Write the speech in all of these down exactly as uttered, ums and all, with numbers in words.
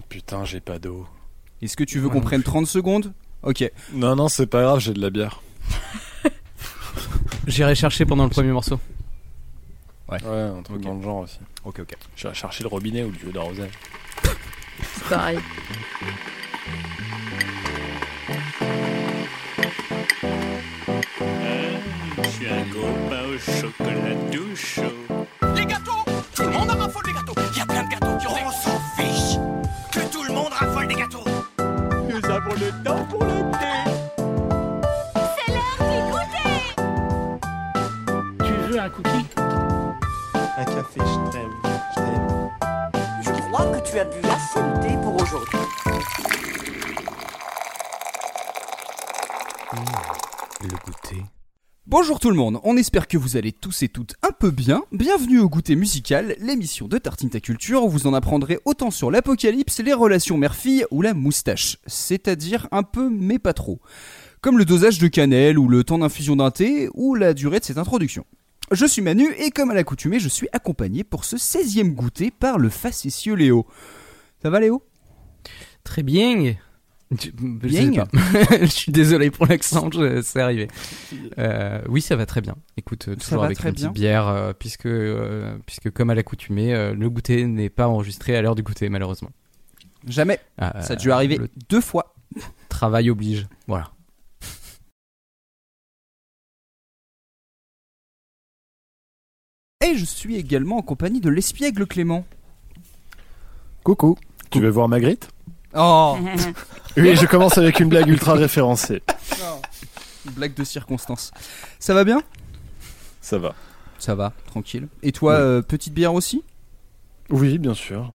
putain, j'ai pas d'eau. Est-ce que tu veux ouais, qu'on prenne trente secondes? Ok. Non, non, c'est pas grave, j'ai de la bière. J'irai chercher pendant le premier morceau. Ouais, ouais, un truc okay. dans le genre aussi. Ok, ok. J'irai chercher le robinet ou le tuyau d'arrosage. C'est pareil. Je suis un copain au chocolat tout chaud. Les gâteaux! Tout le monde en raffole des gâteaux! Il y a plein de gâteaux qui ont... On s'en fiche! Que tout le monde raffole des gâteaux! Nous avons le temps pour le thé! C'est l'heure du goûter! Tu veux un cookie? Un café, je t'aime, je t'aime. Je crois que tu as bu assez de thé pour aujourd'hui. Mmh, le goûter... Bonjour tout le monde, on espère que vous allez tous et toutes un peu bien. Bienvenue au Goûter Musical, l'émission de Tartine ta Culture où vous en apprendrez autant sur l'apocalypse, les relations mère-fille ou la moustache. C'est-à-dire un peu mais pas trop. Comme le dosage de cannelle ou le temps d'infusion d'un thé ou la durée de cette introduction. Je suis Manu et comme à l'accoutumée, je suis accompagné pour ce seizième goûter par le facétieux Léo. Ça va Léo? Très bien. Je, je, pas. Je suis désolé pour l'accent, je, c'est arrivé. Euh, oui, ça va très bien. Écoute, toujours avec une petite bière, euh, puisque, euh, puisque comme à l'accoutumée, euh, le goûter n'est pas enregistré à l'heure du goûter, malheureusement. Jamais. Euh, ça a dû arriver le... deux fois. Travail oblige. Voilà. Et je suis également en compagnie de l'espiègle Clément. Coucou. Tu veux voir Magritte? Oh. Oui, je commence avec une blague ultra référencée. Non. Une blague de circonstance. Ça va bien ? Ça va. Ça va, tranquille. Et toi, oui. euh, petite bière aussi ? Oui, bien sûr.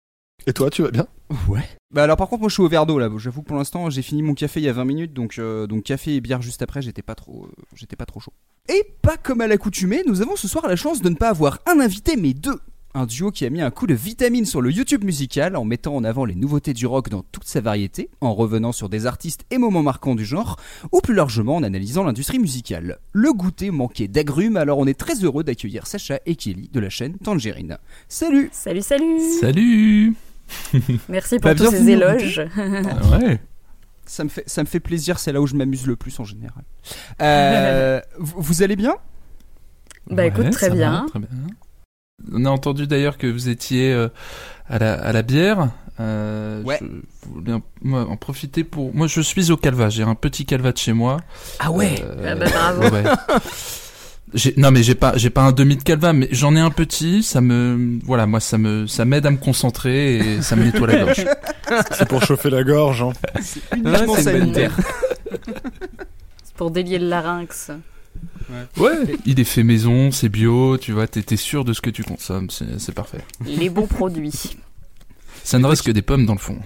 Et toi, tu vas bien ? Ouais. Bah alors par contre, moi je suis au verre d'eau là. J'avoue que pour l'instant, j'ai fini mon café il y a vingt minutes, donc euh, donc café et bière juste après, j'étais pas trop euh, j'étais pas trop chaud. Et pas comme à l'accoutumée, nous avons ce soir la chance de ne pas avoir un invité mais deux. Un duo qui a mis un coup de vitamine sur le YouTube musical en mettant en avant les nouveautés du rock dans toute sa variété, en revenant sur des artistes et moments marquants du genre, ou plus largement en analysant l'industrie musicale. Le goûter manquait d'agrumes, alors on est très heureux d'accueillir Sacha et Kelly de la chaîne Tangerine. Salut! Salut, salut! Salut! Merci pour bah, tous ces éloges. Ah ouais! Ça me fait, ça me fait plaisir, c'est là où je m'amuse le plus en général. Euh, vous, vous allez bien? Bah ouais, écoute, très bien. Va, très bien. On a entendu d'ailleurs que vous étiez euh, à, la, à la bière. Euh, ouais. Je voulais en, moi, en profiter pour. Moi, je suis au Calva. J'ai un petit Calva de chez moi. Ah ouais. Euh, ah bah, bravo. Ouais. J'ai... Non mais j'ai pas, j'ai pas un demi de Calva, mais j'en ai un petit. Ça me, voilà, moi ça me, ça m'aide à me concentrer et ça me nettoie la gorge. C'est pour chauffer la gorge. Hein. C'est uniquement ouais, sanitaire. C'est pour délier le larynx. Ouais. ouais, il est fait maison, c'est bio, tu vois, t'es, t'es sûr de ce que tu consommes, c'est, c'est parfait. Les bons produits. Ça ne reste que des pommes dans le fond.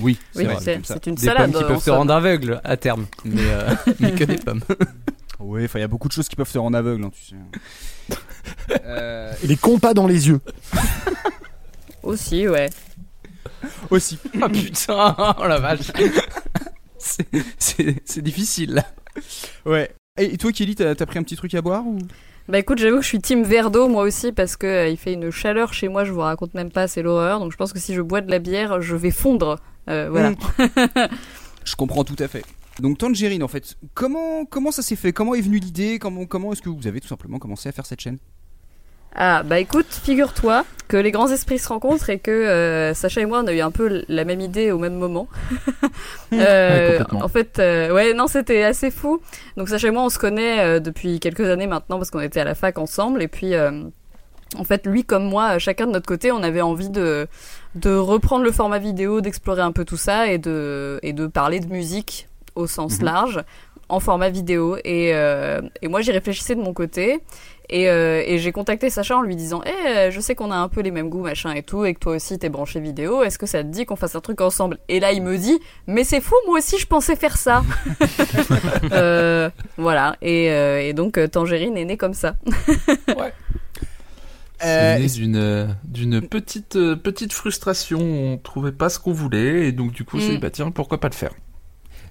Oui, c'est, oui, vrai, c'est, c'est, c'est une des salade. Des pommes qui peuvent te rendre aveugle à terme, mais, euh, mais que des pommes. Oui, enfin, il y a beaucoup de choses qui peuvent te rendre aveugle, hein, tu sais. euh... Les compas dans les yeux. Aussi, ouais. Aussi. Ah oh, putain, oh la vache. c'est, c'est, c'est difficile, là. Ouais. Et toi Kelly, t'as, t'as pris un petit truc à boire ou... Bah écoute, j'avoue que je suis team verre d'eau moi aussi parce que euh, il fait une chaleur chez moi, je vous raconte même pas, c'est l'horreur. Donc je pense que si je bois de la bière, je vais fondre. Euh, voilà. Mmh. Je comprends tout à fait. Donc Tangerine en fait, comment comment ça s'est fait ? Comment est venue l'idée ? Comment comment est-ce que vous avez tout simplement commencé à faire cette chaîne ? Ah bah écoute, figure-toi que les grands esprits se rencontrent et que euh, Sacha et moi on a eu un peu la même idée au même moment. euh, ouais, en fait, euh, ouais non c'était assez fou. Donc Sacha et moi on se connaît euh, depuis quelques années maintenant parce qu'on était à la fac ensemble et puis euh, en fait lui comme moi chacun de notre côté on avait envie de de reprendre le format vidéo, d'explorer un peu tout ça et de et de parler de musique au sens mmh. large en format vidéo et euh, et moi j'y réfléchissais de mon côté. Et, euh, et j'ai contacté Sacha en lui disant « Eh, je sais qu'on a un peu les mêmes goûts, machin et tout, et que toi aussi t'es branché vidéo, est-ce que ça te dit qu'on fasse un truc ensemble ?» Et là, il me dit « Mais c'est fou, moi aussi je pensais faire ça !» euh, Voilà, et, euh, et donc Tangerine est née comme ça. Ouais. C'est né d'une, d'une petite, petite frustration, on trouvait pas ce qu'on voulait, et donc du coup, on s'est dit « Bah tiens, pourquoi pas le faire ?»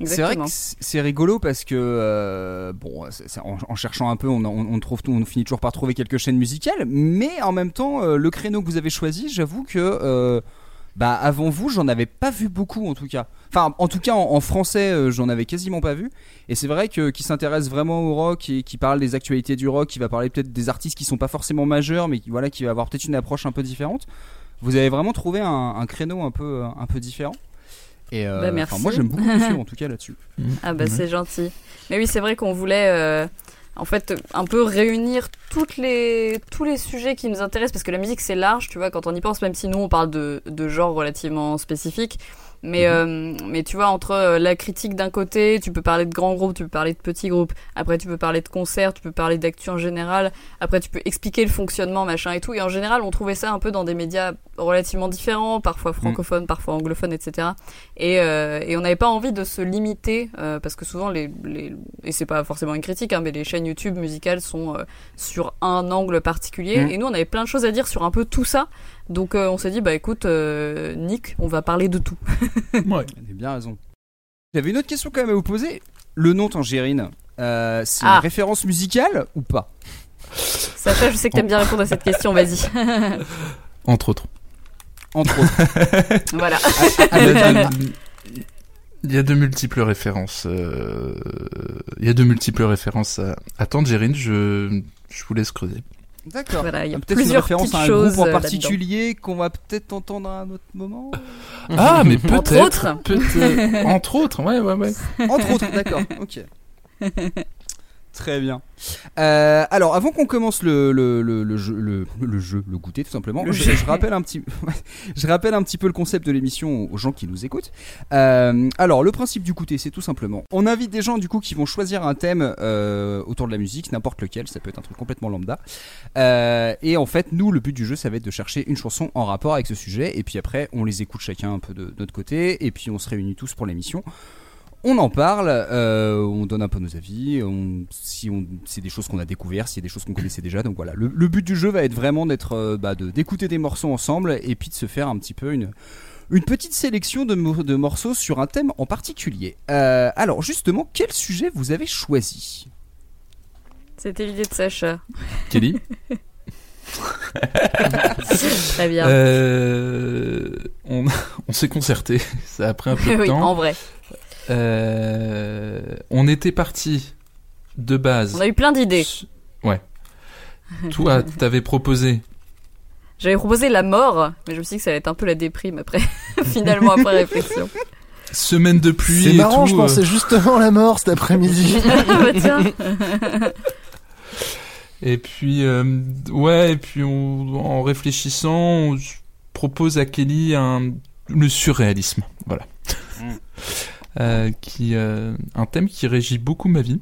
Exactement. C'est vrai que c'est rigolo parce que euh, bon, c'est, c'est, en, en cherchant un peu, on, on, on, trouve, on finit toujours par trouver quelques chaînes musicales, mais en même temps, euh, le créneau que vous avez choisi, j'avoue que euh, bah avant vous j'en avais pas vu beaucoup en tout cas, enfin en tout cas en, en français euh, j'en avais quasiment pas vu, et c'est vrai que qui s'intéresse vraiment au rock et qui parle des actualités du rock, qui va parler peut-être des artistes qui sont pas forcément majeurs mais qui, voilà, qui va avoir peut-être une approche un peu différente, vous avez vraiment trouvé un, un créneau un peu, un peu différent. Et euh, bah, merci. Moi j'aime beaucoup le film en tout cas là-dessus. Ah bah mmh. c'est gentil. Mais oui, c'est vrai qu'on voulait euh, en fait un peu réunir toutes les, tous les sujets qui nous intéressent, parce que la musique c'est large, tu vois, quand on y pense, même si nous on parle de, de genres relativement spécifiques. Mais, mmh. euh, mais tu vois, entre euh, la critique d'un côté, tu peux parler de grands groupes, tu peux parler de petits groupes, après tu peux parler de concerts, tu peux parler d'actu en général, après tu peux expliquer le fonctionnement, machin et tout. Et en général, on trouvait ça un peu dans des médias relativement différents, parfois francophones, mmh. parfois anglophones, et cetera. Et, euh, et on n'avait pas envie de se limiter, euh, parce que souvent, les, les, et c'est pas forcément une critique, hein, mais les chaînes YouTube musicales sont euh, sur un angle particulier. Mmh. Et nous, on avait plein de choses à dire sur un peu tout ça. Donc euh, on s'est dit, bah écoute, euh, Nick, on va parler de tout. Ouais, vous avez bien raison. J'avais une autre question quand même à vous poser. Le nom Tangerine, euh, c'est ah. une référence musicale ou pas? Sacha, je sais que t'aimes bien répondre à cette question, vas-y. Entre autres. Entre autres. Voilà. Ah, il y a de multiples références. Euh, il y a de multiples références à, à Tangerine, je, je vous laisse creuser. D'accord. Voilà, il y a peut-être une référence à un groupe en particulier là-dedans, qu'on va peut-être entendre à un autre moment. Ah, mais peut-être. Entre autres. Peut-être. Entre autres, ouais, ouais, ouais. Entre autres, d'accord. Ok. Très bien. Euh, alors, avant qu'on commence le, le, le, le, jeu, le, le jeu, le goûter tout simplement, je, je, rappelle un petit, je rappelle un petit peu le concept de l'émission aux gens qui nous écoutent. Euh, alors, le principe du goûter, c'est tout simplement, on invite des gens du coup qui vont choisir un thème euh, autour de la musique, n'importe lequel, ça peut être un truc complètement lambda. Euh, et en fait, nous, le but du jeu, ça va être de chercher une chanson en rapport avec ce sujet. Et puis après, on les écoute chacun un peu de, de notre côté. Et puis, on se réunit tous pour l'émission. On en parle, euh, on donne un peu nos avis, on, si on, c'est des choses qu'on a découvertes, s'il y a des choses qu'on connaissait déjà, donc voilà. Le, le but du jeu va être vraiment d'être, euh, bah de, d'écouter des morceaux ensemble et puis de se faire un petit peu une, une petite sélection de, de morceaux sur un thème en particulier. Euh, alors justement, quel sujet vous avez choisi ? C'était l'idée de Sacha. Kelly ? Très bien. Euh, on, on s'est concerté, ça a pris un peu de oui, temps. Oui, en vrai. Euh, on était parti de base. On a eu plein d'idées. Ouais. Toi, t'avais proposé. J'avais proposé la mort, mais je me suis dit que ça allait être un peu la déprime après. Finalement, après réflexion. Semaine de pluie. C'est et marrant, tout, je euh... pensais justement à la mort cet après-midi. Bah, tiens. Et puis, euh, ouais, et puis on, en réfléchissant, on propose à Kelly un, le surréalisme. Voilà. Euh, qui, euh, un thème qui régit beaucoup ma vie.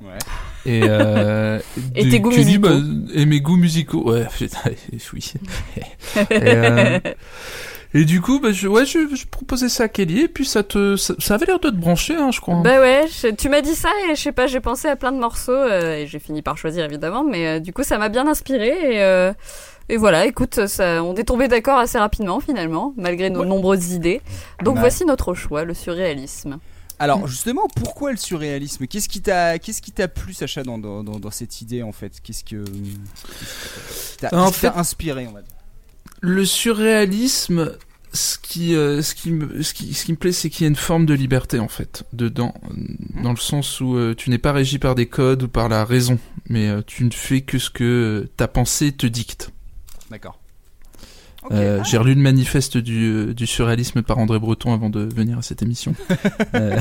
Ouais. Et, euh, et tes goûts musicaux. Bah, et mes goûts musicaux. Ouais, putain, oui. et, euh, et du coup, bah, je, ouais, je, je proposais ça à Kelly, et puis ça te, ça, ça avait l'air de te brancher, hein, je crois. Bah ouais, je, tu m'as dit ça, et je sais pas, j'ai pensé à plein de morceaux, euh, et j'ai fini par choisir, évidemment, mais euh, du coup, ça m'a bien inspiré, et euh, Et voilà, écoute, ça, on est tombé d'accord assez rapidement finalement, malgré nos ouais. nombreuses idées. Donc ouais. voici notre choix, le surréalisme. Alors justement, pourquoi le surréalisme ? Qu'est-ce qui t'a, qu'est-ce qui t'a plu, Sacha, dans, dans, dans cette idée en fait ? Qu'est-ce que qu'est-ce t'a, qu'est-ce t'a inspiré, on va dire ? Le surréalisme, ce qui, euh, ce qui me, ce qui, ce qui me plaît, c'est qu'il y a une forme de liberté en fait, dedans, dans le sens où euh, tu n'es pas régi par des codes ou par la raison, mais euh, tu ne fais que ce que euh, ta pensée te dicte. D'accord. Okay. Euh, ah. J'ai relu le manifeste du, du surréalisme par André Breton avant de venir à cette émission. euh...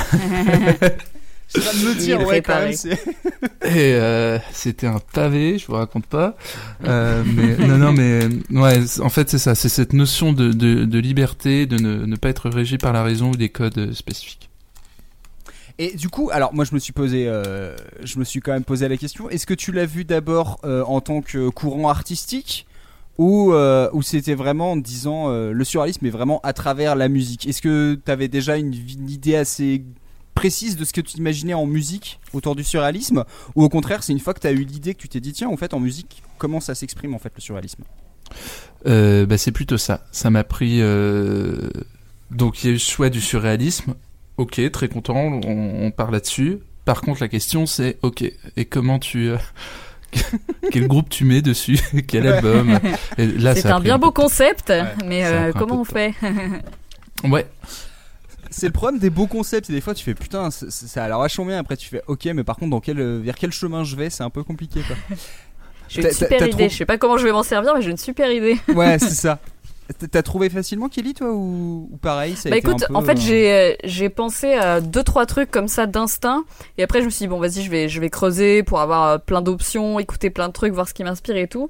Je viens de me dire, ouais, quand même. C'est... Et euh, c'était un pavé, je vous raconte pas. Euh, mais, non, non, mais ouais, en fait, c'est ça. C'est cette notion de, de, de liberté, de ne, ne pas être régi par la raison ou des codes spécifiques. Et du coup, alors moi je me suis posé, euh, je me suis quand même posé la question. Est-ce que tu l'as vu d'abord euh, en tant que courant artistique ? Ou euh, c'était vraiment en disant euh, le surréalisme est vraiment à travers la musique. Est-ce que tu avais déjà une, une idée assez précise de ce que tu imaginais en musique autour du surréalisme ? Ou au contraire, c'est une fois que tu as eu l'idée que tu t'es dit tiens, en fait, en musique, comment ça s'exprime en fait le surréalisme ? euh, bah, c'est plutôt ça. Ça m'a pris. Euh... Donc il y a eu le choix du surréalisme. Ok, très content, on, on parle là-dessus. Par contre, la question c'est ok, et comment tu. Euh... quel groupe tu mets dessus, quel album. Et là, c'est un bien beau concept, ouais. mais euh, comment on fait? Ouais. C'est le problème des beaux concepts, et des fois tu fais putain, ça a l'air vachement bien, après tu fais ok, mais par contre dans quel, vers quel chemin je vais, c'est un peu compliqué quoi. J'ai une super idée, trop... je sais pas comment je vais m'en servir, mais j'ai une super idée. Ouais, c'est ça. T'as trouvé facilement Kelly, toi, ou, ou pareil ça a Bah été écoute, un peu, en fait, euh... j'ai, j'ai pensé à deux, trois trucs comme ça d'instinct, et après je me suis dit, bon, vas-y, je vais, je vais creuser pour avoir plein d'options, écouter plein de trucs, voir ce qui m'inspire et tout.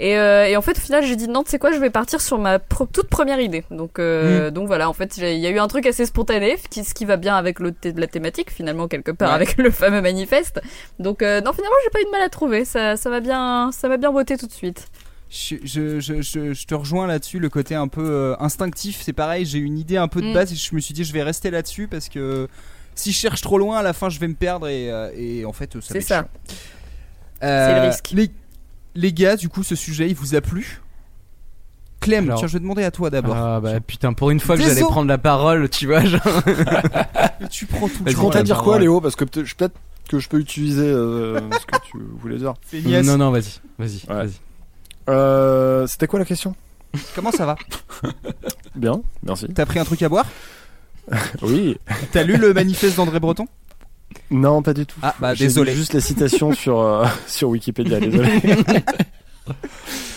Et, euh, et en fait, au final, j'ai dit, non, tu sais quoi, je vais partir sur ma pro- toute première idée. Donc, euh, mmh. donc voilà, en fait, il y a eu un truc assez spontané, qui, ce qui va bien avec le th- la thématique, finalement, quelque part, ouais. avec le fameux manifeste. Donc, euh, non, finalement, j'ai pas eu de mal à trouver, ça, ça m'a bien, ça m'a bien botté tout de suite. Je, je, je, je, je te rejoins là-dessus, le côté un peu euh, instinctif, c'est pareil, j'ai une idée un peu de base mm. et je me suis dit je vais rester là-dessus parce que si je cherche trop loin à la fin je vais me perdre et, et en fait ça c'est ça euh, c'est le risque. Les, les gars, du coup ce sujet il vous a plu? Clem, alors, tiens, je vais demander à toi d'abord. Ah bah putain, pour une fois que Désolé. j'allais prendre la parole, tu vois. Genre... tu prends tout. Tu comptes à dire quoi, Léo? Parce que peut-être, peut-être que je peux utiliser euh, ce que tu voulais dire. Yes. Non non, vas-y, vas-y, ouais. vas-y. Euh, c'était quoi la question? Comment ça va? Bien, merci. T'as pris un truc à boire? Oui. T'as lu le manifeste d'André Breton? Non, pas du tout. Ah bah J'ai désolé. Juste la citation sur euh, sur Wikipédia. Désolé.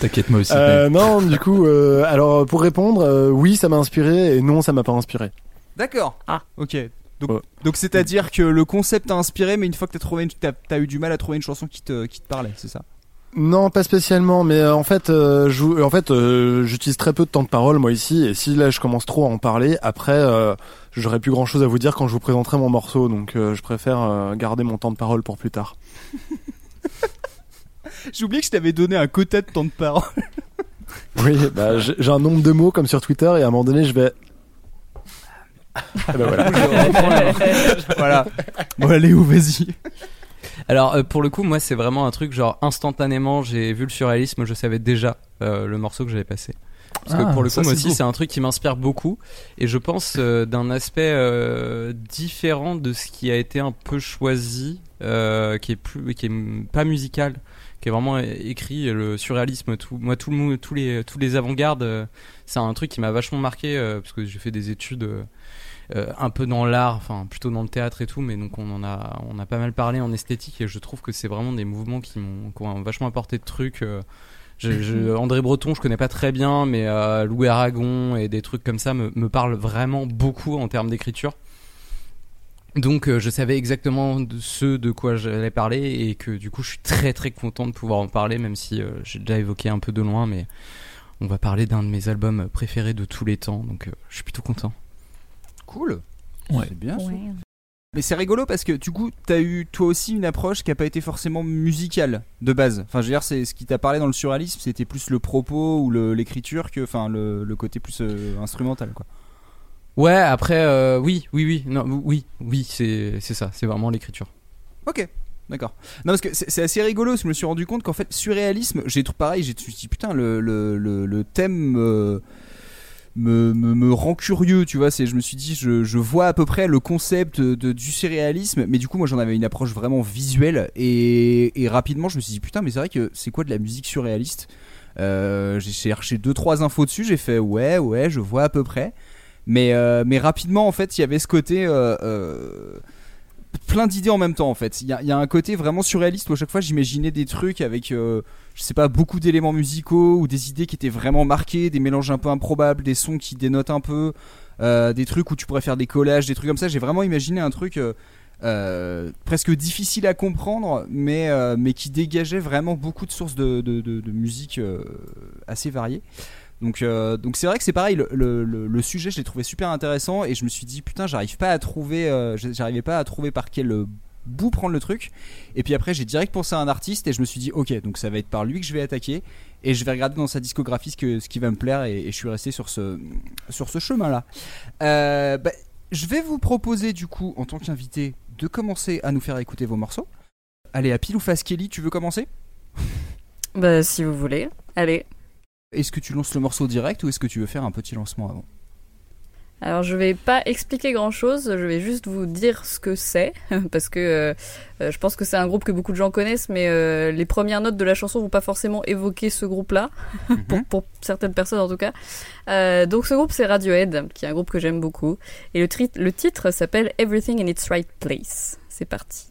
T'inquiète, moi aussi. Euh, non, du coup, euh, alors pour répondre, euh, oui, ça m'a inspiré et non, ça m'a pas inspiré. D'accord. Ah, ok. Donc, ouais. donc c'est-à-dire que le concept t'a inspiré, mais une fois que t'as trouvé, une, t'as, t'as eu du mal à trouver une chanson qui te qui te parlait, c'est ça? Non, pas spécialement, mais euh, en fait, euh, je, en fait, euh, j'utilise très peu de temps de parole moi ici, et si là je commence trop à en parler, après, euh, j'aurai plus grand chose à vous dire quand je vous présenterai mon morceau, donc euh, je préfère euh, garder mon temps de parole pour plus tard. J'ai oublié que je t'avais donné un quota de temps de parole. Oui, bah j'ai, j'ai un nombre de mots comme sur Twitter, et à un moment donné, je vais. Ah bah voilà. voilà. Bon, allez où, vas-y. Alors euh, pour le coup moi c'est vraiment un truc genre instantanément j'ai vu le surréalisme, je savais déjà euh, le morceau que j'allais passer parce ah, que pour le coup moi aussi cool. c'est un truc qui m'inspire beaucoup et je pense euh, d'un aspect euh, différent de ce qui a été un peu choisi euh, qui est plus qui est pas musical, qui est vraiment écrit, le surréalisme, tout, moi tout le tous les tous les avant-gardes euh, c'est un truc qui m'a vachement marqué euh, parce que j'ai fait des études euh, Euh, un peu dans l'art, enfin plutôt dans le théâtre et tout, mais donc on en a on a pas mal parlé en esthétique et je trouve que c'est vraiment des mouvements qui m'ont, qui m'ont vachement apporté de trucs. Euh, je, je, André Breton je connais pas très bien, mais euh, Louis Aragon et des trucs comme ça me, me parlent vraiment beaucoup en termes d'écriture. Donc euh, je savais exactement de ce de quoi j'allais parler et que du coup je suis très très content de pouvoir en parler, même si euh, j'ai déjà évoqué un peu de loin, mais on va parler d'un de mes albums préférés de tous les temps, donc euh, je suis plutôt content. Cool, ouais. C'est bien ça. Ouais. Mais c'est rigolo parce que du coup t'as eu toi aussi une approche qui a pas été forcément musicale de base. Enfin je veux dire c'est ce qui t'a parlé dans le surréalisme, c'était plus le propos ou le, l'écriture que enfin le, le côté plus euh, instrumental quoi. Ouais après euh, oui oui oui non oui oui c'est c'est ça c'est vraiment l'écriture. Ok. D'accord. Non parce que c'est, c'est assez rigolo parce que je me suis rendu compte qu'en fait surréalisme j'ai tout pareil j'ai tout dit putain le le le, le thème. Euh, Me, me, me rend curieux, tu vois. C'est, je me suis dit, je, je vois à peu près le concept de, de, du surréalisme, mais du coup, moi j'en avais une approche vraiment visuelle. Et, et rapidement, je me suis dit, putain, mais c'est vrai que c'est quoi de la musique surréaliste? euh, J'ai cherché deux trois infos dessus, j'ai fait, ouais, ouais, je vois à peu près. Mais, euh, mais rapidement, en fait, il y avait ce côté. Euh, euh, plein d'idées en même temps en fait, il y a, il y a un côté vraiment surréaliste où à chaque fois j'imaginais des trucs avec euh, je sais pas beaucoup d'éléments musicaux ou des idées qui étaient vraiment marquées, des mélanges un peu improbables, des sons qui dénotent un peu, euh, des trucs où tu pourrais faire des collages, des trucs comme ça. J'ai vraiment imaginé un truc euh, euh, presque difficile à comprendre mais, euh, mais qui dégageait vraiment beaucoup de sources de, de, de, de musique euh, assez variées. Donc, euh, donc c'est vrai que c'est pareil, le, le, le sujet je l'ai trouvé super intéressant et je me suis dit putain j'arrive pas à trouver, euh, j'arrivais pas à trouver par quel bout prendre le truc et puis après j'ai direct pensé à un artiste et je me suis dit ok donc ça va être par lui que je vais attaquer et je vais regarder dans sa discographie ce, que, ce qui va me plaire et, et je suis resté sur ce, sur ce chemin là. Euh, bah, je vais vous proposer du coup en tant qu'invité de commencer à nous faire écouter vos morceaux. Allez à pile ou face Kelly, tu veux commencer? Bah si vous voulez, allez. Est-ce que tu lances le morceau direct ou est-ce que tu veux faire un petit lancement avant ? Alors je vais pas expliquer grand chose, je vais juste vous dire ce que c'est, parce que euh, je pense que c'est un groupe que beaucoup de gens connaissent, mais euh, les premières notes de la chanson vont pas forcément évoquer ce groupe-là, mm-hmm. pour, pour certaines personnes en tout cas. Euh, donc ce groupe c'est Radiohead, qui est un groupe que j'aime beaucoup, et le, tri- le titre s'appelle Everything in its Right Place. C'est parti.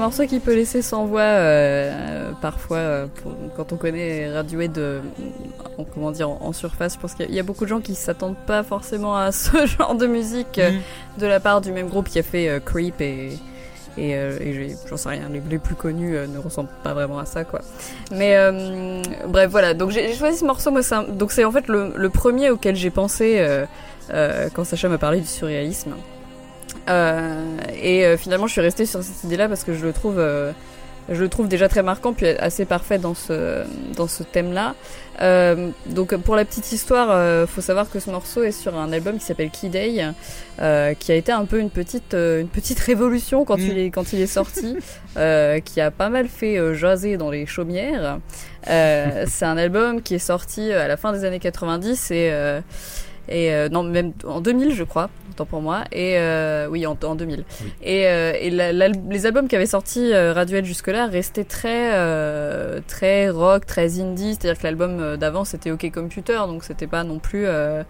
Morceau qui peut laisser sans voix euh, parfois euh, pour, quand on connaît Radiohead euh, en, comment dire, en, en surface. Je pense qu'il y a, y a beaucoup de gens qui s'attendent pas forcément à ce genre de musique euh, mmh. de la part du même groupe qui a fait euh, Creep et, et, euh, et j'en sais rien, les, les plus connus euh, ne ressemblent pas vraiment à ça quoi. Mais euh, bref voilà, donc j'ai, j'ai choisi ce morceau, moi c'est un, donc c'est en fait le, le premier auquel j'ai pensé euh, euh, quand Sacha m'a parlé du surréalisme. Euh, et euh, finalement je suis restée sur cette idée là parce que je le trouve euh, je le trouve déjà très marquant puis assez parfait dans ce dans ce thème là euh, donc pour la petite histoire euh, faut savoir que ce morceau est sur un album qui s'appelle Kid A euh, qui a été un peu une petite euh, une petite révolution quand il est quand il est sorti euh, qui a pas mal fait euh, jaser dans les chaumières euh, c'est un album qui est sorti à la fin des années quatre-vingt-dix et euh, et euh, non même en deux mille je crois tant pour moi et euh, oui en, en deux mille oui. et, euh, et la, la, les albums qu'avait sorti euh, Radiohead jusque-là restaient très euh, très rock, très indie, c'est-à-dire que l'album d'avant c'était OK Computer donc c'était pas non plus euh,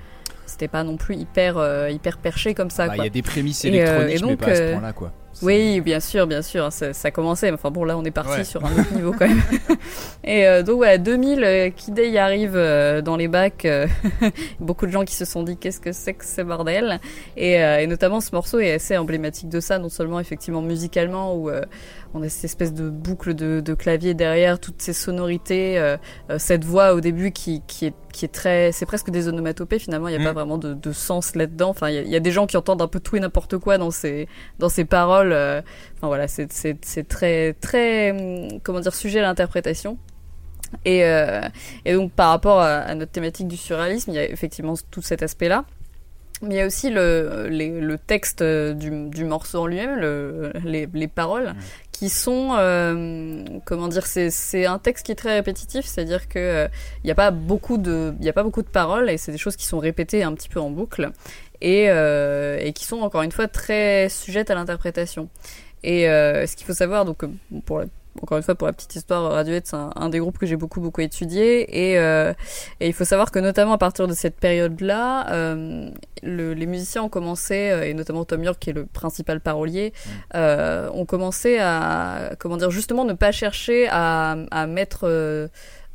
c'était pas non plus hyper euh, hyper perché comme ça. Il bah, y a des prémices électroniques et, euh, et donc, mais pas à ce point-là quoi. C'est... Oui, bien sûr, bien sûr, ça, ça commençait. Enfin bon, là, on est parti ouais. sur un autre niveau quand même. Et euh, donc voilà, deux mille, euh, Kid A y arrive euh, dans les bacs. Euh, beaucoup de gens qui se sont dit qu'est-ce que c'est que ce bordel. Et, euh, et notamment, ce morceau est assez emblématique de ça, non seulement effectivement musicalement où euh, on a cette espèce de boucle de, de clavier derrière, toutes ces sonorités, euh, cette voix au début qui, qui est qui est très, c'est presque des onomatopées finalement. Il y a mmh. pas vraiment de, de sens là-dedans. Enfin, il y, y a des gens qui entendent un peu tout et n'importe quoi dans ces dans ces paroles. Enfin voilà, c'est c'est c'est très très comment dire sujet à l'interprétation. Et euh, et donc par rapport à, à notre thématique du surréalisme, il y a effectivement tout cet aspect-là. Mais il y a aussi le les, le texte du du morceau en lui-même, le, les les paroles. Mmh. qui sont euh, comment dire c'est c'est un texte qui est très répétitif, c'est-à-dire que il euh, y a pas beaucoup de il y a pas beaucoup de paroles et c'est des choses qui sont répétées un petit peu en boucle et euh, et qui sont encore une fois très sujettes à l'interprétation. Et euh, ce qu'il faut savoir donc pour la encore une fois, pour la petite histoire, Radiohead, c'est un, un des groupes que j'ai beaucoup, beaucoup étudié. Et, euh, et il faut savoir que, notamment à partir de cette période-là, euh, le, les musiciens ont commencé, et notamment Thom Yorke, qui est le principal parolier, euh, ont commencé à, comment dire, justement, ne pas chercher à, à mettre euh,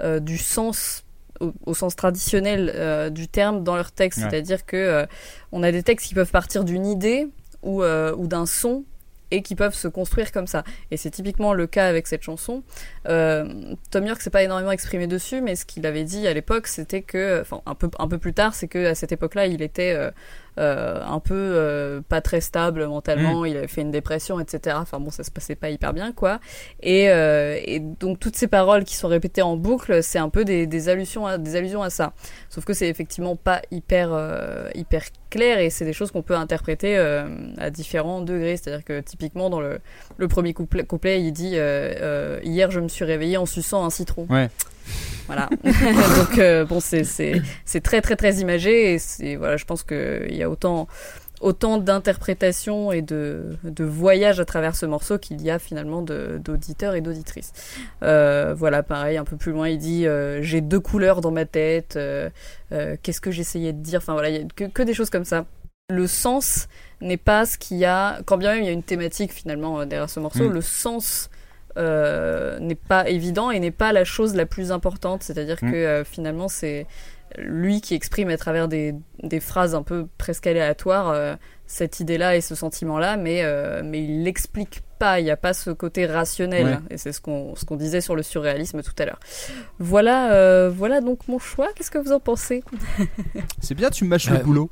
euh, du sens Au, au sens traditionnel euh, du terme dans leurs textes, ouais. C'est-à-dire que euh, on a des textes qui peuvent partir d'une idée ou euh, ou d'un son et qui peuvent se construire comme ça. Et c'est typiquement le cas avec cette chanson. Euh, Thom Yorke s'est pas énormément exprimé dessus, mais ce qu'il avait dit à l'époque, c'était que, enfin un peu un peu plus tard, c'est que à cette époque-là, il était euh, euh, un peu euh, pas très stable mentalement. Mmh. Il avait fait une dépression, et cetera. Enfin bon, ça se passait pas hyper bien, quoi. Et, euh, et donc toutes ces paroles qui sont répétées en boucle, c'est un peu des, des allusions, à, des allusions à ça. Sauf que c'est effectivement pas hyper euh, hyper clair, et c'est des choses qu'on peut interpréter euh, à différents degrés. C'est-à-dire que typiquement dans le le premier couplet, couplet il dit euh, euh, hier je me suis réveillé en suçant un citron. Ouais. Voilà. Donc euh, bon, c'est c'est c'est très très très imagé, et c'est voilà, je pense que il y a autant autant d'interprétations et de de voyages à travers ce morceau qu'il y a finalement de d'auditeurs et d'auditrices. Euh voilà, pareil, un peu plus loin, il dit euh, j'ai deux couleurs dans ma tête, euh, euh, qu'est-ce que j'essayais de dire, enfin voilà, il y a que que des choses comme ça. Le sens n'est pas ce qu'il y a, quand bien même il y a une thématique finalement derrière ce morceau, mmh. le sens Euh, n'est pas évident et n'est pas la chose la plus importante, c'est-à-dire mmh. que euh, finalement c'est lui qui exprime à travers des, des phrases un peu presque aléatoires euh, cette idée-là et ce sentiment-là, mais, euh, mais il l'explique pas, il n'y a pas ce côté rationnel, ouais. Et c'est ce qu'on, ce qu'on disait sur le surréalisme tout à l'heure. Voilà, euh, voilà donc mon choix, qu'est-ce que vous en pensez? C'est bien, tu mâches euh... le boulot.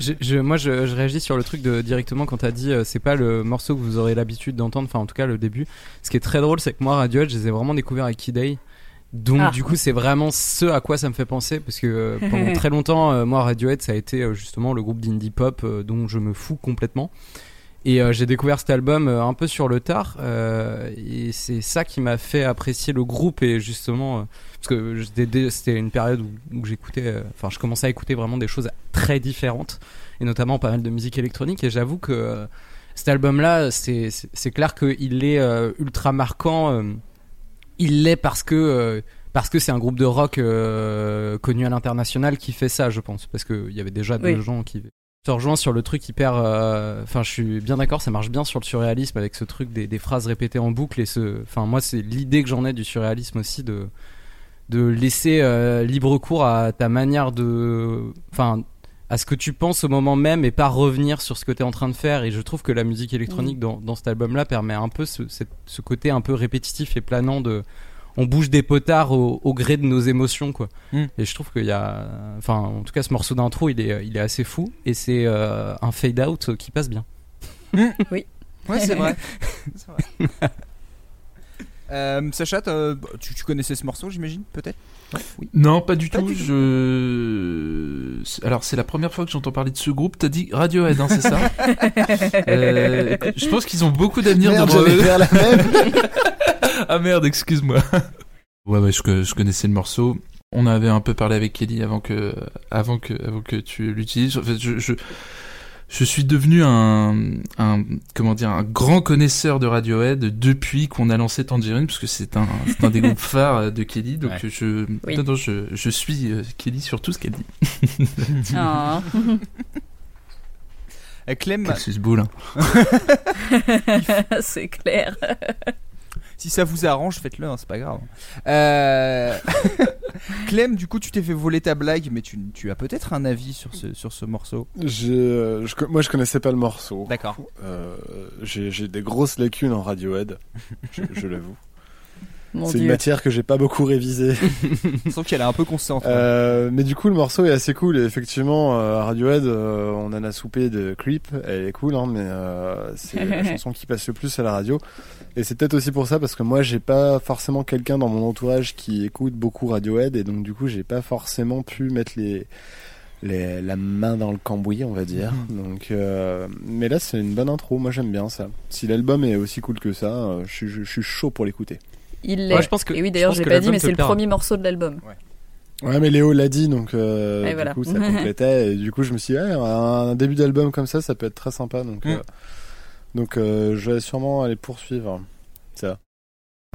Je, je, moi je, je réagis sur le truc de, directement quand t'as dit euh, c'est pas le morceau que vous aurez l'habitude d'entendre, enfin en tout cas le début. Ce qui est très drôle, c'est que moi Radiohead je les ai vraiment découverts avec Kid A, donc ah. du coup c'est vraiment ce à quoi ça me fait penser, parce que euh, pendant très longtemps euh, moi Radiohead ça a été euh, justement le groupe d'indie pop euh, dont je me fous complètement, et euh, j'ai découvert cet album euh, un peu sur le tard, euh, et c'est ça qui m'a fait apprécier le groupe, et justement euh, parce que je, c'était une période où, où j'écoutais, enfin euh, je commençais à écouter vraiment des choses très différentes, et notamment pas mal de musique électronique, et j'avoue que euh, cet album là c'est, c'est, c'est clair qu'il est euh, ultra marquant, euh, il l'est parce que euh, parce que c'est un groupe de rock euh, connu à l'international qui fait ça, je pense, parce qu'il y avait déjà oui. des gens qui... Je te rejoins sur le truc hyper... Enfin, euh, je suis bien d'accord, ça marche bien sur le surréalisme avec ce truc des, des phrases répétées en boucle. Et ce, enfin, moi, c'est l'idée que j'en ai du surréalisme aussi, de, de laisser euh, libre cours à ta manière de... Enfin, à ce que tu penses au moment même et pas revenir sur ce que t'es en train de faire. Et je trouve que la musique électronique mmh. dans, dans cet album-là permet un peu ce, cette, ce côté un peu répétitif et planant de... On bouge des potards au, au gré de nos émotions, quoi. Mm. Et je trouve qu'il y a, enfin, en tout cas, ce morceau d'intro, il est, il est assez fou, et c'est euh, un fade out qui passe bien. Mm. Oui. Ouais, c'est vrai. C'est vrai. euh, Sacha, tu, tu connaissais ce morceau, j'imagine, peut-être ? Oui. Non, pas du pas tout. Du je... Alors, c'est la première fois que j'entends parler de ce groupe. T'as dit Radiohead, hein, c'est ça ? euh, Je pense qu'ils ont beaucoup d'avenir Merde, devant eux. Faire la même. Ah merde, excuse-moi. Ouais, ouais, je, je connaissais le morceau. On avait un peu parlé avec Kelly avant que, avant que, avant que tu l'utilises. En fait, je, je, je suis devenu un, un, comment dire, un grand connaisseur de Radiohead depuis qu'on a lancé Tangerine, parce que c'est un, c'est un des groupes phares de Kelly. Donc ouais. je, oui. non, non, je, je suis Kelly sur tout ce qu'elle dit. Ah. Oh. Clem. Quel susboule, hein. C'est clair. Si ça vous arrange, faites-le, hein, c'est pas grave. Euh... Clem, du coup, tu t'es fait voler ta blague, mais tu, tu as peut-être un avis sur ce, sur ce morceau. J'ai, je, moi, je connaissais pas le morceau. D'accord. Euh, j'ai, j'ai des grosses lacunes en Radiohead, je, je l'avoue. Mon c'est Dieu. Une matière que j'ai pas beaucoup révisée. Sauf qu'elle est un peu constante. Euh, mais du coup, le morceau est assez cool. Et effectivement, euh, Radiohead, euh, on en a soupé de Creep. Elle est cool, hein, mais euh, c'est la chanson qui passe le plus à la radio. Et c'est peut-être aussi pour ça, parce que moi, j'ai pas forcément quelqu'un dans mon entourage qui écoute beaucoup Radiohead. Et donc, du coup, j'ai pas forcément pu mettre les, les, la main dans le cambouis, on va dire. Donc, euh, mais là, c'est une bonne intro. Moi, j'aime bien ça. Si l'album est aussi cool que ça, je, je, je suis chaud pour l'écouter. Il l'est. Ouais, je pense que, et oui, d'ailleurs, je, je l'ai pas dit, mais c'est le perd. premier morceau de l'album. Ouais, ouais mais Léo l'a dit, donc euh, du voilà. coup, ça complétait. Et du coup, je me suis dit, ouais, un début d'album comme ça, ça peut être très sympa. Donc, mm. euh, donc euh, je vais sûrement aller poursuivre. ça.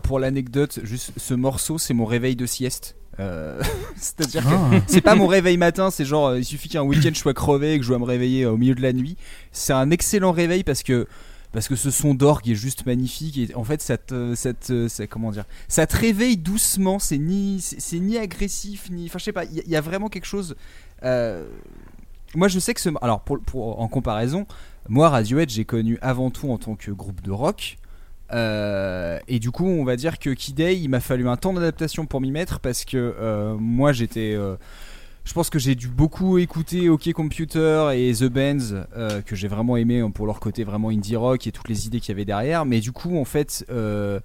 Pour l'anecdote, juste ce morceau, c'est mon réveil de sieste. Euh, c'est-à-dire que c'est pas mon réveil matin, c'est genre il suffit qu'un week-end je sois crevé et que je dois me réveiller au milieu de la nuit. C'est un excellent réveil parce que parce que ce son d'orgue est juste magnifique et en fait ça te, ça te ça, comment dire, ça te réveille doucement. C'est ni c'est, c'est ni agressif ni, enfin je sais pas, il y, y a vraiment quelque chose. Euh, moi je sais que ce alors pour, pour en comparaison, moi Radiohead j'ai connu avant tout en tant que groupe de rock. Euh, et du coup on va dire que Kid A, il m'a fallu un temps d'adaptation pour m'y mettre parce que euh, moi j'étais euh, je pense que j'ai dû beaucoup écouter OK Computer et The Benz euh, que j'ai vraiment aimé pour leur côté vraiment indie rock et toutes les idées qu'il y avait derrière, mais du coup en fait euh,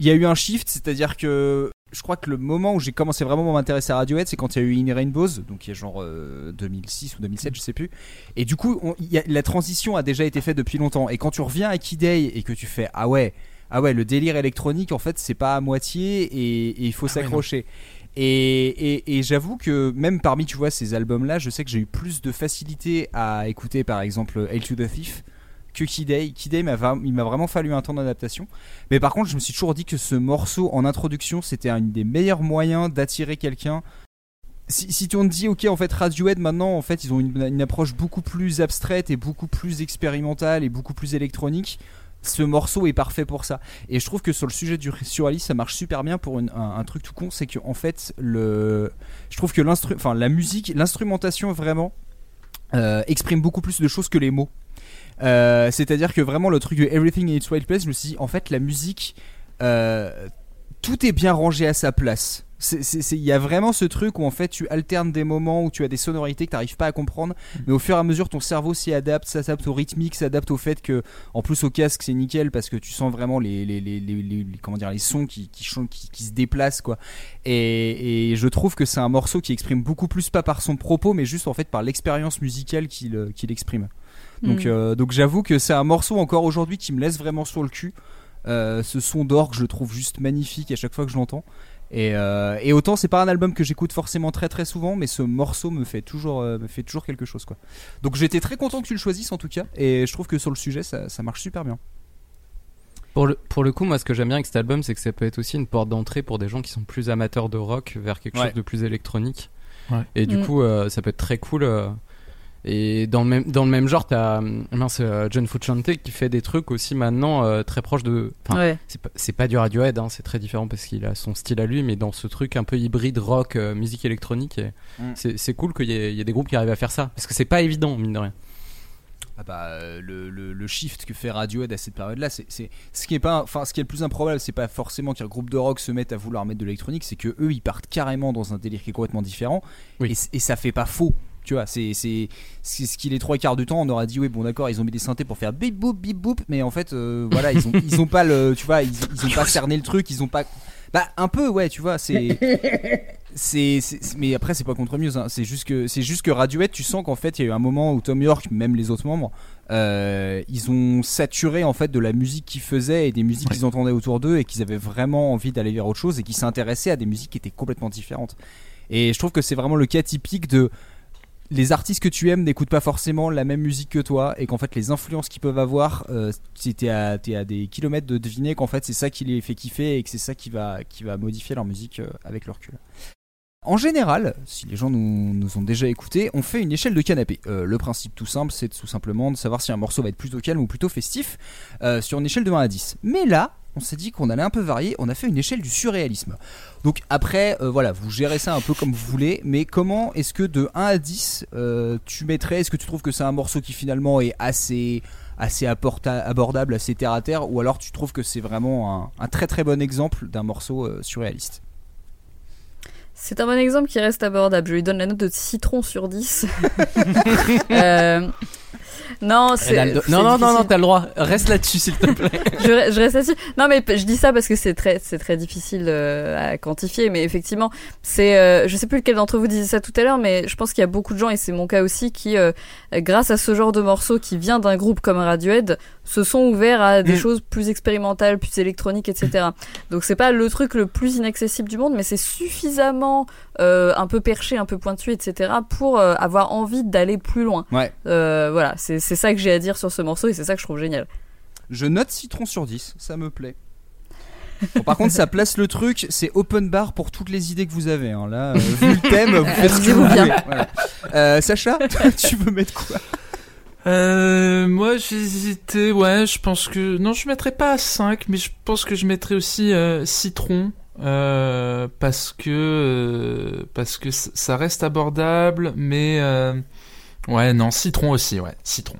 il y a eu un shift, c'est-à-dire que je crois que le moment où j'ai commencé vraiment à m'intéresser à Radiohead, c'est quand il y a eu In Rainbows, donc il y a genre euh, deux mille six ou deux mille sept, je sais plus. Et du coup, on, y a, la transition a déjà été faite depuis longtemps. Et quand tu reviens à Kid A et que tu fais ah ouais, ah ouais, le délire électronique en fait c'est pas à moitié et il faut ah s'accrocher. Ouais, et, et, et j'avoue que même parmi tu vois ces albums-là, je sais que j'ai eu plus de facilité à écouter par exemple Hail to the Thief. Que Kid A, Kid A, il m'a vraiment fallu un temps d'adaptation. Mais par contre, je me suis toujours dit que ce morceau en introduction, c'était un des meilleurs moyens d'attirer quelqu'un. Si, si on te dit, ok, en fait, Radiohead, maintenant, en fait, ils ont une, une approche beaucoup plus abstraite et beaucoup plus expérimentale et beaucoup plus électronique. Ce morceau est parfait pour ça. Et je trouve que sur le sujet du surrealisme, ça marche super bien pour une, un, un truc tout con, c'est que en fait, le, je trouve que l'instru, enfin, la musique, l'instrumentation vraiment euh, exprime beaucoup plus de choses que les mots. Euh, c'est-à-dire que vraiment le truc de Everything in its Right Place, je me suis dit en fait la musique euh, tout est bien rangé à sa place. C'est, c'est, c'est, y a vraiment ce truc où en fait tu alternes des moments où tu as des sonorités que t'arrives pas à comprendre, mais au fur et à mesure ton cerveau s'y adapte, s'adapte au rythmique, s'adapte au fait que en plus au casque c'est nickel parce que tu sens vraiment les, les, les, les, les, comment dire, les sons qui, qui, qui, qui se déplacent quoi. Et, et je trouve que c'est un morceau qui exprime beaucoup plus pas par son propos mais juste en fait par l'expérience musicale qu'il, qu'il exprime. Donc, mmh. euh, donc j'avoue que c'est un morceau encore aujourd'hui qui me laisse vraiment sur le cul. Euh, ce son d'orgue je le trouve juste magnifique à chaque fois que je l'entends. Et, euh, et autant c'est pas un album que j'écoute forcément très très souvent, mais ce morceau me fait toujours, euh, me fait toujours quelque chose quoi. Donc j'étais très content que tu le choisisses en tout cas. Et je trouve que sur le sujet ça, ça marche super bien. Pour le, pour le coup, moi ce que j'aime bien avec cet album, c'est que ça peut être aussi une porte d'entrée pour des gens qui sont plus amateurs de rock vers quelque ouais. chose de plus électronique. Ouais. Et du mmh. coup euh, ça peut être très cool. Euh... Et dans le même, dans le même genre, t'as mince, John Frusciante qui fait des trucs aussi maintenant euh, très proches de. Ouais. C'est, pas, c'est pas du Radiohead, hein, c'est très différent parce qu'il a son style à lui, mais dans ce truc un peu hybride rock, euh, musique électronique, et mm. c'est, c'est cool qu'il y ait, y ait des groupes qui arrivent à faire ça parce que c'est pas évident, mine de rien. Ah bah, le, le, le shift que fait Radiohead à cette période-là, c'est, c'est ce qui est pas, enfin ce qui est le plus improbable, c'est pas forcément qu'un groupe de rock se mette à vouloir mettre de l'électronique, c'est que eux ils partent carrément dans un délire qui est complètement différent, oui. et, et ça fait pas faux. Tu vois, c'est, c'est, c'est ce qui les trois quarts du temps on aura dit oui bon d'accord ils ont mis des synthés pour faire bip boop bip boop, mais en fait euh, voilà ils ont ils ont pas le tu vois ils, ils ont pas cerné le truc, ils ont pas bah un peu ouais tu vois c'est c'est, c'est, c'est mais après c'est pas contre Muse hein, c'est juste que c'est juste que Radiohead tu sens qu'en fait il y a eu un moment où Thom Yorke même les autres membres euh, ils ont saturé en fait de la musique qu'ils faisaient et des musiques ouais. qu'ils entendaient autour d'eux et qu'ils avaient vraiment envie d'aller vers autre chose et qu'ils s'intéressaient à des musiques qui étaient complètement différentes, et je trouve que c'est vraiment le cas typique de les artistes que tu aimes n'écoutent pas forcément la même musique que toi, et qu'en fait les influences qu'ils peuvent avoir, euh, t'es à, t'es à des kilomètres de deviner qu'en fait c'est ça qui les fait kiffer et que c'est ça qui va, qui va modifier leur musique euh, avec leur cul. En général, si les gens nous, nous ont déjà écoutés, on fait une échelle de canapé. Euh, le principe tout simple, c'est tout simplement de savoir si un morceau va être plutôt calme ou plutôt festif euh, sur une échelle de un à dix. Mais là, on s'est dit qu'on allait un peu varier, on a fait une échelle du surréalisme. Donc après, euh, voilà, vous gérez ça un peu comme vous voulez, mais comment est-ce que de un à dix, euh, tu mettrais, est-ce que tu trouves que c'est un morceau qui finalement est assez, assez apporta- abordable, assez terre-à-terre, ou alors tu trouves que c'est vraiment un, un très très bon exemple d'un morceau euh, surréaliste ? C'est un bon exemple qui reste abordable. Je lui donne la note de citron sur dix. euh... Non, c'est, le do- c'est non, non, non, non, t'as le droit. Reste là-dessus, s'il te plaît. je, je reste là-dessus. Non, mais je dis ça parce que c'est très, c'est très difficile euh, à quantifier. Mais effectivement, c'est, euh, je sais plus lequel d'entre vous disait ça tout à l'heure, mais je pense qu'il y a beaucoup de gens, et c'est mon cas aussi, qui, euh, grâce à ce genre de morceau qui vient d'un groupe comme Radiohead, se sont ouverts à des mmh. choses plus expérimentales, plus électroniques, et cetera. Mmh. Donc c'est pas le truc le plus inaccessible du monde, mais c'est suffisamment euh, un peu perché, un peu pointu, et cetera, pour euh, avoir envie d'aller plus loin. Ouais. Euh, voilà, c'est C'est, c'est ça que j'ai à dire sur ce morceau, et c'est ça que je trouve génial. Je note citron sur dix, ça me plaît. Bon, par contre, ça place le truc, c'est open bar pour toutes les idées que vous avez. Hein. Là, euh, vu le thème, vous faites ce que vous voulez. Voilà. Euh, Sacha, tu veux mettre quoi? Euh, moi j'hésitais, ouais, je pense que... Non, je mettrais pas à cinq, mais je pense que je mettrais aussi euh, Citron, euh, parce que euh, parce que ça reste abordable, mais... Euh, ouais, non, Citron aussi, ouais, Citron.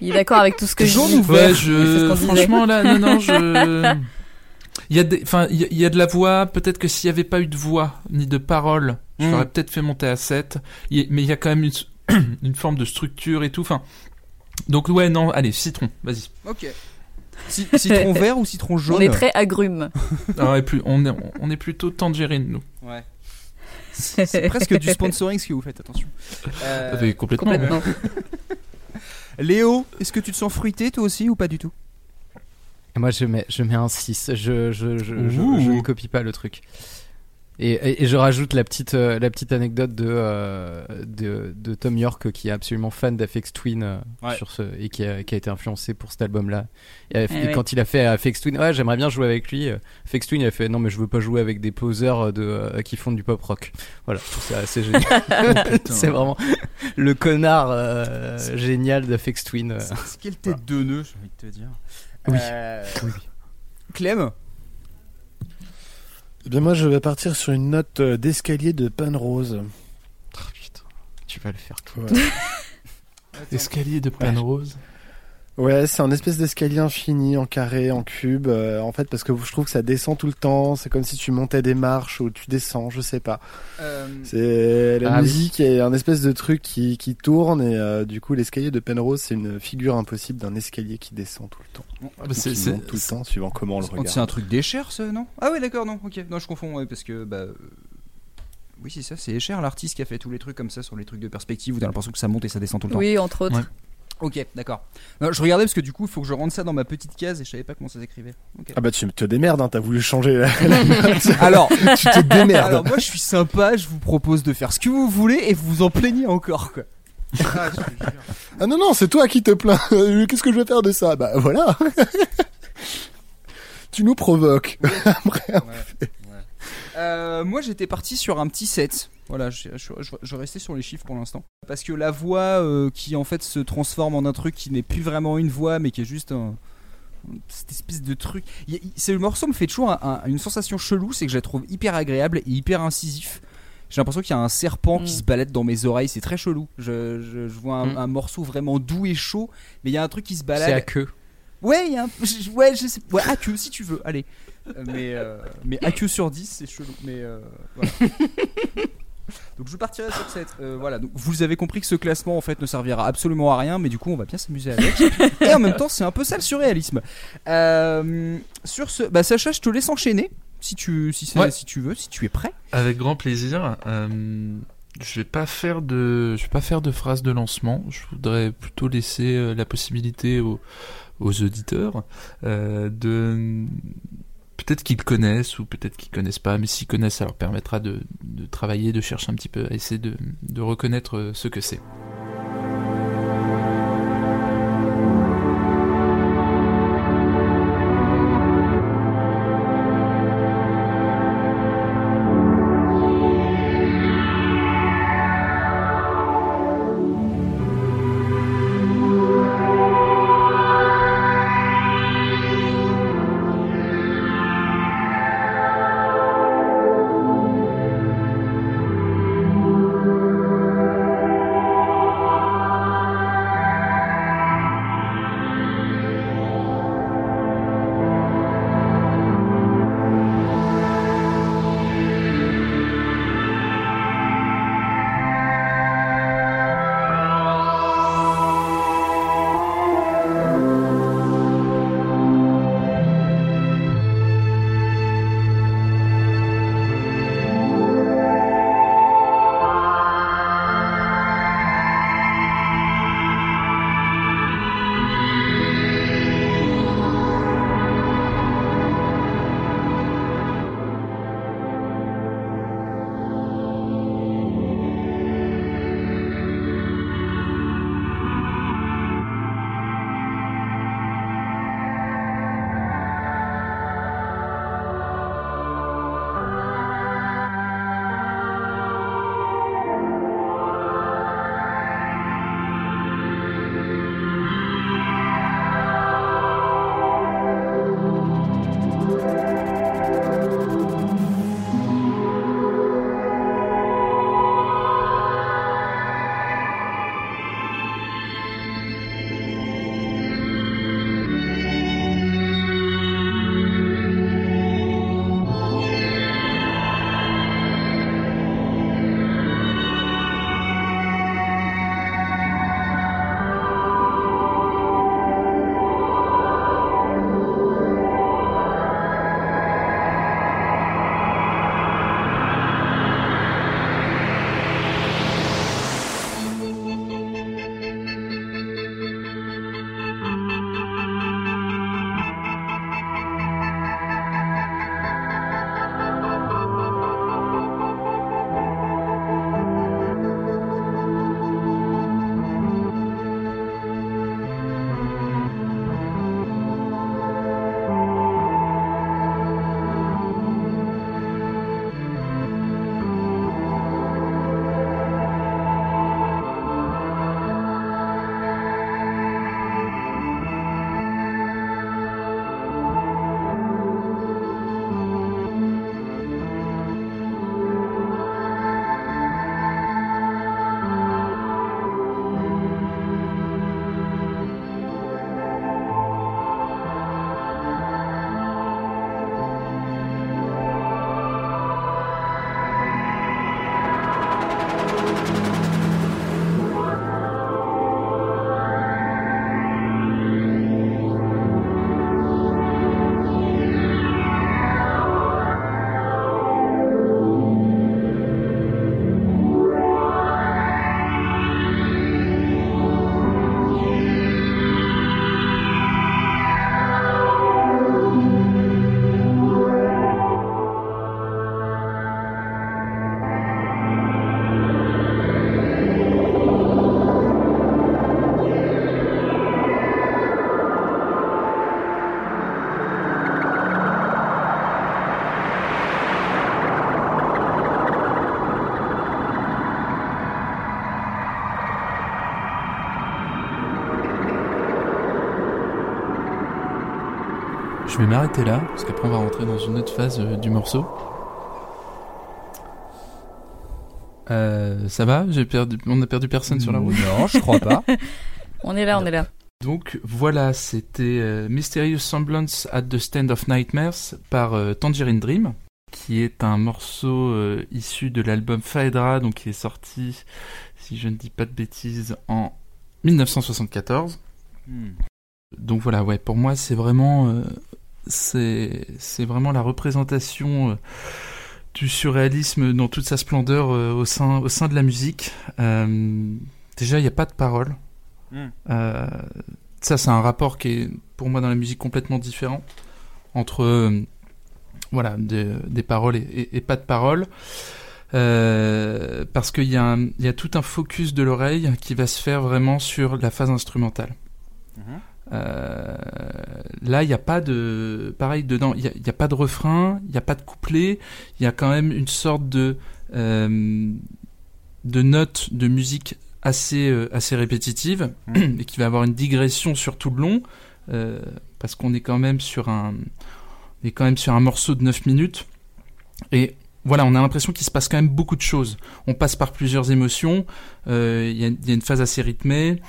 Il est d'accord avec tout ce que je dis. Ouais, je... Franchement, là, non, non, je... Il y a des... Enfin, il y a de la voix, peut-être que s'il n'y avait pas eu de voix, ni de parole, je l'aurais mm. peut-être fait monter à sept, mais il y a quand même une... une forme de structure et tout, enfin, donc ouais, non, allez, citron, vas-y. Ok. C- citron vert ou citron jaune? On est très agrume. Ah, et plus, on, est, on est plutôt tangerine, nous. Ouais. C'est, c'est presque du sponsoring ce que vous faites, attention. Euh, oui, complètement. complètement. Léo, est-ce que tu te sens fruité toi aussi ou pas du tout? Moi je mets, je mets un six, je, je, je, je, je ne copie pas le truc. Et, et, et je rajoute la petite, euh, la petite anecdote de, euh, de, de Thom Yorke, qui est absolument fan d'Aphex Twin, euh, ouais. sur ce, et qui a, qui a été influencé pour cet album-là. Et, et, et ouais. quand il a fait Aphex Twin, ouais, j'aimerais bien jouer avec lui. Aphex Twin, il a fait non, mais je veux pas jouer avec des poseurs de, euh, qui font du pop rock. Voilà, je trouve ça assez génial. Oh, c'est vraiment le connard euh, génial d'Aphex Twin. Euh. C'est quelle tête voilà. de nœud, j'ai envie de te dire. Oui. Euh... oui. Clem? Eh bien, moi, je vais partir sur une note euh, d'escalier de Penrose. Oh, putain, tu vas le faire, toi. Ouais. Escalier de Penrose. Ouais, c'est un espèce d'escalier infini, en carré, en cube. Euh, en fait, parce que je trouve que ça descend tout le temps. C'est comme si tu montais des marches ou tu descends, je sais pas. Euh... C'est la ah, musique oui. est un espèce de truc qui, qui tourne. Et euh, du coup, l'escalier de Penrose, c'est une figure impossible d'un escalier qui descend tout le temps. Ah bah c'est, c'est, tout le temps suivant comment on le regarde. C'est un truc d'Escher, ce non? Ah oui, d'accord, non, ok, non, je confonds, ouais, parce que bah euh, oui, c'est ça, c'est Escher, l'artiste qui a fait tous les trucs comme ça sur les trucs de perspective où t'as l'impression que ça monte et ça descend tout le temps. Oui, entre autres. Ouais. Ok, d'accord. Non, je regardais parce que du coup, il faut que je rentre ça dans ma petite case et je savais pas comment ça s'écrivait. Okay. Ah bah tu te démerdes, hein, t'as voulu changer la, la note. Alors, tu te démerdes. Alors moi, je suis sympa, je vous propose de faire ce que vous voulez et vous vous en plaignez encore, quoi. Ah, je te jure. Ah non, non, c'est toi qui te plains. Qu'est-ce que je vais faire de ça? Bah voilà. Tu nous provoques. Ouais. Après, ouais. Ouais. Euh, moi, j'étais parti sur un petit sept. Voilà, je, je, je, je restais sur les chiffres pour l'instant. Parce que la voix euh, qui en fait se transforme en un truc qui n'est plus vraiment une voix, mais qui est juste un, cette espèce de truc. Il, il, c'est, le morceau me fait toujours un, un, une sensation chelou, c'est que je la trouve hyper agréable et hyper incisif. J'ai l'impression qu'il y a un serpent mmh. qui se balade dans mes oreilles, c'est très chelou. Je, je, je vois un, mmh. un morceau vraiment doux et chaud, mais il y a un truc qui se balade. C'est à queue. Ouais, il y a un, ouais, je sais, ouais, à queue si tu veux, allez. Mais, euh, mais à queue sur dix, c'est chelou. Mais euh, voilà. Donc je partirai sur sept. Euh, voilà. Donc vous avez compris que ce classement en fait ne servira absolument à rien, mais du coup on va bien s'amuser avec. Et en même temps c'est un peu ça le surréalisme. Euh, sur ce, bah Sacha, je te laisse enchaîner si tu si, ouais. si tu veux, si tu es prêt. Avec grand plaisir. Euh, je vais pas faire de je vais pas faire de phrase de lancement. Je voudrais plutôt laisser la possibilité aux aux auditeurs euh, de peut-être qu'ils connaissent ou peut-être qu'ils connaissent pas, mais s'ils connaissent, ça leur permettra de, de travailler, de chercher un petit peu, à essayer de, de reconnaître ce que c'est. Je vais m'arrêter là, parce qu'après on va rentrer dans une autre phase euh, du morceau. Euh, ça va ? J'ai perdu... On a perdu personne sur la route ? Non, je crois pas. On est là, on est là. Donc voilà, c'était euh, Mysterious Semblance at the Stand of Nightmares par euh, Tangerine Dream, qui est un morceau euh, issu de l'album Phaedra, donc qui est sorti, si je ne dis pas de bêtises, en dix-neuf cent soixante-quatorze. Mm. Donc voilà, ouais, pour moi c'est vraiment, euh, c'est, c'est vraiment la représentation euh, du surréalisme dans toute sa splendeur euh, au sein, au sein de la musique. Euh, déjà, il n'y a pas de paroles. Mm. Euh, ça, c'est un rapport qui est pour moi dans la musique complètement différent entre euh, voilà, de, des paroles et, et, et pas de paroles. Euh, parce qu'il y a un, il y a tout un focus de l'oreille qui va se faire vraiment sur la phase instrumentale. Mmh. Euh, là, il n'y a pas de. Pareil, dedans, il n'y a, a pas de refrain, il n'y a pas de couplet, il y a quand même une sorte de, euh, de note de musique assez, euh, assez répétitive, mmh. et qui va avoir une digression sur tout le long, euh, parce qu'on est quand même sur un. On est quand même sur un morceau de neuf minutes. Et voilà, on a l'impression qu'il se passe quand même beaucoup de choses. On passe par plusieurs émotions. Il euh, y, y a une phase assez rythmée.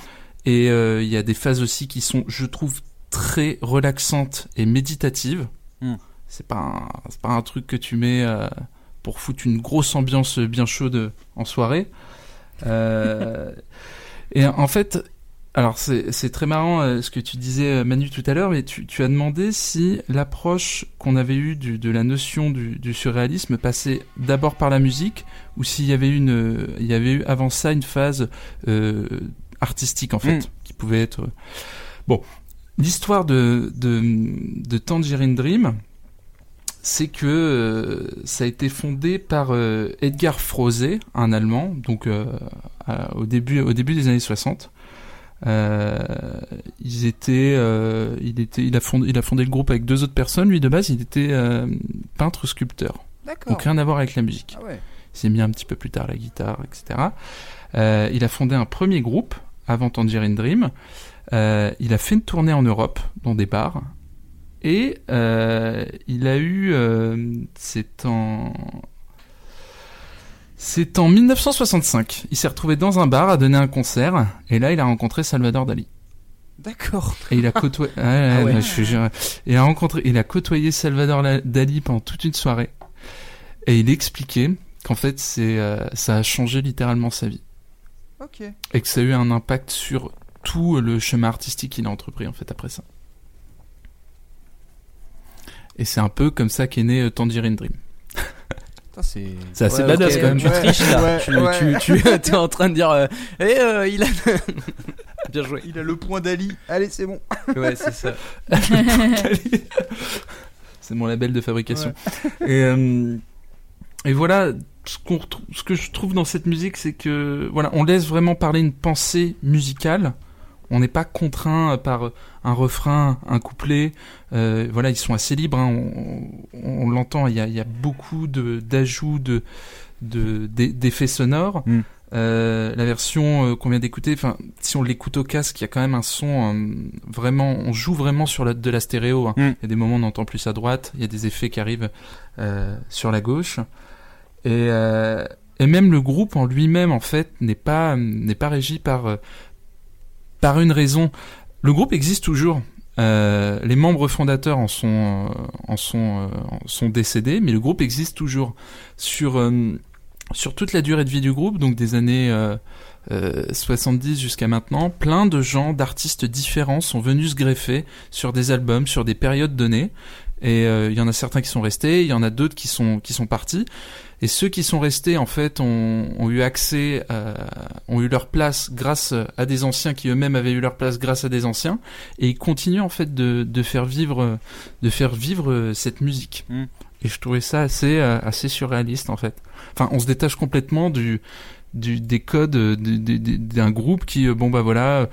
Et il euh, y a des phases aussi qui sont, je trouve, très relaxantes et méditatives. Mm. C'est pas un, c'est pas un truc que tu mets euh, pour foutre une grosse ambiance bien chaude en soirée. Euh, et en fait... Alors c'est, c'est très marrant euh, ce que tu disais Manu tout à l'heure, mais tu, tu as demandé si l'approche qu'on avait eue du, de la notion du, du surréalisme passait d'abord par la musique, ou s'il y avait une, euh, il y avait eu avant ça une phase euh, artistique en fait, mm. qui pouvait être. Bon, l'histoire de, de, de Tangerine Dream, c'est que euh, ça a été fondé par euh, Edgar Froese, un Allemand, donc euh, à, au début, au début des années soixante. Euh, ils étaient, euh, il était, il a fondé, il a fondé le groupe avec deux autres personnes. Lui de base, il était euh, peintre, sculpteur. D'accord. Donc rien à voir avec la musique. Ah ouais. Il s'est mis un petit peu plus tard la guitare, et cetera. Euh, il a fondé un premier groupe avant Tangerine Dream. Euh, il a fait une tournée en Europe dans des bars et euh, il a eu, euh, c'est en C'est en dix-neuf cent soixante-cinq. Il s'est retrouvé dans un bar à donner un concert. Et là, il a rencontré Salvador Dali. D'accord. Et il a côtoyé... Ouais, ah ouais. je... il, a rencontré... il a côtoyé Salvador Dali pendant toute une soirée. Et il expliquait qu'en fait, c'est, euh, ça a changé littéralement sa vie. Ok. Et que ça a eu un impact sur tout le chemin artistique qu'il a entrepris, en fait, après ça. Et c'est un peu comme ça qu'est né euh, Tangerine Dream. C'est... c'est assez ouais, badass okay, quand même. Tu triches là. Ouais, tu, ouais. tu, tu es en train de dire. Euh, eh, euh, il a. Bien joué. Il a le point d'Ali. Allez, c'est bon. Ouais, c'est ça. C'est mon label de fabrication. Ouais. Et, euh, et voilà, ce, qu'on retrouve, ce que je trouve dans cette musique, c'est que voilà, on laisse vraiment parler une pensée musicale. On n'est pas contraint par un refrain, un couplet. Euh, voilà, ils sont assez libres. Hein. On, on, on l'entend. Il y a, il y a beaucoup de, d'ajouts de, de, d'effets sonores. Mm. Euh, la version qu'on vient d'écouter, enfin, si on l'écoute au casque, il y a quand même un son euh, vraiment. On joue vraiment sur la, de la stéréo. Hein. Mm. Il y a des moments où on entend plus à droite. Il y a des effets qui arrivent euh, sur la gauche. Et, euh, et même le groupe en lui-même, en fait, n'est pas n'est pas régi par euh, par une raison. Le groupe existe toujours. Euh, les membres fondateurs en sont, euh, en sont, euh, en sont décédés, mais le groupe existe toujours. Sur, euh, sur toute la durée de vie du groupe, donc des années euh, euh, soixante-dix jusqu'à maintenant, plein de gens, d'artistes différents sont venus se greffer sur des albums, sur des périodes données. Et il euh, y en a certains qui sont restés, il y en a d'autres qui sont, qui sont partis. Et ceux qui sont restés, en fait, ont, ont eu accès, à, ont eu leur place grâce à des anciens qui eux-mêmes avaient eu leur place grâce à des anciens. Et ils continuent, en fait, de, de faire vivre, de faire vivre cette musique. Mm. Et je trouvais ça assez, assez surréaliste, en fait. Enfin, on se détache complètement du, du, des codes du, du, d'un groupe qui, bon, bah voilà,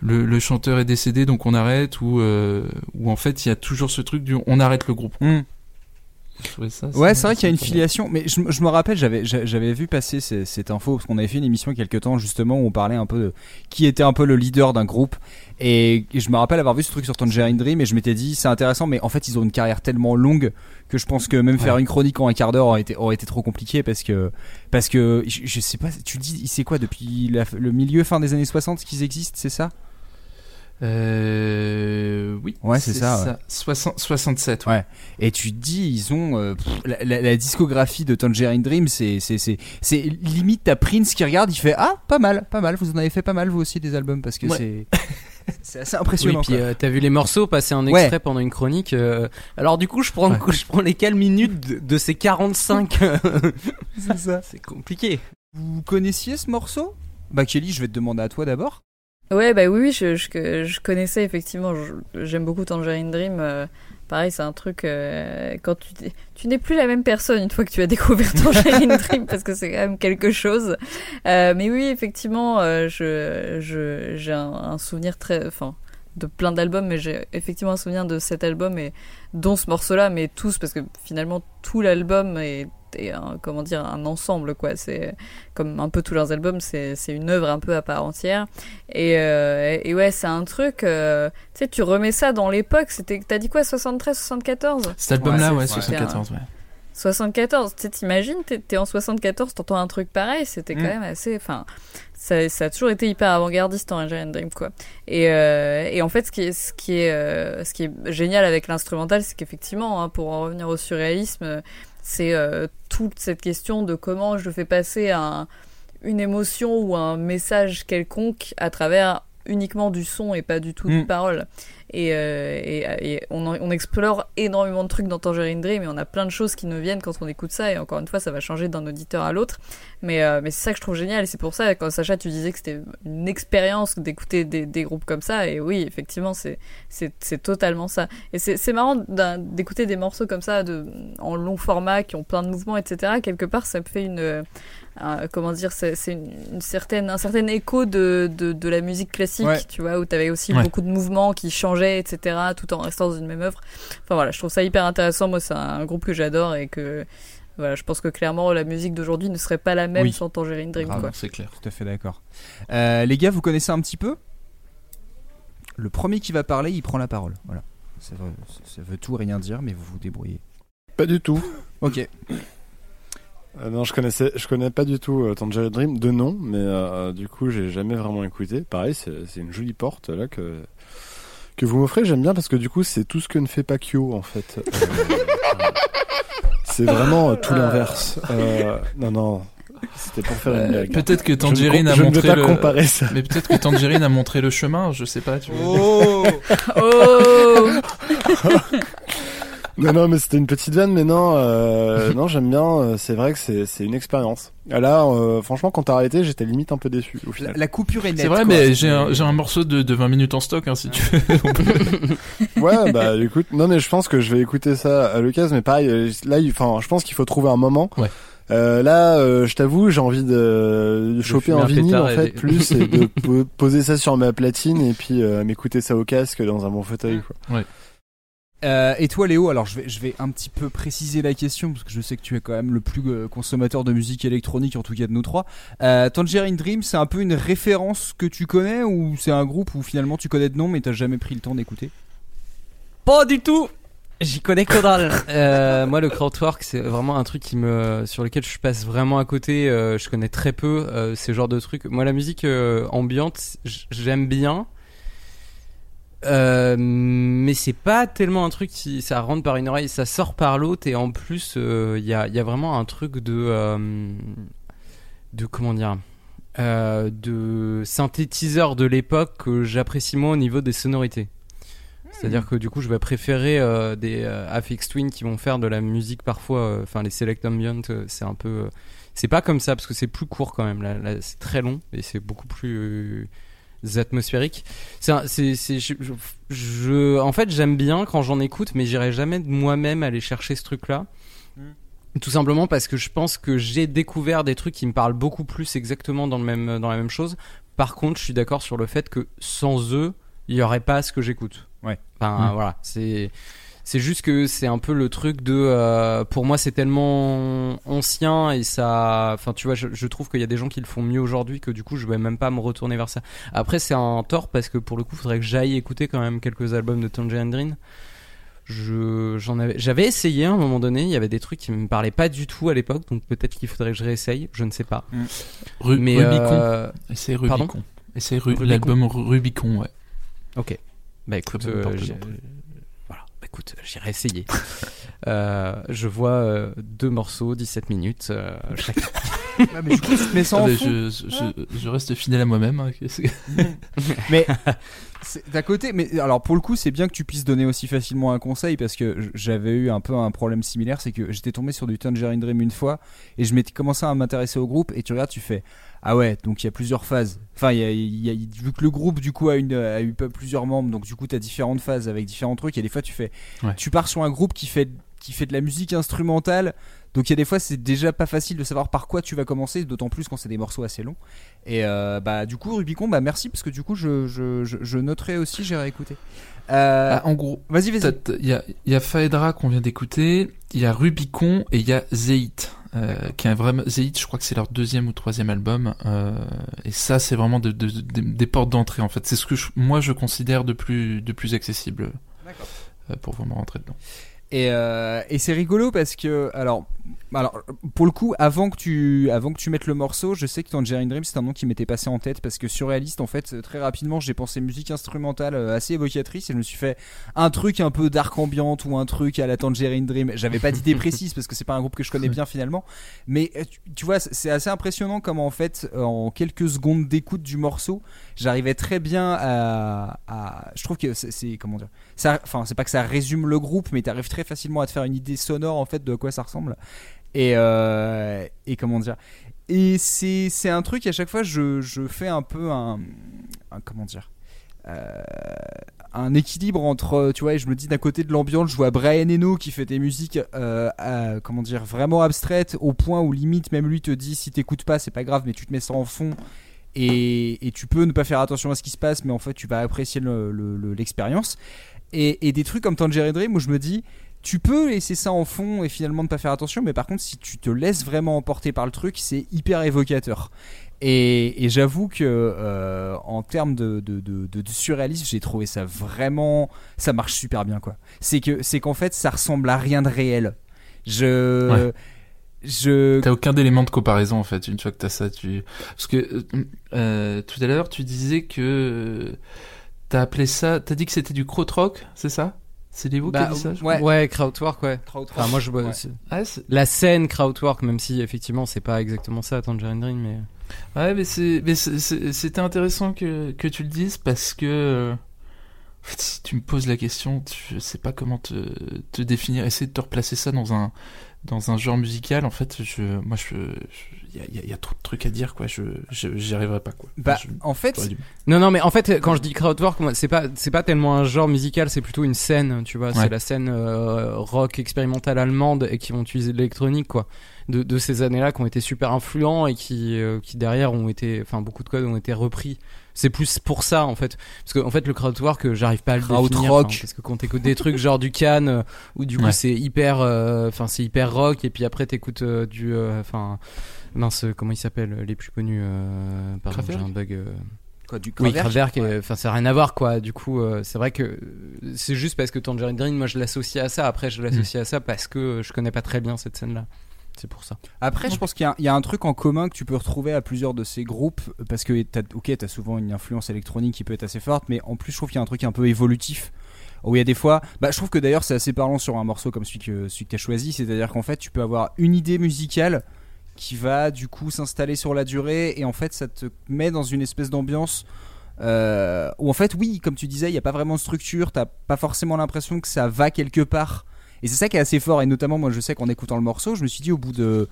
le, le chanteur est décédé, donc on arrête, ou, euh, ou en fait, il y a toujours ce truc du on arrête le groupe. Mm. Ouais, ça, c'est, ouais, c'est vrai qu'il y a une filiation, mais je, je me rappelle, j'avais, j'avais vu passer ces, cette info parce qu'on avait fait une émission il y a quelques temps justement où on parlait un peu de qui était un peu le leader d'un groupe, et, et je me rappelle avoir vu ce truc sur Tangerine Dream et je m'étais dit c'est intéressant, mais en fait ils ont une carrière tellement longue que je pense que même ouais. faire une chronique en un quart d'heure aurait été, aurait été trop compliqué parce que, parce que je, je sais pas, tu dis c'est quoi depuis la, le milieu fin des années soixante qu'ils existent, c'est ça? Euh, oui, ouais, c'est, c'est ça. ça. Ouais. soixante, soixante-sept. Ouais. ouais. Et tu te dis, ils ont euh, pff, la, la, la discographie de Tangerine Dream, c'est, c'est, c'est, c'est limite t'as Prince qui regarde, il fait ah pas mal, pas mal. Vous en avez fait pas mal vous aussi des albums parce que ouais. c'est. C'est assez impressionnant. Oui, puis euh, t'as vu les morceaux passer en extrait ouais. pendant une chronique. Euh... Alors du coup, je prends, ouais. je prends les quelles minutes de, de ces quarante-cinq. C'est ça. C'est compliqué. Vous connaissiez ce morceau? Bah Kelly, je vais te demander à toi d'abord. Ouais, bah oui, je, je, je connaissais effectivement. Je, j'aime beaucoup Tangerine Dream. Euh, pareil, c'est un truc. Euh, quand tu, tu n'es plus la même personne une fois que tu as découvert Tangerine Dream, parce que c'est quand même quelque chose. Euh, mais oui, effectivement, euh, je, je, j'ai un, un souvenir très. Enfin, de plein d'albums, mais j'ai effectivement un souvenir de cet album, et dont ce morceau-là, mais tous, parce que finalement, tout l'album est. Et un, comment dire, un ensemble quoi. C'est comme un peu tous leurs albums, c'est, c'est une œuvre un peu à part entière. Et, euh, et ouais, c'est un truc. Euh, tu sais, tu remets ça dans l'époque. C'était, t'as dit quoi, soixante-treize, soixante-quatorze? Cet album-là, ouais, ouais, soixante-quatorze, un, ouais. soixante-quatorze. Tu sais, t'imagines, t'es, t'es en soixante-quatorze, t'entends un truc pareil. C'était quand mmh. même assez. Enfin, ça, ça a toujours été hyper avant-gardiste en Tangerine Dream quoi. Et, euh, et en fait, ce qui est, ce qui est, euh, ce qui est génial avec l'instrumental, c'est qu'effectivement, hein, pour en revenir au surréalisme. C'est euh, toute cette question de comment je fais passer un, une émotion ou un message quelconque à travers uniquement du son et pas du tout mmh. de paroles. Et, euh, et, et on, on explore énormément de trucs dans Tangerine Dream, et on a plein de choses qui nous viennent quand on écoute ça, et encore une fois ça va changer d'un auditeur à l'autre, mais, euh, mais c'est ça que je trouve génial. Et c'est pour ça, quand Sacha tu disais que c'était une expérience d'écouter des, des groupes comme ça, et oui effectivement c'est, c'est, c'est totalement ça. Et c'est, c'est marrant d'écouter des morceaux comme ça de, en long format qui ont plein de mouvements etc. Quelque part ça me fait une un, comment dire, c'est, c'est une, une certaine, un certain écho de, de, de la musique classique ouais. tu vois, où t'avais aussi ouais. beaucoup de mouvements qui changeaient etc., tout en restant dans une même œuvre. Enfin voilà, je trouve ça hyper intéressant. Moi c'est un groupe que j'adore, et que voilà, je pense que clairement la musique d'aujourd'hui ne serait pas la même oui. sans Tangerine Dream ah, quoi. C'est clair, tout à fait d'accord. Euh, les gars, vous connaissez un petit peu? Le premier qui va parler, il prend la parole. Voilà, ça veut, ça veut tout rien dire, mais vous vous débrouillez. Pas du tout. Ok. Euh, non, je connaissais, je connais pas du tout euh, Tangerine Dream de nom, mais euh, du coup j'ai jamais vraiment écouté. Pareil, c'est, c'est une jolie porte là que. Que vous m'offrez, j'aime bien, parce que du coup, c'est tout ce que ne fait pas Kyo, en fait. Euh, c'est vraiment euh, tout l'inverse. Euh, non, non, c'était pour faire une blague. Euh, peut-être que Tangerine a montré le... Je ne veux pas comparer ça. Mais peut-être que Tangerine a montré le chemin, je sais pas. Tu veux... Oh Oh Non, non, mais c'était une petite vanne, mais non, euh, non, j'aime bien, c'est vrai que c'est, c'est une expérience. Là, euh, franchement, quand t'as arrêté, j'étais limite un peu déçu, au final. La, la coupure est nette. C'est vrai, quoi. Mais j'ai un, j'ai un morceau de, de vingt minutes en stock, hein, si tu veux. Ouais, bah, écoute, non, mais je pense que je vais écouter ça à l'occasion, mais pareil, là, enfin, je pense qu'il faut trouver un moment. Ouais. Euh, là, euh, je t'avoue, j'ai envie de, de choper un vinyle en fait, et... plus, et de po- poser ça sur ma platine, et puis euh, m'écouter ça au casque dans un bon fauteuil, quoi. Ouais. Euh, et toi Léo, alors je vais, je vais un petit peu préciser la question, parce que je sais que tu es quand même le plus euh, consommateur de musique électronique, en tout cas de nous trois. euh, Tangerine Dream, c'est un peu une référence que tu connais, ou c'est un groupe où finalement tu connais de nom mais t'as jamais pris le temps d'écouter? Pas du tout. J'y connais que dalle. Euh, moi, le crowdwork, c'est vraiment un truc qui me, sur lequel je passe vraiment à côté. Euh, je connais très peu euh, ces genres de trucs. Moi, la musique euh, ambiante, j'aime bien. Euh, mais c'est pas tellement un truc qui, ça rentre par une oreille, ça sort par l'autre, et en plus il euh, y a il y a vraiment un truc de euh, de comment dire euh, de synthétiseur de l'époque que j'apprécie moins au niveau des sonorités. Mmh. C'est-à-dire que du coup je vais préférer euh, des euh, Aphex Twin qui vont faire de la musique parfois, enfin euh, les select ambient, euh, c'est un peu euh, c'est pas comme ça parce que c'est plus court quand même. Là, là c'est très long et c'est beaucoup plus euh, atmosphériques. C'est, un, c'est, c'est je, je, je, en fait, j'aime bien quand j'en écoute, mais j'irai jamais de moi-même aller chercher ce truc-là. Mm. Tout simplement parce que je pense que j'ai découvert des trucs qui me parlent beaucoup plus exactement dans le même, dans la même chose. Par contre, je suis d'accord sur le fait que sans eux, il y aurait pas ce que j'écoute. Ouais. Enfin, mm. voilà, c'est C'est juste que c'est un peu le truc de euh, pour moi c'est tellement ancien et ça, enfin tu vois, je, je trouve qu'il y a des gens qui le font mieux aujourd'hui que du coup je vais même pas me retourner vers ça. Après c'est un tort parce que pour le coup faudrait que j'aille écouter quand même quelques albums de Tangerine Dream. Je, j'en avais, j'avais essayé à un moment donné, il y avait des trucs qui me parlaient pas du tout à l'époque, donc peut-être qu'il faudrait que je réessaye, je ne sais pas. Mmh. Ru- Mais Rubicon, euh... c'est Rubicon. Pardon Et c'est Ru- Rubicon. L'album Rubicon, ouais. Ok. Bah écoute, euh, j'ai... voilà. Bah écoute, j'irai essayer. euh, je vois euh, deux morceaux, dix-sept minutes euh, chacun. Ah, mais je, mais sans ah, je, je, je, je reste fidèle à moi-même. Hein. Mais c'est, d'à côté, mais alors pour le coup, c'est bien que tu puisses donner aussi facilement un conseil parce que j'avais eu un peu un problème similaire, c'est que j'étais tombé sur du Tangerine Dream une fois et je m'étais commencé à m'intéresser au groupe et tu regardes, tu fais ah ouais, donc il y a plusieurs phases. Enfin, il y a, il y a, vu que le groupe du coup a, une, a eu plusieurs membres, donc du coup t'as différentes phases avec différents trucs et des fois tu fais, ouais. tu pars sur un groupe qui fait qui fait de la musique instrumentale. Donc il y a des fois c'est déjà pas facile de savoir par quoi tu vas commencer, d'autant plus quand c'est des morceaux assez longs. Et euh, bah du coup Rubicon, bah merci parce que du coup je je je, je noterai aussi, j'irai écouter. Euh, ah, en gros, vas-y vas-y. Il y a il y a Phaedra qu'on vient d'écouter, il y a Rubicon et il y a Zéith, euh, qui est un vrai Zéith, je crois que c'est leur deuxième ou troisième album. Euh, et ça c'est vraiment de, de, de, des portes d'entrée en fait. C'est ce que je, moi je considère de plus de plus accessible euh, pour vraiment rentrer dedans. Et, euh, et c'est rigolo parce que alors, alors pour le coup avant que tu avant que tu mettes le morceau, je sais que Tangerine Dream c'est un nom qui m'était passé en tête parce que surréaliste en fait très rapidement j'ai pensé musique instrumentale assez évocatrice et je me suis fait un truc un peu dark ambient ou un truc à la Tangerine Dream. J'avais pas d'idée précise parce que c'est pas un groupe que je connais bien finalement, mais tu, tu vois c'est assez impressionnant comment en fait en quelques secondes d'écoute du morceau j'arrivais très bien à, à je trouve que c'est, c'est comment dire ça, enfin c'est pas que ça résume le groupe mais t'arrives très facilement à te faire une idée sonore en fait de quoi ça ressemble et euh, et comment dire et c'est c'est un truc à chaque fois je je fais un peu un, un comment dire euh, un équilibre entre tu vois je me dis d'un côté de l'ambiance je vois Brian Eno qui fait des musiques euh, à, comment dire vraiment abstraites au point où limite même lui te dit si t'écoutes pas c'est pas grave mais tu te mets ça en fond et et tu peux ne pas faire attention à ce qui se passe mais en fait tu vas apprécier le, le, le, l'expérience et et des trucs comme Tangerine Dream où je me dis tu peux laisser ça en fond et finalement ne pas faire attention, mais par contre, si tu te laisses vraiment emporter par le truc, c'est hyper évocateur. Et, et j'avoue que euh, en termes de, de, de, de surréalisme, j'ai trouvé ça vraiment, ça marche super bien quoi. C'est que c'est qu'en fait, ça ressemble à rien de réel. Je ouais. Je... T'as aucun élément de comparaison en fait. Une fois que t'as ça, tu parce que euh, tout à l'heure, tu disais que t'as appelé ça, t'as dit que c'était du krautrock, c'est ça? C'est des mots bah, qui disent ça, je ouais. ouais, crowdwork, ouais. Crowdwork. Enfin, moi, je ouais. C'est... Ouais, c'est... la scène crowdwork, même si effectivement, c'est pas exactement ça, Tangerine Dream, mais. Ouais, mais c'est, mais c'est... c'est... c'était intéressant que que tu le dises parce que si tu me poses la question, je sais pas comment te te définir, essayer de te replacer ça dans un dans un genre musical. En fait, je, moi, je, il je... y, y, y a trop de trucs à dire, quoi. Je, je j'y arriverai pas, quoi. Bah, je... en fait, ouais, du... non, non, mais en fait, quand je dis crowdwork, moi, c'est pas, c'est pas tellement un genre musical, c'est plutôt une scène, tu vois. Ouais. C'est la scène euh, rock expérimentale allemande et qui vont utiliser de l'électronique, quoi. De, de ces années-là, qui ont été super influents et qui, euh, qui derrière ont été, enfin, beaucoup de codes ont été repris. C'est plus pour ça en fait, parce que en fait le crowdwork euh, j'arrive pas à le crowd définir rock. Hein, parce que quand t'écoutes des trucs genre du Cannes euh, où du coup ouais. c'est hyper, enfin euh, c'est hyper rock et puis après t'écoutes euh, du, enfin euh, mince comment ils s'appellent les plus connus, euh, pardon Kraftwerk. J'ai un bug. Euh... Quoi, du oui, Kraftwerk, enfin ouais. ça n'a rien à voir quoi. Du coup euh, c'est vrai que c'est juste parce que Tangerine Dream moi je l'associe à ça. Après je l'associe mmh. à ça parce que je connais pas très bien cette scène là. C'est pour ça. Après, je pense qu'il y a, il y a un truc en commun que tu peux retrouver à plusieurs de ces groupes parce que t'as, ok, t'as souvent une influence électronique qui peut être assez forte, mais en plus, je trouve qu'il y a un truc un peu évolutif où il y a des fois, bah, je trouve que d'ailleurs, c'est assez parlant sur un morceau comme celui que celui que t'as choisi, c'est-à-dire qu'en fait, tu peux avoir une idée musicale qui va du coup s'installer sur la durée et en fait, ça te met dans une espèce d'ambiance. Euh, où en fait, oui, comme tu disais, il y a pas vraiment de structure, t'as pas forcément l'impression que ça va quelque part. Et c'est ça qui est assez fort, et notamment moi je sais qu'en écoutant le morceau, je me suis dit au bout de,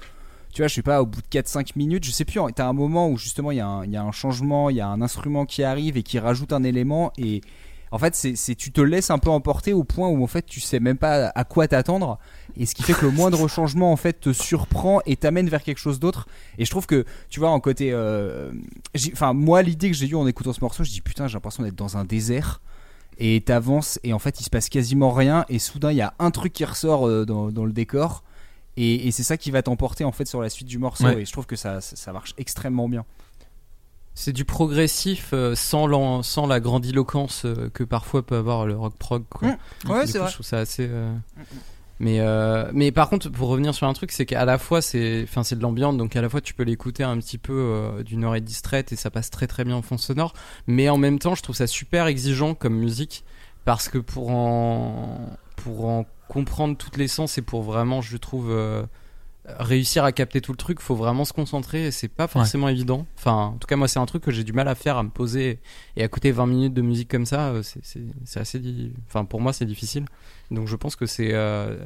tu vois, je sais pas, au bout de quatre cinq minutes, je sais plus, t'as un moment où justement il y a un, il y a un changement, il y a un instrument qui arrive et qui rajoute un élément, et en fait c'est, c'est, tu te laisses un peu emporter au point où en fait tu sais même pas à quoi t'attendre, et ce qui fait que le moindre changement en fait te surprend et t'amène vers quelque chose d'autre, et je trouve que, tu vois, en côté, enfin euh, moi l'idée que j'ai eue en écoutant ce morceau, je dis putain j'ai l'impression d'être dans un désert. et t'avances et en fait il se passe quasiment rien et soudain il y a un truc qui ressort euh, dans, dans le décor et, et c'est ça qui va t'emporter en fait sur la suite du morceau, ouais. Et je trouve que ça, ça, ça marche extrêmement bien. C'est du progressif euh, sans, sans la grandiloquence euh, que parfois peut avoir le rock prog, quoi. Mmh. Ouais, coup, c'est vrai. Je trouve ça assez... Euh... Mmh. Mais, euh, mais par contre, pour revenir sur un truc, c'est qu'à la fois, c'est, enfin, c'est de l'ambiance, donc à la fois, tu peux l'écouter un petit peu euh, d'une oreille distraite et ça passe très très bien en fond sonore. Mais en même temps, je trouve ça super exigeant comme musique parce que pour en, pour en comprendre toutes les sens et pour vraiment, je trouve, euh, réussir à capter tout le truc, faut vraiment se concentrer et c'est pas forcément ouais. évident. Enfin, en tout cas, moi, c'est un truc que j'ai du mal à faire, à me poser et à écouter vingt minutes de musique comme ça. C'est, c'est, c'est assez, di... enfin, pour moi, c'est difficile. Donc je pense que c'est, euh,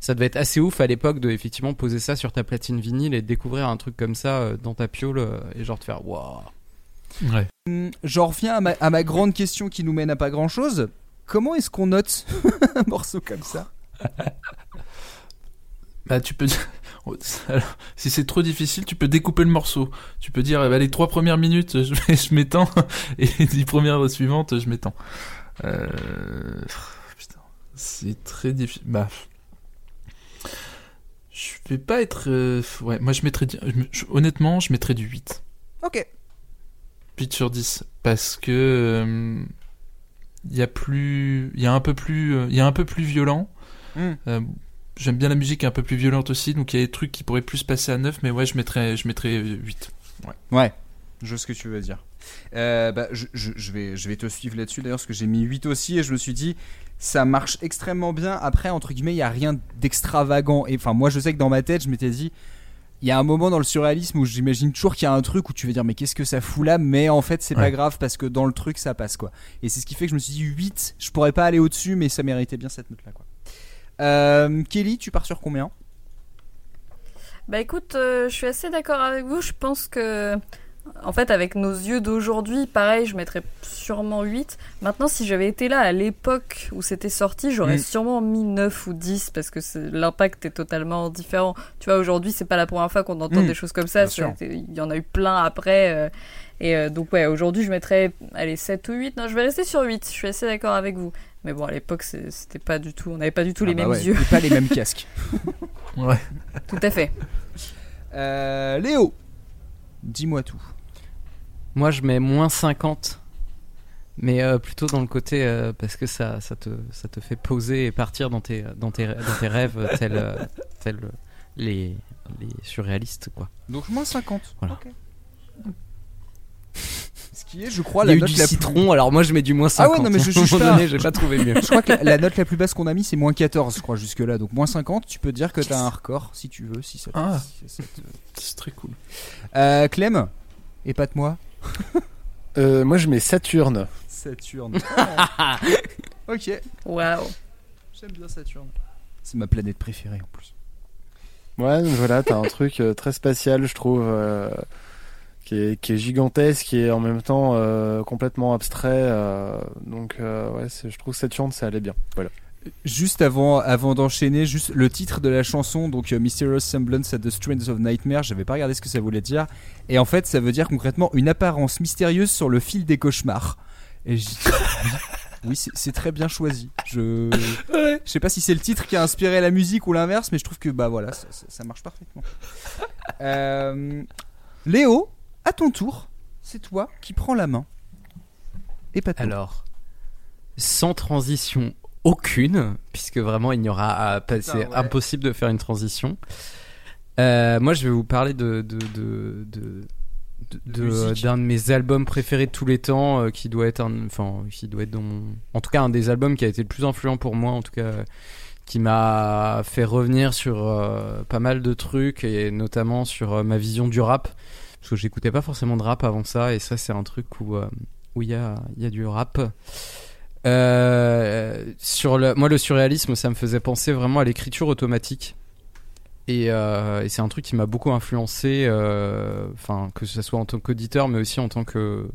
ça devait être assez ouf à l'époque de effectivement poser ça sur ta platine vinyle et découvrir un truc comme ça euh, dans ta piole euh, et genre de faire waouh. Ouais. Mmh, j'en reviens à ma, à ma grande question qui nous mène à pas grand chose. Comment est-ce qu'on note un morceau comme ça? Bah tu peux. Alors, si c'est trop difficile, tu peux découper le morceau. Tu peux dire eh ben, les trois premières minutes je, je m'étends et les dix premières suivantes je m'étends. Euh... C'est très difficile. Bah, je vais pas être. Euh, ouais, moi je mettrais. Je, honnêtement, je mettrais du huit. Ok. huit sur dix. Parce que. Il euh, y a plus. Il y a un peu plus. Il y a un peu plus violent. Mm. Euh, j'aime bien la musique un peu plus violente aussi. Donc il y a des trucs qui pourraient plus passer à neuf. Mais ouais, je mettrais, je mettrais huit. Ouais. Ouais. Je vois ce que tu veux dire. Euh, bah, je, je, je, vais, je vais te suivre là-dessus d'ailleurs parce que j'ai mis huit aussi et je me suis dit ça marche extrêmement bien. Après, entre guillemets, il n'y a rien d'extravagant. Et enfin, moi je sais que dans ma tête je m'étais dit il y a un moment dans le surréalisme où j'imagine toujours qu'il y a un truc où tu vas dire mais qu'est-ce que ça fout là, mais en fait c'est ouais. pas grave parce que dans le truc ça passe, quoi. Et c'est ce qui fait que je me suis dit huit, je pourrais pas aller au-dessus mais ça méritait bien cette note là, quoi. Euh, Kelly, tu pars sur combien? Bah écoute, euh, je suis assez d'accord avec vous. Je pense que en fait, avec nos yeux d'aujourd'hui, pareil, je mettrais sûrement huit. Maintenant, si j'avais été là à l'époque où c'était sorti, j'aurais mmh. sûrement mis neuf ou dix parce que c'est, l'impact est totalement différent. Tu vois, aujourd'hui, c'est pas la première fois qu'on entend mmh. des choses comme ça. Il y en a eu plein après. Euh, et euh, donc, ouais, aujourd'hui, je mettrais allez, sept ou huit. Non, je vais rester sur huit. Je suis assez d'accord avec vous. Mais bon, à l'époque, c'était pas du tout. On n'avait pas du tout ah les bah mêmes ouais. yeux. Et pas les mêmes casques. Ouais. Tout à fait. Euh, Léo, dis-moi tout. Moi je mets moins cinquante, mais euh, plutôt dans le côté euh, parce que ça, ça, te, ça te fait poser et partir dans tes, dans tes, dans tes rêves tels euh, tel, les, les surréalistes, quoi. Donc moins cinquante, voilà. Okay. Ce qui est, je crois, la note la plus... Il y a eu du citron, plus... alors moi je mets du moins cinquante. Ah ouais, non mais je juge pas. Donné, j'ai pas trouvé mieux. Je crois que la, la note la plus basse qu'on a mis c'est moins quatorze, je crois, jusque-là. Donc moins cinquante, tu peux dire que t'as un record, si tu veux, si ça te... Ah, si ça te... C'est très cool. Euh, Clem, épate-moi. euh, moi je mets Saturne. Saturne. Oh. Ok. Waouh. J'aime bien Saturne. C'est ma planète préférée en plus. Ouais, voilà, t'as un truc euh, très spatial, je trouve, euh, qui est, qui est gigantesque, qui est en même temps euh, complètement abstrait. Euh, donc euh, ouais, c'est, je trouve Saturne, ça allait bien. Voilà. Juste avant, avant d'enchaîner, juste le titre de la chanson, donc Mysterious Semblance at the Strands of Nightmare, j'avais pas regardé ce que ça voulait dire, et en fait ça veut dire concrètement une apparence mystérieuse sur le fil des cauchemars. Et je... oui, c'est, c'est très bien choisi. Je... je sais pas si c'est le titre qui a inspiré la musique ou l'inverse, mais je trouve que bah voilà, ça, ça, ça marche parfaitement. Euh... Léo, à ton tour, c'est toi qui prends la main. Et pas toi. Alors, sans transition aucune, puisque vraiment il n'y aura à passer, ouais. impossible de faire une transition. Euh, moi je vais vous parler de, de, de, de, de, de d'un de mes albums préférés de tous les temps, euh, qui doit être un, enfin qui doit être dans mon... en tout cas un des albums qui a été le plus influent pour moi, en tout cas euh, qui m'a fait revenir sur euh, pas mal de trucs et notamment sur euh, ma vision du rap, parce que j'écoutais pas forcément de rap avant ça, et ça c'est un truc où euh, où il y a il y a du rap. Euh, sur le, moi le surréalisme ça me faisait penser vraiment à l'écriture automatique et, euh, et c'est un truc qui m'a beaucoup influencé, euh, que ce soit en tant qu'auditeur mais aussi en tant que,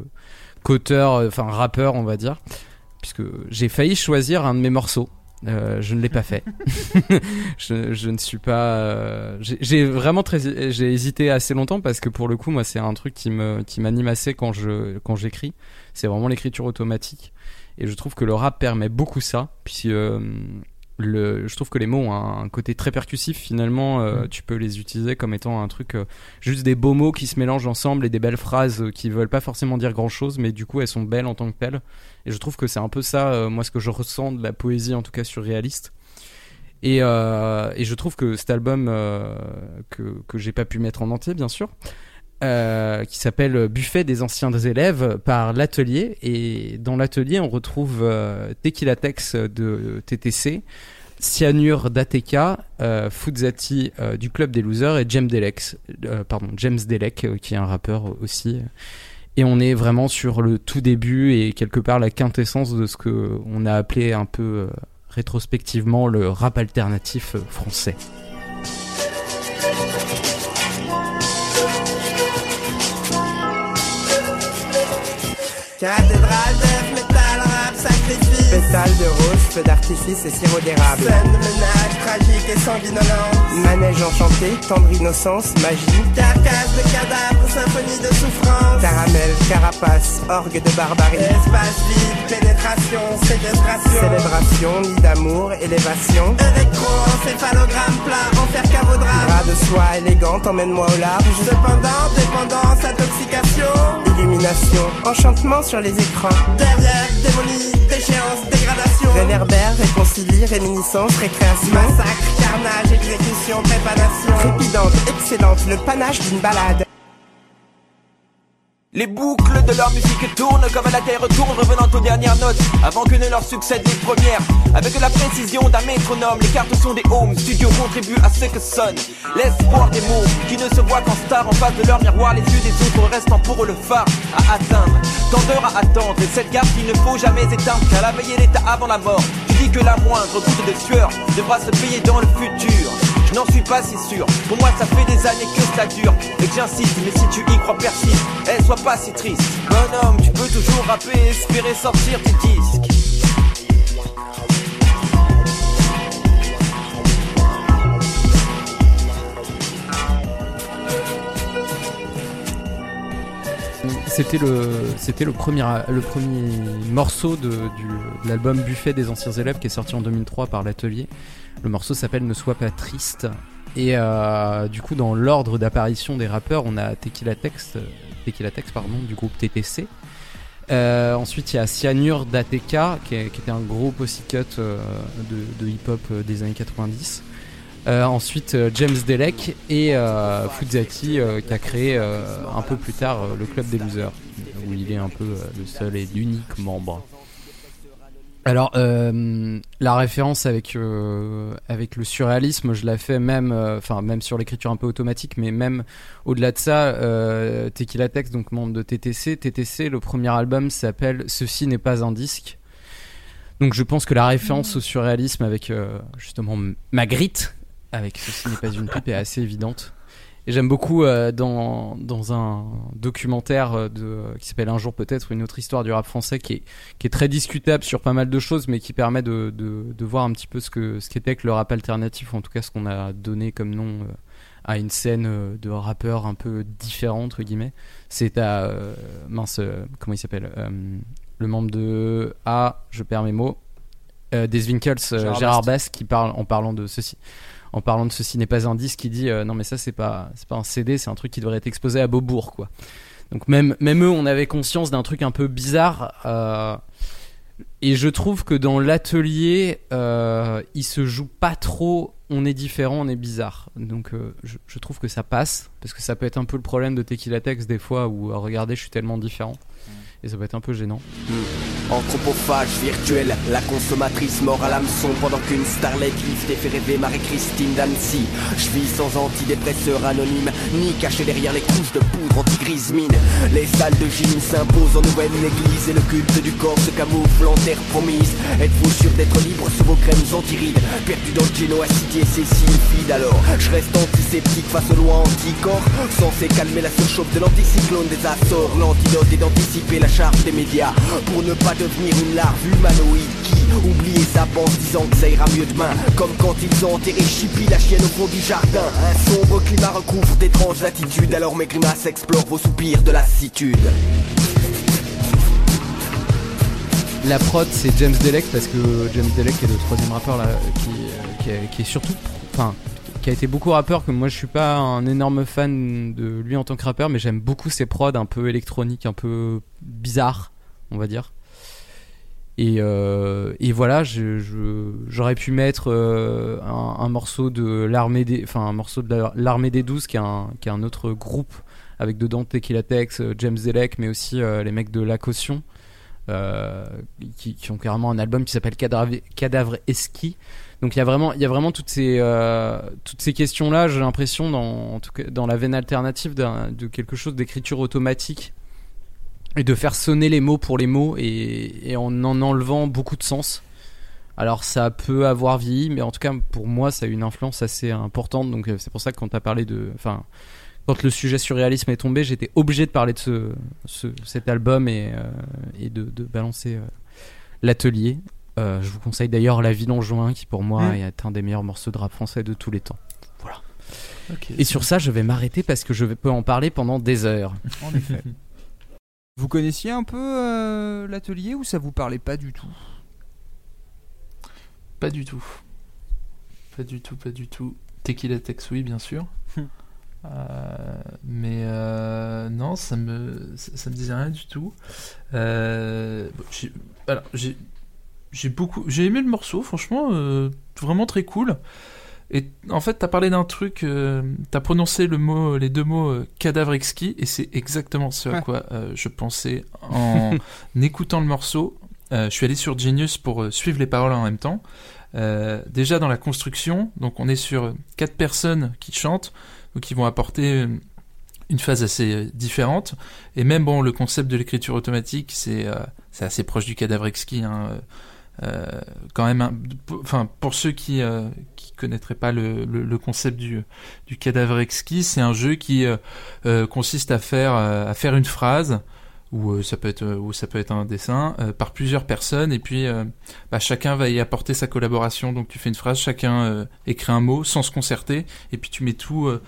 qu'auteur, enfin rappeur on va dire, puisque j'ai failli choisir un de mes morceaux, euh, je ne l'ai pas fait. je, je ne suis pas euh, j'ai, j'ai vraiment très, j'ai hésité assez longtemps parce que pour le coup moi c'est un truc qui, me, qui m'anime assez quand, je, quand j'écris, c'est vraiment l'écriture automatique. et je trouve que le rap permet beaucoup ça, puis euh, le, je trouve que les mots ont un côté très percussif finalement, euh, mmh. tu peux les utiliser comme étant un truc, euh, juste des beaux mots qui se mélangent ensemble et des belles phrases qui veulent pas forcément dire grand chose, mais du coup elles sont belles en tant que telles, et je trouve que c'est un peu ça, euh, moi ce que je ressens de la poésie en tout cas surréaliste. Et, euh, et je trouve que cet album euh, que, que j'ai pas pu mettre en entier bien sûr, euh, qui s'appelle Buffet des anciens élèves par L'atelier, et dans L'atelier on retrouve euh, Teki Latex de T T C, Cyanure d'A T K, euh, Fuzati euh, du Club des losers et James Delek, euh, pardon, James Delek euh, qui est un rappeur aussi. Et on est vraiment sur le tout début et quelque part la quintessence de ce qu'on a appelé un peu... Euh, rétrospectivement le rap alternatif français. Cathédrale d'œuf, métal, rap, sacrifice. Pétales de rose, feu d'artifice et sirop d'érable. Scène de ménage, tragique et sanguinolente. Manège enchanté, tendre innocence, magie. Carcasse de cadavre, symphonie de souffrance. Caramel, carapace, orgue de barbarie. Espace vide, pénétration, séquestration. Célébration, nid d'amour, élévation. Électro-encéphalogramme plat, enfer cavodrame. Bras de soie élégante, emmène-moi au large. Cependant, dépendance, intoxication. Illumination, enchantement sur les écrans. Derrière, démonie, déchéance, dégradation. Réverbère, réconcilie, réminiscence, récréation. Massacre, carnage, exécution, prépanation. Trépidante, excellente, le panache d'une balade. Les boucles de leur musique tournent comme la terre tourne, revenant aux dernières notes, avant que ne leur succèdent les premières. Avec la précision d'un métronome, les cartes sont des homes, studio contribue à ce que sonne l'espoir des mots, qui ne se voient qu'en star en face de leur miroir, les yeux des autres restant pour le phare à atteindre. Tant d'heures à attendre, et cette garde qu'il ne faut jamais éteindre, car la veille l'état avant la mort. Tu dis que la moindre goutte de sueur devra se payer dans le futur. Je n'en suis pas si sûr, pour moi ça fait des années que ça dure, et que j'insiste, mais si tu y crois persiste, eh sois pas si triste. Bonhomme, tu peux toujours rapper, espérer sortir tes disques. C'était le, c'était le premier, le premier morceau de, du, de l'album Buffet des anciens élèves qui est sorti en deux mille trois par L'atelier. Le morceau s'appelle Ne sois pas triste. Et euh, du coup, dans l'ordre d'apparition des rappeurs, on a Teki Latex, Teki Latex pardon, du groupe T T C. Euh, ensuite, il y a Cyanure d'A T K, qui, est, qui était un gros pussycut euh, de, de hip-hop des années quatre-vingt-dix. Euh, ensuite euh, James Delek et euh, Fuzati euh, qui a créé euh, un peu plus tard euh, le Club des losers, où il est un peu euh, le seul et l'unique membre. Alors euh, la référence avec, euh, avec le surréalisme, je la fais même, enfin euh, même sur l'écriture un peu automatique, mais même au-delà de ça, euh, Teki Latex, donc membre de T T C, T T C, le premier album s'appelle Ceci n'est pas un disque. Donc je pense que la référence au surréalisme avec euh, justement Magritte, avec Ceci n'est pas une pipe, est assez évidente. Et j'aime beaucoup euh, dans, dans un documentaire de, qui s'appelle Un jour peut-être, une autre histoire du rap français, qui est, qui est très discutable sur pas mal de choses, mais qui permet de, de, de voir un petit peu ce, que, ce qu'était que le rap alternatif, ou en tout cas ce qu'on a donné comme nom euh, à une scène euh, de rappeurs un peu différents, entre guillemets. C'est à... Euh, mince, euh, comment il s'appelle euh, le membre de... Ah, je perds mes mots. Euh, des Winkels, euh, Gérard Bass, qui parle en parlant de ceci. En parlant de Ceci n'est pas un disque, qui dit euh, non mais ça c'est pas c'est pas un C D, c'est un truc qui devrait être exposé à Beaubourg, quoi. Donc même même eux on avait conscience d'un truc un peu bizarre, euh, et je trouve que dans l'atelier euh, il se joue pas trop on est différent, on est bizarre, donc euh, je, je trouve que ça passe, parce que ça peut être un peu le problème de Teki Latex des fois, où euh, regardez je suis tellement différent. Mmh. Et ça peut être un peu gênant. Mmh. Anthropophage virtuelle, la consommatrice mort à l'hameçon pendant qu'une starlet lift et fait rêver Marie-Christine d'Annecy. Je vis sans antidépresseur anonyme, ni caché derrière les couches de poudre anti-grise mine. Les salles de gym s'imposent en nouvelle église et le culte du corps se camoufle en terre promise. Êtes-vous sûr d'être libre sous vos crèmes anti-rides, perdu dans le Geno Acity et Cécile. Alors je reste antiseptique face aux lois anticorps, censé calmer la surchauffe de l'anticyclone des Açores. L'antidote est d'anticiper la charge des médias pour ne pas devenir une larve humanoïde qui oublie sa pensée disant que ça ira mieux demain, comme quand ils ont enterré Chippy la chienne au fond du jardin. Un sombre climat recouvre d'étranges latitudes, alors mes grimaces explorent vos soupirs de lassitude. La prod c'est James Delek, parce que James Delek est le troisième rappeur là, qui, qui, est, qui est surtout, enfin, qui a été beaucoup rappeur, que moi je suis pas un énorme fan de lui en tant que rappeur, mais j'aime beaucoup ses prods un peu électroniques, un peu bizarres, on va dire. Et, euh, et voilà, je, je, j'aurais pu mettre euh, un, un morceau de l'armée des, enfin un morceau de la, l'armée des douze, qui est un, qui est un autre groupe avec dedans Teki Latex, James Delek, mais aussi euh, les mecs de La Caution, euh, qui, qui ont carrément un album qui s'appelle Cadavre, Cadavre Esquis. Donc il y a vraiment, il y a vraiment toutes ces, euh, toutes ces questions-là. J'ai l'impression, dans, en tout cas, dans la veine alternative, d'un, de quelque chose d'écriture automatique. Et de faire sonner les mots pour les mots, et, et en en enlevant beaucoup de sens. Alors ça peut avoir vieilli, mais en tout cas pour moi ça a eu une influence assez importante. Donc c'est pour ça que quand t'as parlé de, enfin, quand le sujet surréalisme est tombé, j'étais obligé de parler de ce, ce cet album et euh, et de, de balancer euh, l'atelier. Euh, je vous conseille d'ailleurs La Ville en juin, qui pour moi mmh. est un des meilleurs morceaux de rap français de tous les temps. Voilà. Okay, et sur ça je vais m'arrêter parce que je peux en parler pendant des heures. En effet. Vous connaissiez un peu euh, l'atelier, ou ça vous parlait pas du tout ? Pas du tout. Pas du tout, pas du tout. Teki Latex, oui, bien sûr. euh, mais euh, non, ça me, ça, ça me disait rien du tout. Euh, j'ai, alors, j'ai, j'ai, beaucoup, j'ai aimé le morceau, franchement, euh, vraiment très cool. Et en fait, t'as parlé d'un truc, euh, t'as prononcé le mot, les deux mots euh, cadavre exquis, et c'est exactement ce ouais. à quoi euh, je pensais en écoutant le morceau. Euh, je suis allé sur Genius pour euh, suivre les paroles en même temps. Euh, déjà dans la construction, donc on est sur quatre personnes qui chantent, ou qui vont apporter une phase assez euh, différente. Et même bon, le concept de l'écriture automatique, c'est, euh, c'est assez proche du cadavre exquis. Hein, euh, Euh, quand même, un, pour, enfin pour ceux qui euh, qui connaîtraient pas le, le, le concept du du cadavre exquis, c'est un jeu qui euh, euh, consiste à faire euh, à faire une phrase, ou euh, ça peut être ou ça peut être un dessin euh, par plusieurs personnes, et puis euh, bah, chacun va y apporter sa collaboration. Donc tu fais une phrase, chacun euh, écrit un mot sans se concerter, et puis tu mets tout euh,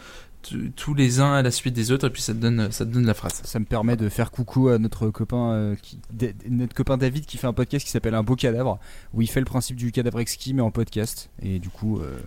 tous les uns à la suite des autres, et puis ça te donne, ça te donne la phrase. Ça me permet de faire coucou à notre copain euh, qui, de, notre copain David, qui fait un podcast qui s'appelle Un Beau Cadavre, où il fait le principe du cadavre exquis mais en podcast, et du coup euh,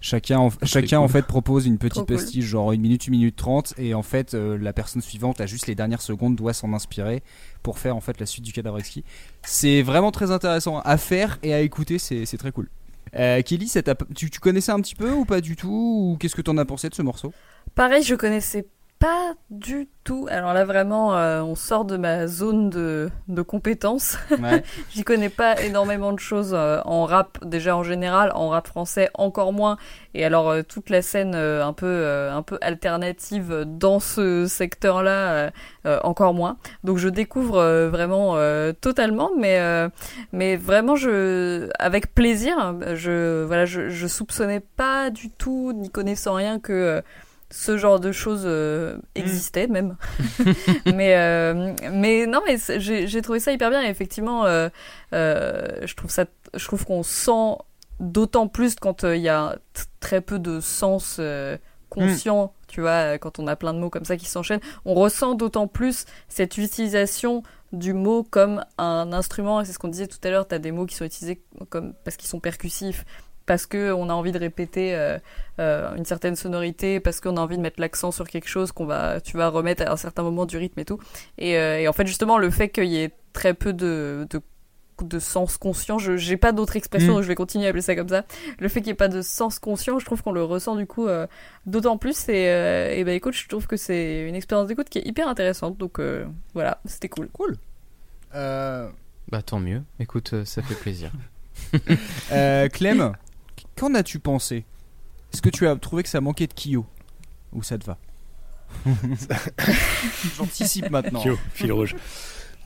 chacun, en, chacun cool. en fait propose une petite Trop pastille cool. genre une minute, une minute trente, et en fait euh, la personne suivante à juste les dernières secondes doit s'en inspirer pour faire en fait la suite du cadavre exquis. C'est vraiment très intéressant à faire et à écouter, c'est, c'est très cool. Euh, Kelly, ça t'a... Tu, tu connaissais un petit peu ou pas du tout, ou qu'est-ce que t'en as pensé de ce morceau ? Pareil, je connaissais pas du tout. Alors là vraiment, euh, on sort de ma zone de, de compétences. Ouais. J'y connais pas énormément de choses euh, en rap déjà en général, en rap français encore moins. Et alors euh, toute la scène euh, un peu euh, un peu alternative dans ce secteur-là euh, euh, encore moins. Donc je découvre euh, vraiment euh, totalement, mais euh, mais vraiment je avec plaisir. Je voilà, je, je soupçonnais pas du tout, n'y connaissant rien, que euh, ce genre de choses euh, existait mmh. même. mais euh, mais non mais j'ai j'ai trouvé ça hyper bien, et effectivement euh, euh, je trouve ça je trouve qu'on sent d'autant plus quand il euh, y a t- très peu de sens euh, conscient, mmh. tu vois, quand on a plein de mots comme ça qui s'enchaînent, on ressent d'autant plus cette utilisation du mot comme un instrument, et c'est ce qu'on disait tout à l'heure, tu as des mots qui sont utilisés comme parce qu'ils sont percussifs, parce qu'on a envie de répéter euh, euh, une certaine sonorité, parce qu'on a envie de mettre l'accent sur quelque chose qu'on va, tu vas remettre à un certain moment du rythme et tout. Et, euh, et en fait, justement, le fait qu'il y ait très peu de, de, de sens conscient, je, j'ai pas d'autre expression, mmh. donc je vais continuer à appeler ça comme ça. Le fait qu'il n'y ait pas de sens conscient, je trouve qu'on le ressent du coup euh, d'autant plus. Et, euh, et ben écoute, je trouve que c'est une expérience d'écoute qui est hyper intéressante. Donc euh, voilà, c'était cool. Cool. Euh... Bah tant mieux. Écoute, ça fait plaisir. euh, Clem. Qu'en as-tu pensé ? Est-ce que tu as trouvé que ça manquait de Kyo ? Ou ça te va ? J'anticipe maintenant. Kyo, fil rouge.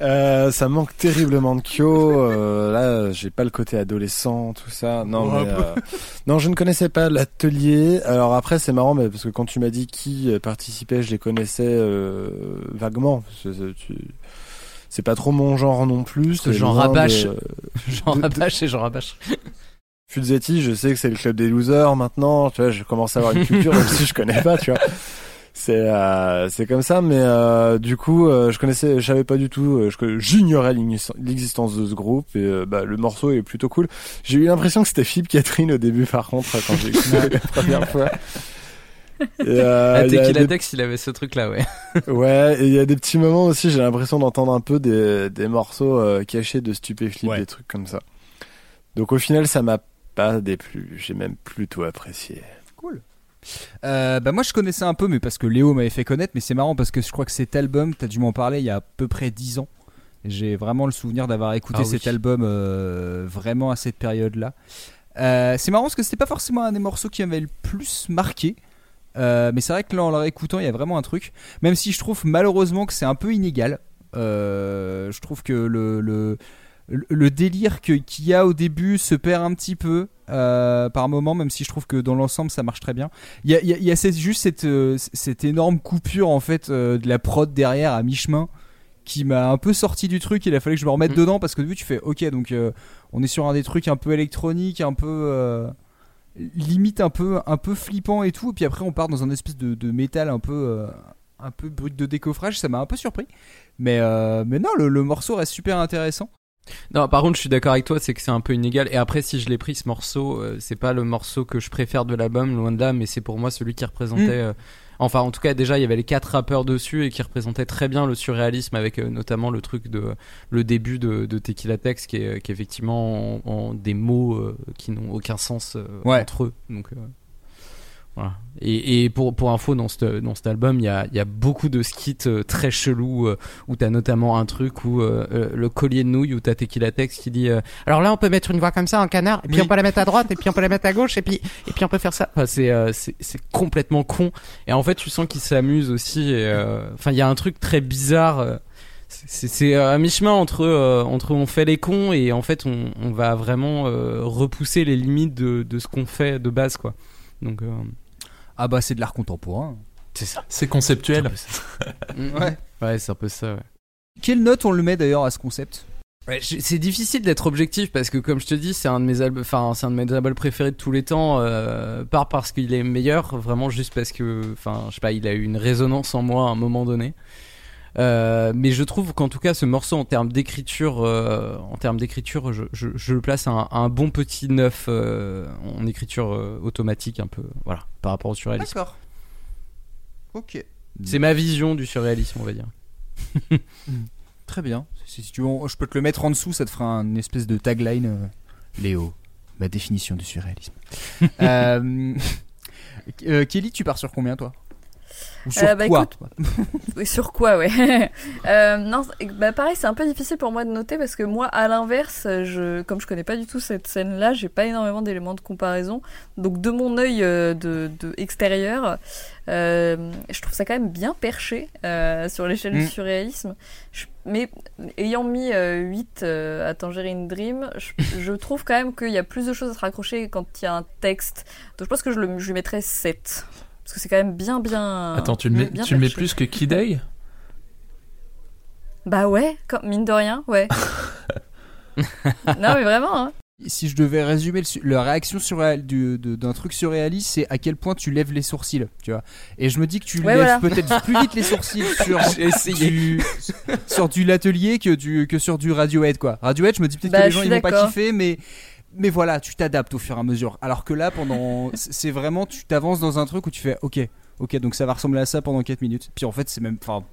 Euh, ça manque terriblement de Kyo. Euh, là, j'ai pas le côté adolescent, tout ça. Non, oh, mais, euh... non, je ne connaissais pas l'atelier. Alors après, c'est marrant, mais parce que quand tu m'as dit qui participait, je les connaissais euh, vaguement. Parce que tu... C'est pas trop mon genre non plus. C'est Jean Rabâche. De... Jean de... Rabâche et Jean Rabâche. Fuzati, je sais que c'est le club des losers maintenant, tu vois, je commence à avoir une culture, même si je connais pas, tu vois. c'est euh, c'est comme ça, mais euh, du coup euh, je connaissais, je savais pas du tout, euh, je, j'ignorais l'existence de ce groupe et euh, bah le morceau est plutôt cool. J'ai eu l'impression que c'était Philippe Catherine au début, par contre, quand j'ai écouté la première fois. Euh, ah, Teki Latex, des... il avait ce truc-là, ouais. Ouais, et il y a des petits moments aussi, j'ai l'impression d'entendre un peu des, des morceaux euh, cachés de Stupéflip, ouais. Des trucs comme ça. Donc au final, ça m'a pas déplu, j'ai même plutôt apprécié. Cool. Euh, bah moi je connaissais un peu, mais parce que Léo m'avait fait connaître, mais c'est marrant parce que je crois que cet album, t'as dû m'en parler il y a à peu près dix ans. J'ai vraiment le souvenir d'avoir écouté ah, cet oui. album euh, vraiment à cette période-là. Euh, c'est marrant parce que c'était pas forcément un des morceaux qui m'avait le plus marqué. Euh, mais c'est vrai que là en le réécoutant il y a vraiment un truc, même si je trouve malheureusement que c'est un peu inégal. Euh, je trouve que le, le, le délire que, qu'il y a au début se perd un petit peu euh, par moment, même si je trouve que dans l'ensemble ça marche très bien. Il y a, il y a, il y a cette, juste cette, cette énorme coupure en fait euh, de la prod derrière à mi-chemin qui m'a un peu sorti du truc. Il a fallu que je me remette mmh. dedans parce que au début tu fais ok, donc euh, on est sur un des trucs un peu électronique, un peu... Euh... limite un peu un peu flippant et tout, et puis après on part dans un espèce de, de métal un peu euh, un peu brut de décoffrage. Ça m'a un peu surpris, mais euh, mais non, le, le morceau reste super intéressant. Non, par contre je suis d'accord avec toi, c'est que c'est un peu inégal. Et après, si je l'ai pris ce morceau, euh, c'est pas le morceau que je préfère de l'album, loin de là, mais c'est pour moi celui qui représentait mmh. euh, enfin en tout cas déjà il y avait les quatre rappeurs dessus et qui représentaient très bien le surréalisme, avec euh, notamment le truc de le début de, de Teki Latex qui est, qui est effectivement en, en des mots euh, qui n'ont aucun sens euh, ouais. entre eux, donc euh, voilà. Et, et pour, pour info, dans, ce, dans cet album il y a, y a beaucoup de skits euh, très chelous euh, où t'as notamment un truc où euh, le collier de nouilles, où t'as Teki Latex qui dit euh, alors là on peut mettre une voix comme ça en canard, et puis oui. on peut la mettre à droite, et puis on peut la mettre à gauche, et puis, et puis on peut faire ça. Enfin, c'est, euh, c'est, c'est complètement con, et en fait tu sens qu'il s'amuse aussi. Enfin euh, il y a un truc très bizarre, euh, c'est, c'est euh, à mi-chemin entre, euh, entre on fait les cons et en fait on, on va vraiment euh, repousser les limites de, de ce qu'on fait de base, quoi. Donc euh, ah bah c'est de l'art contemporain. C'est ça. C'est conceptuel. C'est ouais. Ouais, c'est un peu ça, ouais. Quelle note on le met d'ailleurs à ce concept ? Ouais, je, c'est difficile d'être objectif parce que comme je te dis, c'est un de mes albums, enfin c'est un de mes albums préférés de tous les temps, euh, pas parce qu'il est meilleur, vraiment juste parce que, enfin je sais pas, il a eu une résonance en moi à un moment donné. Euh, mais je trouve qu'en tout cas ce morceau en termes d'écriture, euh, en termes d'écriture, je, je, je le place à un, à un bon petit neuf euh, en écriture euh, automatique un peu, voilà, par rapport au surréalisme. D'accord. Ok. C'est ma vision du surréalisme, on va dire. Très bien. Si, si tu veux, on, je peux te le mettre en dessous, ça te fera une espèce de tagline. Euh... Léo, ma définition du surréalisme. euh, euh, Kelly, tu pars sur combien toi ? Ou sur, euh, bah, quoi écoute, sur quoi ouais. euh, non, bah, pareil, c'est un peu difficile pour moi de noter parce que moi, à l'inverse, je, comme je connais pas du tout cette scène-là, j'ai pas énormément d'éléments de comparaison. Donc de mon œil euh, de, de extérieur, euh, je trouve ça quand même bien perché euh, sur l'échelle mmh. du surréalisme. Je, mais ayant mis euh, huit euh, à Tangerine Dream, je, je trouve quand même qu'il y a plus de choses à se raccrocher quand il y a un texte. Donc je pense que je, le, je lui mettrais sept. Parce que c'est quand même bien, bien. Attends, tu le mets, tu mets plus que Kid A ? Bah ouais, comme, mine de rien, ouais. Non, mais vraiment, hein. Si je devais résumer le, la réaction surréal, du, de, d'un truc surréaliste, c'est à quel point tu lèves les sourcils, tu vois. Et je me dis que tu ouais, lèves voilà. peut-être plus vite les sourcils sur, du, sur du l'atelier que, du, que sur du Radiohead, quoi. Radiohead, je me dis peut-être bah, que les gens, ils vont pas kiffer, mais. Mais voilà, tu t'adaptes au fur et à mesure. Alors que là, pendant, c'est vraiment, tu t'avances dans un truc où tu fais, ok, ok, donc ça va ressembler à ça pendant quatre minutes. Puis en fait, c'est même, enfin,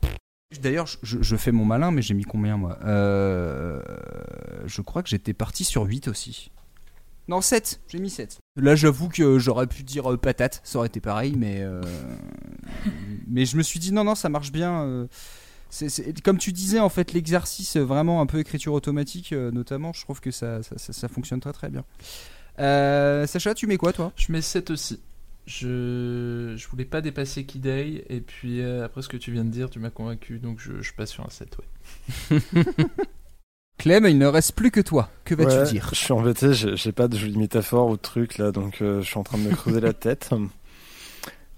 d'ailleurs, je, je fais mon malin, mais j'ai mis combien moi ? euh... Je crois que j'étais parti sur huit aussi. Non, sept. J'ai mis sept. Là, j'avoue que j'aurais pu dire euh, patate, ça aurait été pareil, mais euh... mais je me suis dit non, non, ça marche bien. Euh... C'est, c'est, comme tu disais, en fait, l'exercice vraiment un peu écriture automatique, euh, notamment, je trouve que ça, ça, ça, ça fonctionne très très bien. Euh, Sacha, tu mets quoi, toi ? Je mets sept aussi. Je je voulais pas dépasser Kid A, et puis euh, après ce que tu viens de dire, tu m'as convaincu, donc je, je passe sur un sept, ouais. Clem, il ne reste plus que toi. Que vas-tu ouais, dire ? Je suis embêté, j'ai, j'ai pas de jolie métaphore ou de truc, là, donc euh, je suis en train de me creuser la tête.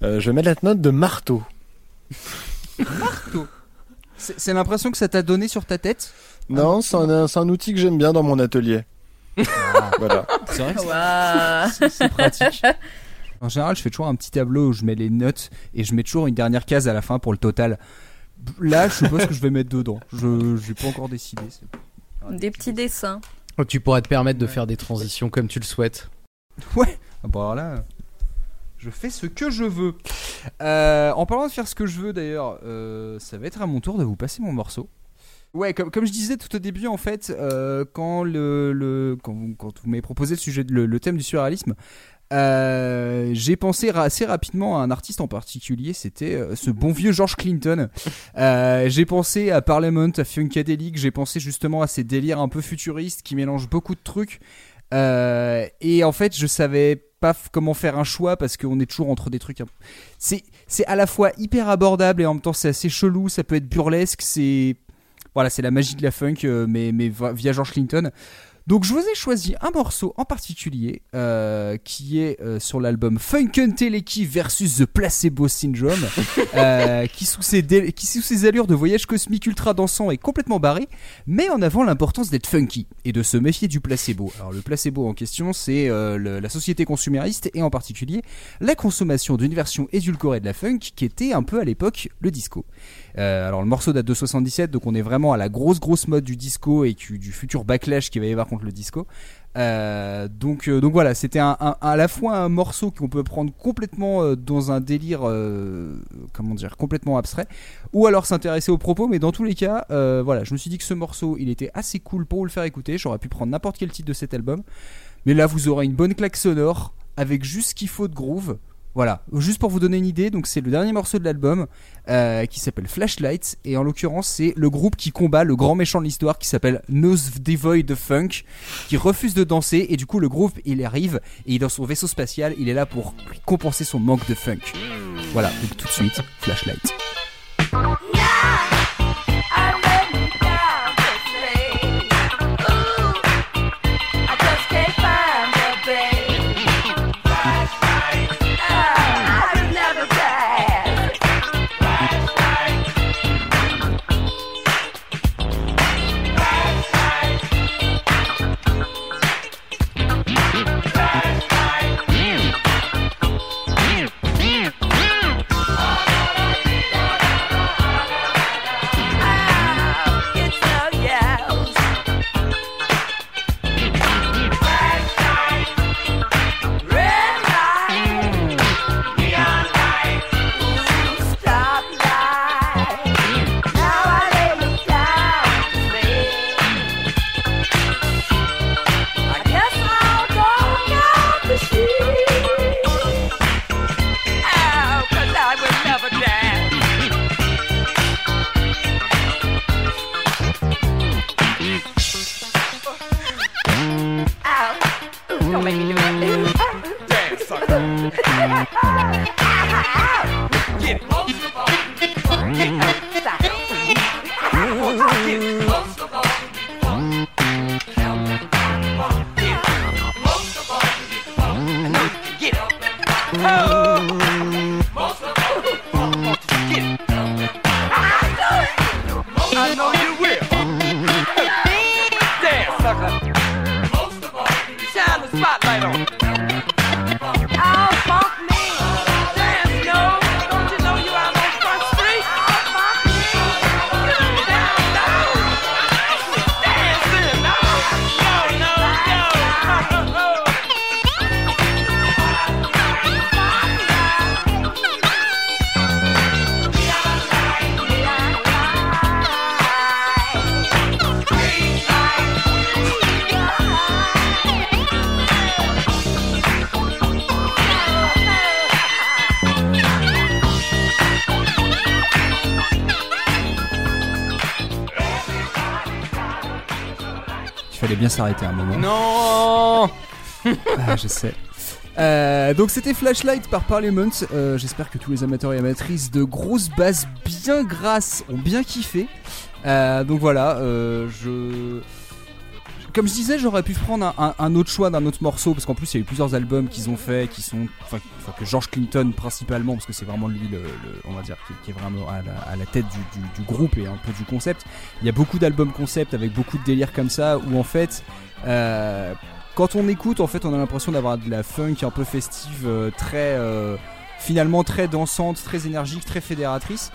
Euh, je vais mettre la note de marteau. Marteau ? C'est, c'est l'impression que ça t'a donné sur ta tête ? Non, c'est un, c'est un outil que j'aime bien dans mon atelier. Ah. Voilà. C'est vrai que c'est, wow. c'est, c'est pratique. En général, je fais toujours un petit tableau où je mets les notes et je mets toujours une dernière case à la fin pour le total. Là, je sais pas ce que je vais mettre dedans. Je n'ai pas encore décidé. Des, des petits dessins. dessins. Tu pourras te permettre de ouais. faire des transitions comme tu le souhaites. Ouais. Ah bah alors là, je fais ce que je veux. Euh, en parlant de faire ce que je veux, d'ailleurs, euh, ça va être à mon tour de vous passer mon morceau. Ouais, comme, comme je disais tout au début, en fait, euh, quand, le, le, quand, vous, quand vous m'avez proposé le, sujet de, le, le thème du surréalisme, euh, j'ai pensé assez rapidement à un artiste en particulier, c'était euh, ce bon vieux George Clinton. Euh, j'ai pensé à Parliament, à Funkadelic, j'ai pensé justement à ces délires un peu futuristes qui mélangent beaucoup de trucs. Euh, et en fait, je savais pas f- comment faire un choix parce qu'on est toujours entre des trucs. Hein. C'est, c'est à la fois hyper abordable et en même temps c'est assez chelou, ça peut être burlesque, c'est... Voilà, c'est la magie de la funk, euh, mais, mais via George Clinton. Donc, je vous ai choisi un morceau en particulier euh, qui est euh, sur l'album Funkadelic versus The Placebo Syndrome, euh, qui, sous ses dé- qui, sous ses allures de voyage cosmique ultra dansant, est complètement barré, met en avant l'importance d'être funky et de se méfier du placebo. Alors, le placebo en question, c'est euh, le, la société consumériste et en particulier la consommation d'une version édulcorée de la funk qui était un peu à l'époque le disco. Euh, alors le morceau date de soixante-dix-sept, donc on est vraiment à la grosse grosse mode du disco et du, du futur backlash qu'il va y avoir contre le disco. Euh, donc euh, donc voilà, c'était un, un, à la fois un morceau qu'on peut prendre complètement euh, dans un délire, euh, comment dire, complètement abstrait, ou alors s'intéresser aux propos. Mais dans tous les cas, euh, voilà, je me suis dit que ce morceau, il était assez cool pour vous le faire écouter. J'aurais pu prendre n'importe quel titre de cet album, mais là vous aurez une bonne claque sonore avec juste ce qu'il faut de groove. Voilà, juste pour vous donner une idée, donc c'est le dernier morceau de l'album euh, qui s'appelle Flashlight, et en l'occurrence c'est le groupe qui combat le grand méchant de l'histoire qui s'appelle Nose Devoid of Funk, qui refuse de danser, et du coup le groupe il arrive et dans son vaisseau spatial il est là pour compenser son manque de funk. Voilà, donc tout de suite, Flashlight. S'arrêter un moment. Non. Ah, je sais. Euh, donc c'était Flashlight par Parliament. Euh, j'espère que tous les amateurs et amatrices de grosses basses bien grasses ont bien kiffé. Euh, donc voilà, euh, je... Comme je disais, j'aurais pu prendre un, un, un autre choix d'un autre morceau, parce qu'en plus il y a eu plusieurs albums qu'ils ont fait, qui sont, enfin que George Clinton principalement, parce que c'est vraiment lui, le, le, on va dire, qui, qui est vraiment à la, à la tête du, du, du groupe et un peu du concept. Il y a beaucoup d'albums concept avec beaucoup de délires comme ça, où en fait, euh, quand on écoute, en fait, on a l'impression d'avoir de la funk un peu festive, euh, très euh, finalement très dansante, très énergique, très fédératrice.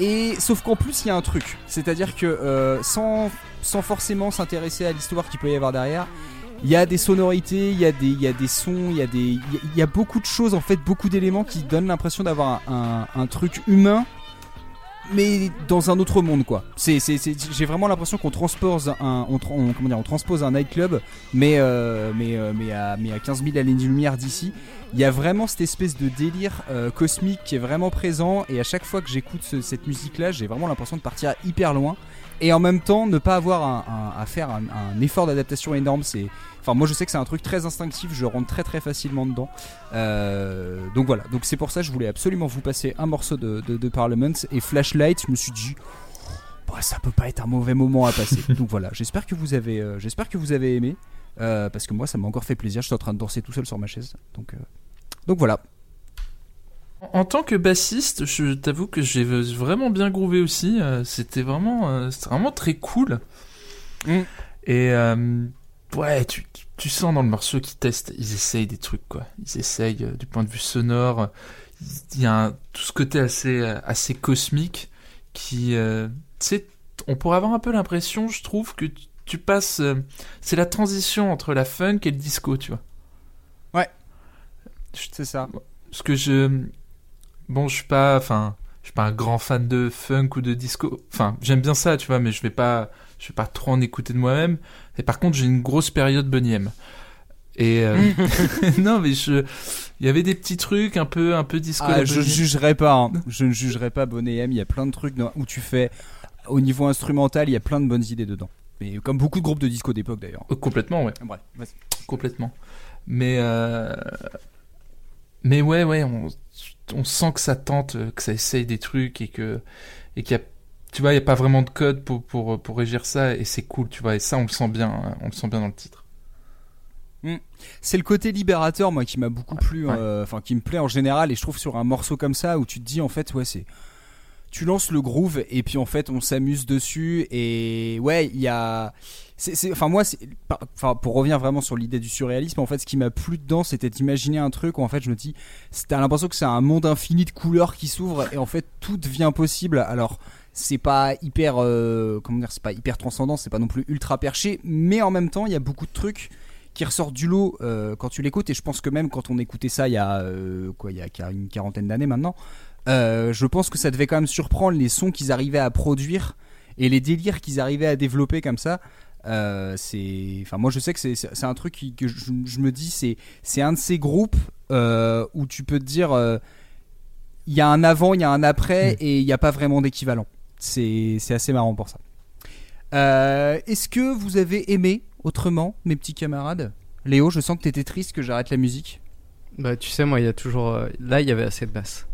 Et sauf qu'en plus il y a un truc, c'est-à-dire que euh, sans sans forcément s'intéresser à l'histoire qu'il peut y avoir derrière, il y a des sonorités, il y a des il y a des sons, il y a des il y, y a beaucoup de choses en fait, beaucoup d'éléments qui donnent l'impression d'avoir un, un, un truc humain. Mais dans un autre monde quoi. C'est, c'est, c'est, j'ai vraiment l'impression qu'on transpose un, on, on, comment dire, on transpose un nightclub, mais euh, mais euh, mais à mais à quinze mille années-lumière d'ici. Il y a vraiment cette espèce de délire euh, cosmique qui est vraiment présent. Et à chaque fois que j'écoute ce, cette musique-là, j'ai vraiment l'impression de partir hyper loin. Et en même temps, ne pas avoir un, un, à faire un, un effort d'adaptation énorme, c'est. Enfin, moi, je sais que c'est un truc très instinctif. Je rentre très très facilement dedans. Euh, donc voilà. Donc c'est pour ça que je voulais absolument vous passer un morceau de, de, de Parliament et Flashlight. Je me suis dit, bah, ça peut pas être un mauvais moment à passer. Donc voilà. J'espère que vous avez, euh, j'espère que vous avez aimé, euh, parce que moi, ça m'a encore fait plaisir. Je suis en train de danser tout seul sur ma chaise. Donc, euh, donc voilà. En tant que bassiste, je t'avoue que j'ai vraiment bien groové aussi. C'était vraiment, c'était vraiment très cool. Mm. Et euh, ouais, tu, tu sens dans le morceau qu'ils testent, ils essayent des trucs quoi. Ils essayent euh, du point de vue sonore. Il y a un, tout ce côté assez, assez cosmique qui, euh, tu sais, on pourrait avoir un peu l'impression, je trouve, que tu, tu passes. Euh, c'est la transition entre la funk et le disco, tu vois. Ouais. C'est ça. Parce que je. Bon, je suis pas, enfin, je suis pas un grand fan de funk ou de disco. Enfin, j'aime bien ça, tu vois, mais je vais pas, je vais pas trop en écouter de moi-même. Et par contre, j'ai une grosse période Boney M. Et euh... non, mais je, il y avait des petits trucs un peu, un peu disco. Ah, je jugerai pas, hein. je ne jugerai pas Boney M. Il y a plein de trucs dans... où tu fais, au niveau instrumental, il y a plein de bonnes idées dedans. Mais comme beaucoup de groupes de disco d'époque d'ailleurs. Euh, complètement, ouais. Bref, vas-y. Complètement. Mais, euh... mais ouais, ouais, on. on sent que ça tente, que ça essaye des trucs et que et qu'il y a, tu vois, il y a pas vraiment de code pour pour pour régir ça et c'est cool, tu vois, et ça on le sent bien, on le sent bien dans le titre. Mmh. C'est le côté libérateur moi qui m'a beaucoup ouais, plu, ouais. Enfin euh, qui me plaît en général et je trouve sur un morceau comme ça où tu te dis en fait ouais c'est tu lances le groove et puis en fait on s'amuse dessus et ouais il y a c'est, c'est, enfin moi c'est, enfin, pour revenir vraiment sur l'idée du surréalisme en fait ce qui m'a plu dedans c'était d'imaginer un truc où en fait je me dis t'as l'impression que c'est un monde infini de couleurs qui s'ouvre et en fait tout devient possible alors c'est pas hyper euh, comment dire c'est pas hyper transcendant c'est pas non plus ultra perché mais en même temps il y a beaucoup de trucs qui ressortent du lot euh, quand tu l'écoutes et je pense que même quand on écoutait ça il y a euh, quoi il y a une quarantaine d'années maintenant Euh, je pense que ça devait quand même surprendre les sons qu'ils arrivaient à produire et les délires qu'ils arrivaient à développer comme ça. Euh, c'est, enfin moi je sais que c'est, c'est un truc qui, que je, je me dis c'est, c'est un de ces groupes euh, où tu peux te dire il euh, y a un avant, il y a un après et il n'y a pas vraiment d'équivalent. C'est, c'est assez marrant pour ça. Euh, est-ce que vous avez aimé autrement mes petits camarades ? Léo, je sens que t'étais triste que j'arrête la musique. Bah tu sais moi il y a toujours euh, là il y avait assez de basse.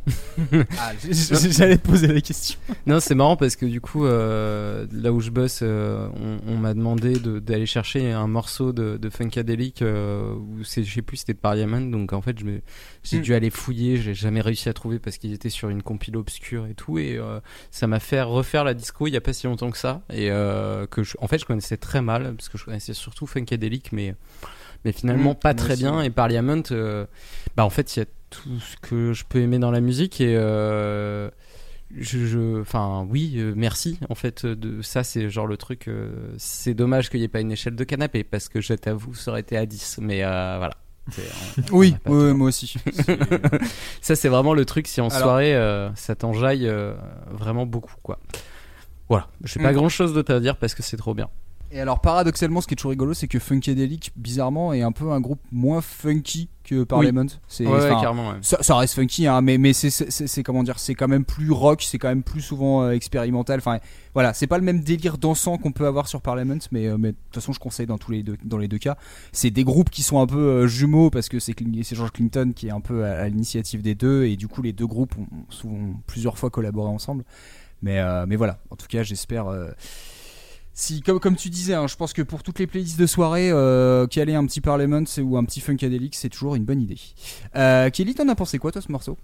Ah, j'allais te poser la question. Non c'est marrant parce que du coup euh, là où je bosse euh, on, on m'a demandé de, d'aller chercher un morceau de, de Funkadelic euh, où c'est, je sais plus c'était de Parliament donc en fait je me, j'ai mm. dû aller fouiller, j'ai jamais réussi à trouver parce qu'ils étaient sur une compile obscure et tout et euh, ça m'a fait refaire la disco il y a pas si longtemps que ça et euh, que je, en fait je connaissais très mal parce que je connaissais surtout Funkadelic mais mais finalement mmh, pas très aussi. Bien et Parliament euh, bah en fait il y a tout ce que je peux aimer dans la musique et euh, je enfin oui euh, merci en fait de ça c'est genre le truc euh, c'est dommage qu'il n'y ait pas une échelle de canapé parce que je t'avoue ça aurait été à dix mais euh, voilà c'est, on, oui on ouais, moi aussi c'est... ça c'est vraiment le truc si en Alors... soirée euh, ça t'enjaille euh, vraiment beaucoup quoi voilà j'ai mmh. pas grand chose d'autre à dire parce que c'est trop bien. Et alors paradoxalement ce qui est toujours rigolo c'est que Funkadelic bizarrement est un peu un groupe moins funky que Parliament. Oui. C'est, ouais, ouais, carrément, ouais. ça, ça reste funky hein, mais, mais c'est, c'est, c'est comment dire c'est quand même plus rock, c'est quand même plus souvent euh, expérimental. Enfin voilà, c'est pas le même délire dansant qu'on peut avoir sur Parliament mais euh, mais de toute façon je conseille dans tous les deux, dans les deux cas. C'est des groupes qui sont un peu euh, jumeaux parce que c'est, c'est George Clinton qui est un peu à, à l'initiative des deux et du coup les deux groupes ont souvent plusieurs fois collaboré ensemble. Mais euh, mais voilà, en tout cas j'espère. Euh, Si, comme, comme tu disais, hein, je pense que pour toutes les playlists de soirée, euh, caler un petit Parliament ou un petit Funkadelic, c'est toujours une bonne idée. Euh, Kelly, t'en as pensé quoi, toi, ce morceau ?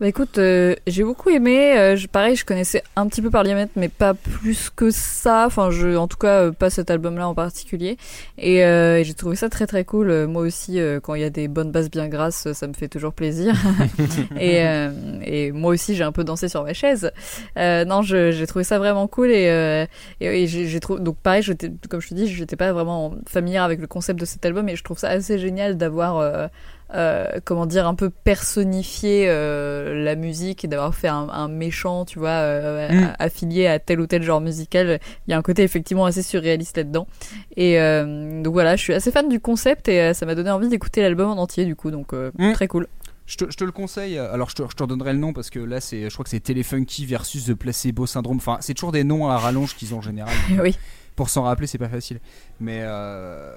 Bah écoute, euh, j'ai beaucoup aimé. Euh, je, pareil, je connaissais un petit peu Parliament, mais pas plus que ça. Enfin, je, en tout cas, euh, pas cet album-là en particulier. Et, euh, et j'ai trouvé ça très très cool. Euh, moi aussi, euh, quand il y a des bonnes basses bien grasses, ça me fait toujours plaisir. et, euh, et moi aussi, j'ai un peu dansé sur ma chaise. Euh, non, je, j'ai trouvé ça vraiment cool. Et, euh, et, et j'ai, j'ai trouvé. Donc pareil, j'étais, comme je te dis, j'étais pas vraiment familière avec le concept de cet album, et je trouve ça assez génial d'avoir. Euh, Euh, comment dire, un peu personnifier euh, la musique et d'avoir fait un, un méchant, tu vois, euh, mmh. a- affilié à tel ou tel genre musical. Il y a un côté effectivement assez surréaliste là-dedans. Et euh, donc voilà, je suis assez fan du concept et euh, ça m'a donné envie d'écouter l'album en entier du coup, donc euh, mmh. très cool. Je te, je te le conseille. Alors je te, je te redonnerai le nom parce que là c'est, je crois que c'est Telefunky versus The Placebo Syndrome. Enfin, c'est toujours des noms à rallonge qu'ils ont en général. Oui. Pour s'en rappeler, c'est pas facile. Mais euh...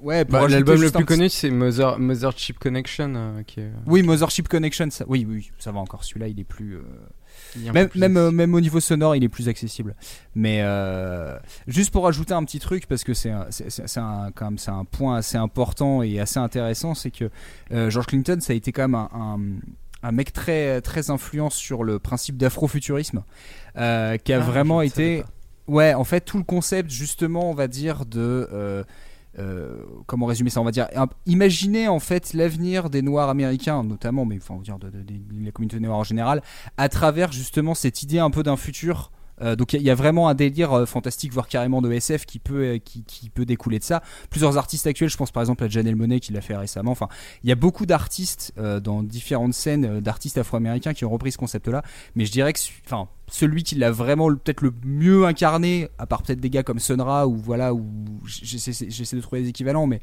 ouais, bah, l'album le plus connu, c'est Mother, Mothership Connection. Euh, qui est... Oui, Mothership Connection, ça... oui, oui, ça va encore. Celui-là, il est plus. Euh... Il est même, plus même, euh, même au niveau sonore, il est plus accessible. Mais euh... juste pour ajouter un petit truc, parce que c'est, un, c'est, c'est, c'est, un, quand même, c'est un point assez important et assez intéressant, c'est que euh, George Clinton, ça a été quand même un. un... un mec très, très influent sur le principe d'afrofuturisme euh, qui a ah, vraiment été ouais en fait tout le concept justement on va dire de euh, euh, comment résumer ça on va dire imaginer en fait l'avenir des Noirs américains notamment mais enfin on va dire de, de, de, de la communauté noire en général à travers justement cette idée un peu d'un futur. Euh, donc il y, y a vraiment un délire euh, fantastique voire carrément de S F qui peut, euh, qui, qui peut découler de ça. Plusieurs artistes actuels, je pense par exemple à Janelle Monáe qui l'a fait récemment, enfin il y a beaucoup d'artistes euh, dans différentes scènes euh, d'artistes afro-américains qui ont repris ce concept là, mais je dirais que enfin, celui qui l'a vraiment peut-être le mieux incarné, à part peut-être des gars comme Sun Ra ou voilà, ou j'essaie, j'essaie de trouver des équivalents, mais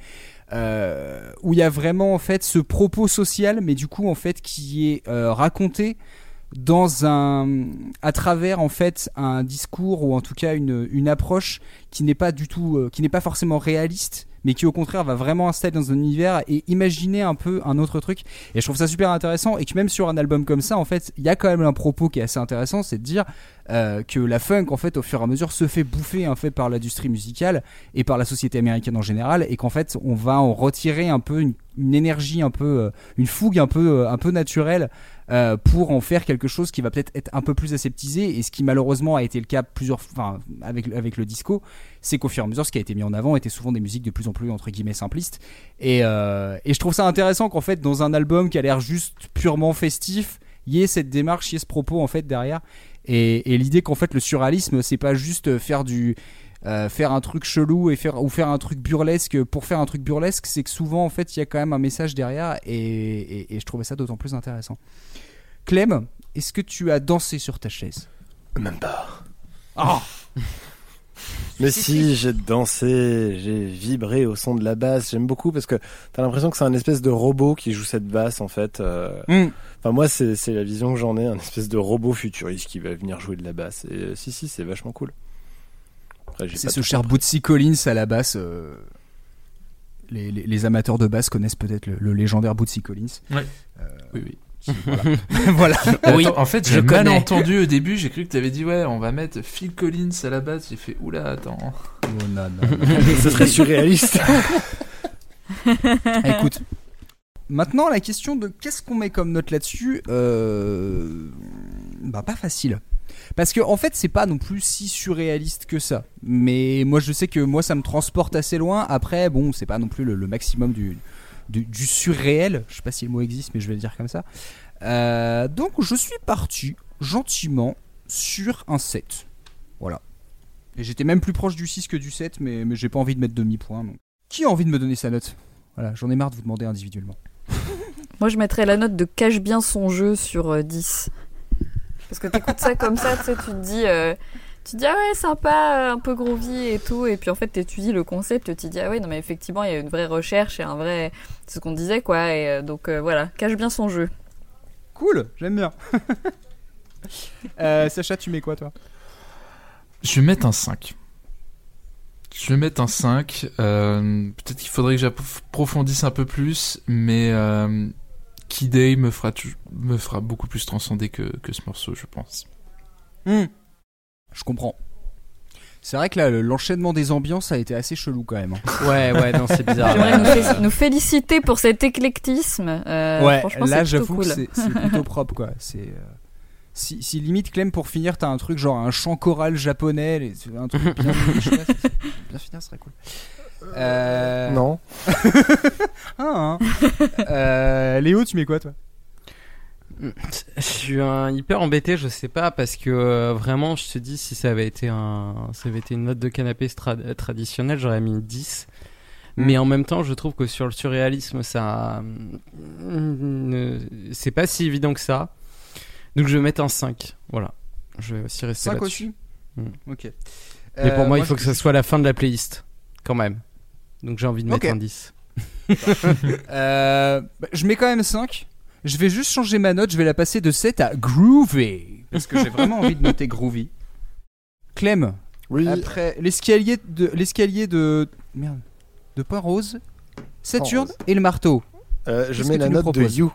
euh, où il y a vraiment en fait ce propos social mais du coup en fait qui est euh, raconté dans un, à travers en fait un discours ou en tout cas une une approche qui n'est pas du tout, euh, qui n'est pas forcément réaliste, mais qui au contraire va vraiment installer dans un univers et imaginer un peu un autre truc. Et je trouve ça super intéressant et que même sur un album comme ça, en fait, il y a quand même un propos qui est assez intéressant, c'est de dire euh, que la funk, en fait, au fur et à mesure, se fait bouffer en fait par l'industrie musicale et par la société américaine en général, et qu'en fait, on va en retirer un peu une, une énergie, un peu, euh, une fougue, un peu, euh, un peu naturelle. Euh, pour en faire quelque chose qui va peut-être être un peu plus aseptisé, et ce qui malheureusement a été le cas plusieurs, enfin, avec, avec le disco, c'est qu'au fur et à mesure ce qui a été mis en avant était souvent des musiques de plus en plus entre guillemets simplistes, et, euh, et je trouve ça intéressant qu'en fait dans un album qui a l'air juste purement festif, il y ait cette démarche, il y ait ce propos en fait derrière, et, et l'idée qu'en fait le surréalisme c'est pas juste faire du Euh, faire un truc chelou et faire, ou faire un truc burlesque pour faire un truc burlesque, c'est que souvent en fait il y a quand même un message derrière, et, et, et je trouvais ça d'autant plus intéressant. Clem, est-ce que tu as dansé sur ta chaise ? Même pas. Oh mais si, j'ai dansé, j'ai vibré au son de la basse. J'aime beaucoup parce que t'as l'impression que c'est un espèce de robot qui joue cette basse en fait. Euh, mm. Enfin moi c'est, c'est la vision que j'en ai, un espèce de robot futuriste qui va venir jouer de la basse. Et euh, si si, c'est vachement cool. Après, c'est ce cher Bootsy Collins à la basse. Euh, les, les, les amateurs de basse connaissent peut-être le, le légendaire Bootsy Collins. Ouais. Euh, oui, oui. Voilà. Voilà. Oui. Attends, en fait, j'ai mal entendu au début. J'ai cru que tu avais dit ouais, on va mettre Phil Collins à la basse. J'ai fait oula, attends. Oh, non, non, non. Ce serait surréaliste. Écoute. Maintenant, la question de qu'est-ce qu'on met comme note là-dessus, euh... bah pas facile. Parce que en fait c'est pas non plus si surréaliste que ça, mais moi je sais que moi ça me transporte assez loin. Après bon c'est pas non plus le, le maximum du, du, du surréel, je sais pas si le mot existe mais je vais le dire comme ça, euh, donc je suis parti gentiment sur un sept. Voilà. Et j'étais même plus proche du six que du sept, mais, mais j'ai pas envie de mettre demi-point donc. Qui a envie de me donner sa note ? Voilà, j'en ai marre de vous demander individuellement. Moi je mettrais la note de cache bien son jeu sur dix. Parce que t'écoutes ça comme ça, tu sais, tu te dis, euh, tu te dis ah ouais sympa, un peu groovy et tout, et puis en fait t'étudies le concept, tu te dis ah ouais non mais effectivement il y a une vraie recherche et un vrai, c'est ce qu'on disait quoi, et euh, donc euh, voilà, cache bien son jeu. Cool, j'aime bien. euh, Sacha, tu mets quoi toi ? Je vais mettre un cinq. Je vais mettre un cinq. Euh, peut-être qu'il faudrait que j'approfondisse un peu plus, mais. Euh... Kid A me fera, me fera beaucoup plus transcender que, que ce morceau, je pense. Mmh. Je comprends. C'est vrai que là, l'enchaînement des ambiances a été assez chelou quand même. Ouais, ouais, non, c'est bizarre. J'aimerais nous, fé- nous féliciter pour cet éclectisme. Euh, ouais, là, j'avoue cool. que c'est, c'est plutôt propre, quoi. C'est, euh... si, si limite, Clem, pour finir, t'as un truc genre un chant choral japonais, les... un truc bien, bien, bien finir, ce serait cool. Euh... Non. ah, hein. euh, Léo, tu mets quoi, toi ? Je suis un hyper embêté, je sais pas, parce que euh, vraiment, je te dis, si ça avait été un, ça avait été une note de canapé stra- traditionnelle, j'aurais mis dix. Mm. Mais en même temps, je trouve que sur le surréalisme, ça, ne... c'est pas si évident que ça. Donc je vais mettre un cinq. Voilà, je vais aussi rester cinq là-dessus. cinq aussi. Mm. Ok. Mais pour euh, moi, il faut que, que ça soit la fin de la playlist, quand même. Donc j'ai envie de okay. mettre un dix. euh, bah, je mets quand même cinq. Je vais juste changer ma note, je vais la passer de sept à groovy. Parce que j'ai vraiment envie de noter groovy. Clem, oui. après l'escalier de, l'escalier de, merde, de Point-Rose, Saturne Point-Rose. Et le marteau. Euh, je mets la note de You.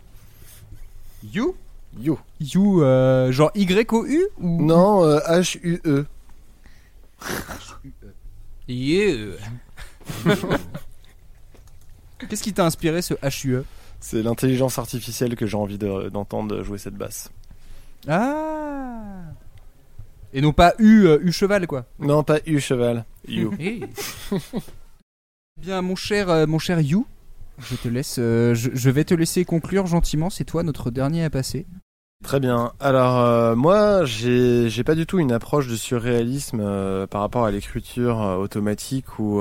You You. You, euh, genre Y O U ou... Non, euh, H U E. H U E. You. Qu'est-ce qui t'a inspiré ce H U E ? C'est l'intelligence artificielle que j'ai envie de, d'entendre jouer cette basse. Ah. Et non pas U, U cheval quoi. Non pas U cheval. You. Hey. Bien mon cher, mon cher You, je te laisse, je, je vais te laisser conclure gentiment. C'est toi notre dernier à passer. Très bien. Alors euh, moi, j'ai, j'ai pas du tout une approche de surréalisme euh, par rapport à l'écriture euh, automatique ou.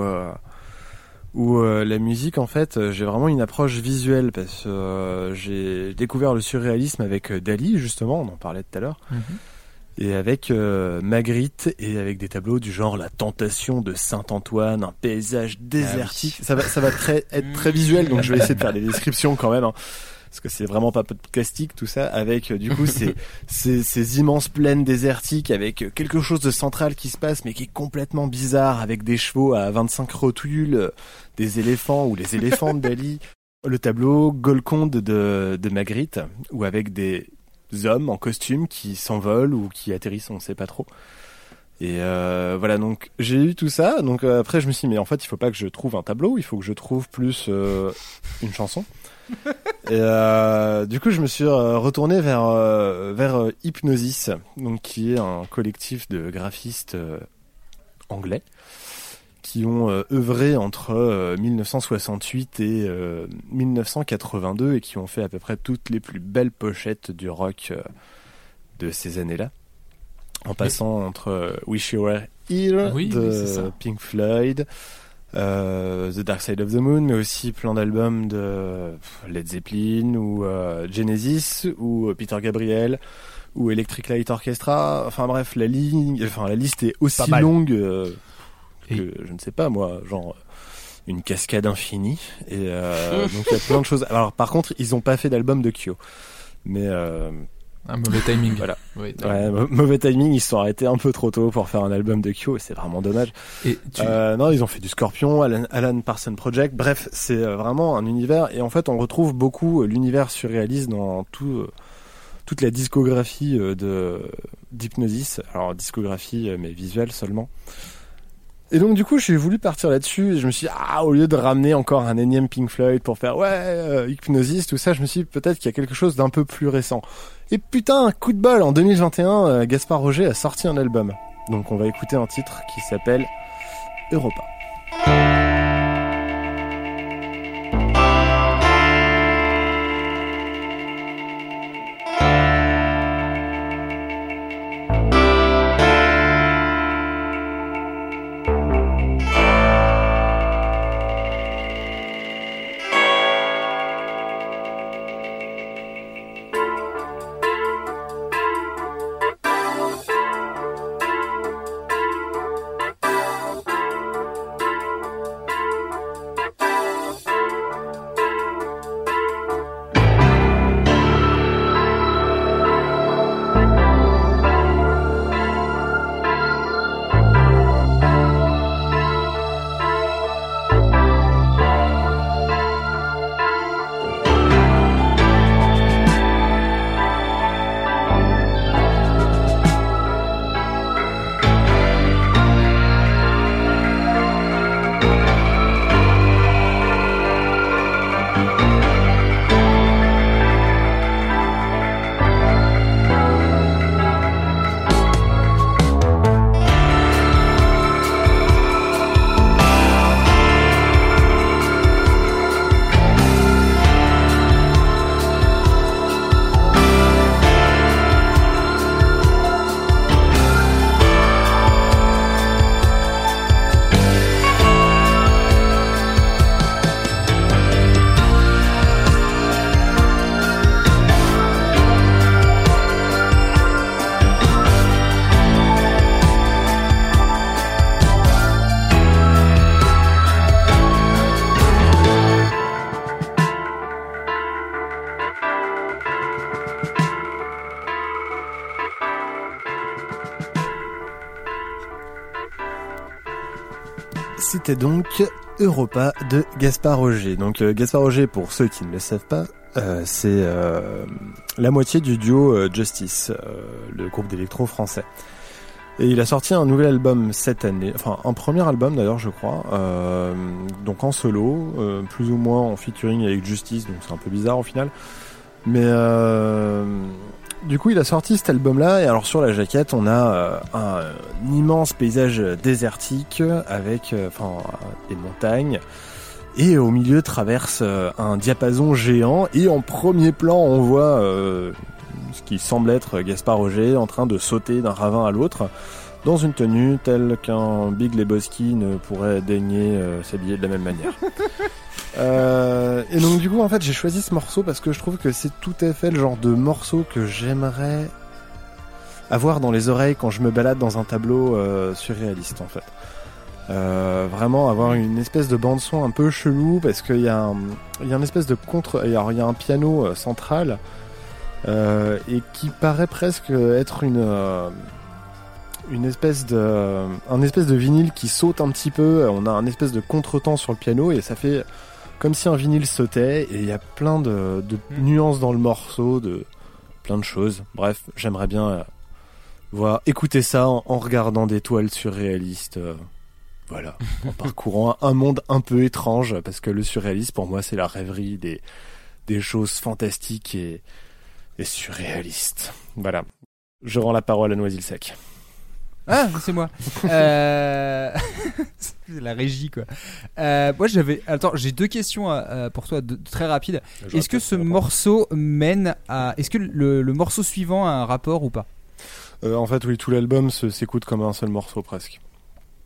Où euh, la musique, en fait, euh, j'ai vraiment une approche visuelle parce que euh, j'ai découvert le surréalisme avec euh, Dali, justement, on en parlait tout à l'heure, mm-hmm. et avec euh, Magritte, et avec des tableaux du genre La Tentation de Saint-Antoine, un paysage désertique. Ah, oui. Ça va, ça va très, être très visuel, donc je vais essayer de faire des descriptions quand même, hein, parce que c'est vraiment pas podcastique tout ça, avec euh, du coup ces, ces, ces immenses plaines désertiques, avec quelque chose de central qui se passe, mais qui est complètement bizarre, avec des chevaux à vingt-cinq rotules, euh, des éléphants ou les éléphants de Dali, le tableau Golconde de, de Magritte, ou avec des hommes en costume qui s'envolent ou qui atterrissent, on ne sait pas trop. Et euh, voilà, donc j'ai eu tout ça. Donc euh, après, je me suis dit, mais en fait, il ne faut pas que je trouve un tableau, il faut que je trouve plus euh, une chanson. Et euh, du coup, je me suis retourné vers, euh, vers Hipgnosis, donc, qui est un collectif de graphistes euh, anglais. Qui ont euh, œuvré entre euh, dix-neuf cent soixante-huit et euh, dix-neuf cent quatre-vingt-deux et qui ont fait à peu près toutes les plus belles pochettes du rock euh, de ces années-là. En passant entre euh, Wish You Were Here oui, de oui, Pink Floyd, euh, The Dark Side of the Moon, mais aussi plein d'albums de Led Zeppelin ou euh, Genesis ou Peter Gabriel ou Electric Light Orchestra. Enfin bref, la, ligne, enfin, la liste est aussi longue... Euh, que, je ne sais pas moi, genre une cascade infinie et euh, donc il y a plein de choses. Alors par contre ils n'ont pas fait d'album de Kyo, mais euh, un mauvais timing. Voilà, oui, ouais, mauvais timing. Ils se sont arrêtés un peu trop tôt pour faire un album de Kyo et c'est vraiment dommage. Et tu... euh, non, ils ont fait du Scorpion, Alan, Alan Parsons Project. Bref, c'est vraiment un univers et en fait on retrouve beaucoup l'univers surréaliste dans tout. Toute la discographie de d'Hipgnosis. Alors discographie mais visuelle seulement. Et donc du coup j'ai voulu partir là-dessus et je me suis dit, ah au lieu de ramener encore un énième Pink Floyd pour faire ouais euh, Hipgnosis tout ça, je me suis dit peut-être qu'il y a quelque chose d'un peu plus récent. Et putain coup de bol, en deux mille vingt et un euh, Gaspard Augé a sorti un album. Donc on va écouter un titre qui s'appelle Europa. c'était donc Europa de Gaspard Augé. Donc euh, Gaspard Augé, pour ceux qui ne le savent pas, euh, c'est euh, la moitié du duo euh, Justice, euh, le groupe d'électro français. Et il a sorti un nouvel album cette année, enfin un premier album d'ailleurs je crois, euh, donc en solo, euh, plus ou moins en featuring avec Justice, donc c'est un peu bizarre au final. Mais euh, du coup il a sorti cet album là, et alors sur la jaquette on a euh, un, un immense paysage désertique avec euh, enfin des montagnes, et au milieu traverse euh, un diapason géant, et en premier plan on voit... Euh, ce qui semble être Gaspard Augé en train de sauter d'un ravin à l'autre dans une tenue telle qu'un Big Lebowski ne pourrait daigner euh, s'habiller de la même manière. euh, et donc du coup en fait j'ai choisi ce morceau parce que je trouve que c'est tout à fait le genre de morceau que j'aimerais avoir dans les oreilles quand je me balade dans un tableau euh, surréaliste en fait. Euh, vraiment avoir une espèce de bande son un peu chelou parce qu'il y a un, il y a une espèce de contre, alors il y a un piano euh, central. Euh, et qui paraît presque être une euh, une espèce de euh, un espèce de vinyle qui saute un petit peu. On a un espèce de contretemps sur le piano et ça fait comme si un vinyle sautait, et il y a plein de, de mmh. nuances dans le morceau, de plein de choses. Bref, j'aimerais bien euh, voir écouter ça en, en regardant des toiles surréalistes, euh, voilà, en parcourant un monde un peu étrange, parce que le surréalisme pour moi c'est la rêverie des des choses fantastiques et et surréaliste. Voilà. Je rends la parole à Noisy-le-Sec. Ah, c'est moi. euh... c'est la régie, quoi. Euh, moi, j'avais. Attends, j'ai deux questions euh, pour toi, de... très rapides. Je Est-ce que ce morceau mène à. Est-ce que le, le morceau suivant a un rapport ou pas ? euh, En fait, oui, tout l'album se, s'écoute comme un seul morceau presque.